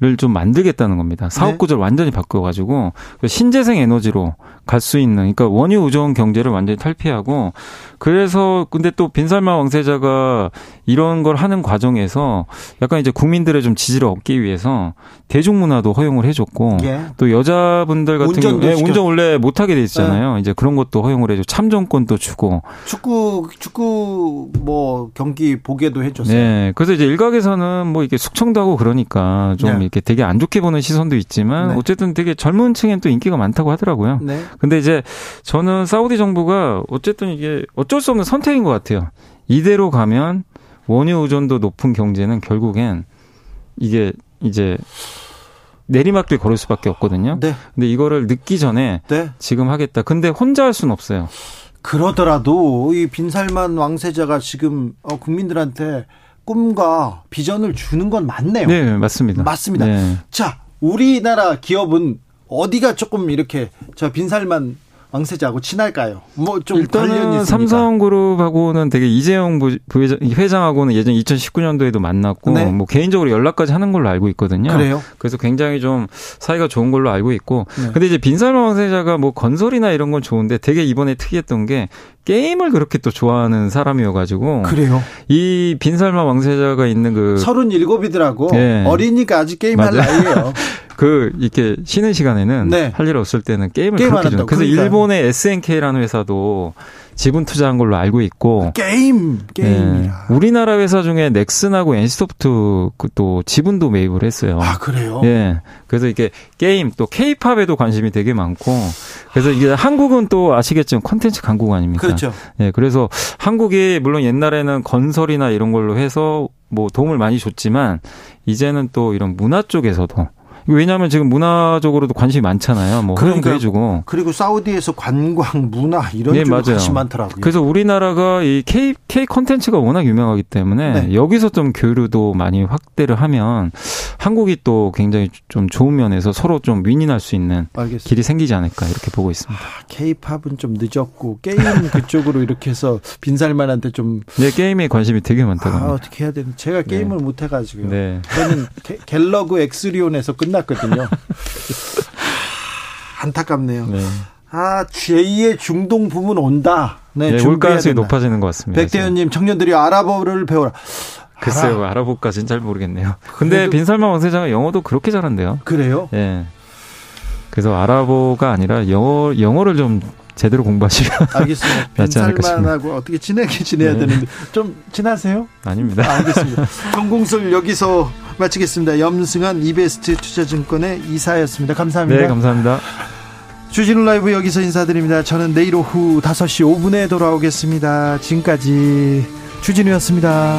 를 좀 만들겠다는 겁니다. 사업 구조를 네. 완전히 바꿔가지고 신재생 에너지로 갈 수 있는, 그러니까 원유 의존 경제를 완전히 탈피하고, 그래서 근데 또 빈살만 왕세자가 이런 걸 하는 과정에서 약간 이제 국민들의 좀 지지를 얻기 위해서 대중문화도 허용을 해줬고 예. 또 여자분들 같은 경우에 시켜. 운전 원래 못하게 돼 있잖아요. 네. 이제 그런 것도 허용을 해주고 참정권도 주고 축구 축구 뭐 경기 보게도 해줬어요. 네, 그래서 이제 일각에서는 뭐 이렇게 숙청도 하고 그러니까 좀 네. 이렇게 되게 안 좋게 보는 시선도 있지만 네. 어쨌든 되게 젊은 층엔 또 인기가 많다고 하더라고요. 네. 근데 이제 저는 사우디 정부가 어쨌든 이게 어쩔 수 없는 선택인 것 같아요. 이대로 가면 원유 의존도 높은 경제는 결국엔 이게 이제 내리막길 걸을 수밖에 없거든요. 네. 근데 이거를 늦기 전에 네. 지금 하겠다. 근데 혼자 할 수는 없어요. 그러더라도 이 빈살만 왕세자가 지금 국민들한테 꿈과 비전을 주는 건 맞네요. 네, 맞습니다. 맞습니다. 네. 자, 우리나라 기업은 어디가 조금 이렇게 저 빈살만 왕세자하고 친할까요? 뭐 좀 일단은 삼성그룹하고는 되게 이재용 부회장, 회장하고는 예전 이천십구 년도에도 만났고 네. 뭐 개인적으로 연락까지 하는 걸로 알고 있거든요. 그래요? 그래서 굉장히 좀 사이가 좋은 걸로 알고 있고. 네. 근데 이제 빈살만 왕세자가 뭐 건설이나 이런 건 좋은데 되게 이번에 특이했던 게 게임을 그렇게 또 좋아하는 사람이어가지고. 그래요? 이 빈살만 왕세자가 있는 그 서른일곱이더라고. 네. 어린이가 아직 게임할 나이예요. 그 이렇게 쉬는 시간에는 네. 할 일 없을 때는 게임을 게임 그렇게 줘. 그래서 그러니까. 일본의 에스엔케이라는 회사도 지분 투자한 걸로 알고 있고. 게임 게임이라. 예. 우리나라 회사 중에 넥슨하고 엔씨소프트 그 또 지분도 매입을 했어요. 아 그래요? 예. 그래서 이게 게임 또 K-팝에도 관심이 되게 많고. 그래서 이게 한국은 또 아시겠지만 콘텐츠 강국 아닙니까? 그렇죠. 예. 그래서 한국이 물론 옛날에는 건설이나 이런 걸로 해서 뭐 도움을 많이 줬지만 이제는 또 이런 문화 쪽에서도. 왜냐하면 지금 문화적으로도 관심이 많잖아요. 뭐 그러니까, 허용도 해주고. 그리고 사우디에서 관광, 문화 이런 네, 쪽에 관심 많더라고요. 그래서 우리나라가 이 K, K 콘텐츠가 워낙 유명하기 때문에 네. 여기서 좀 교류도 많이 확대를 하면 한국이 또 굉장히 좀 좋은 면에서 서로 좀 윈윈할 수 있는 알겠습니다. 길이 생기지 않을까 이렇게 보고 있습니다. 아, K-팝은 좀 늦었고 게임 그쪽으로 이렇게 해서 빈살만한테 좀. 네. 게임에 관심이 되게 많다고 합니다. 아, 어떻게 해야 되나. 제가 게임을 네. 못해가지고요. 네. 저는 게, 갤러그 엑스리온에서 끝나 거든요. 안타깝네요. 네. 아, 제이의 중동 부문 온다. 네, 올 가능성이 높아지는 것 같습니다. 백대현님, 청년들이 아랍어를 배워라. 글쎄요, 알아. 알아볼까진 잘 모르겠네요. 근데 그래도... 빈살만 왕세자가 영어도 그렇게 잘한대요. 그래요? 예. 그래서 아랍어가 아니라 영어, 영어를 좀 제대로 공부하시면. 알겠습니다. 빈살만하고 어떻게 지내게 지내야 네. 되는데. 좀 지나세요? 아닙니다. 아, 알겠습니다. 전공술 여기서 마치겠습니다. 염승환 이베스트 투자증권의 이사였습니다. 감사합니다. 네, 감사합니다. 주진우 라이브 여기서 인사드립니다. 저는 내일 오후 다섯 시 오 분에 돌아오겠습니다. 지금까지 주진우였습니다.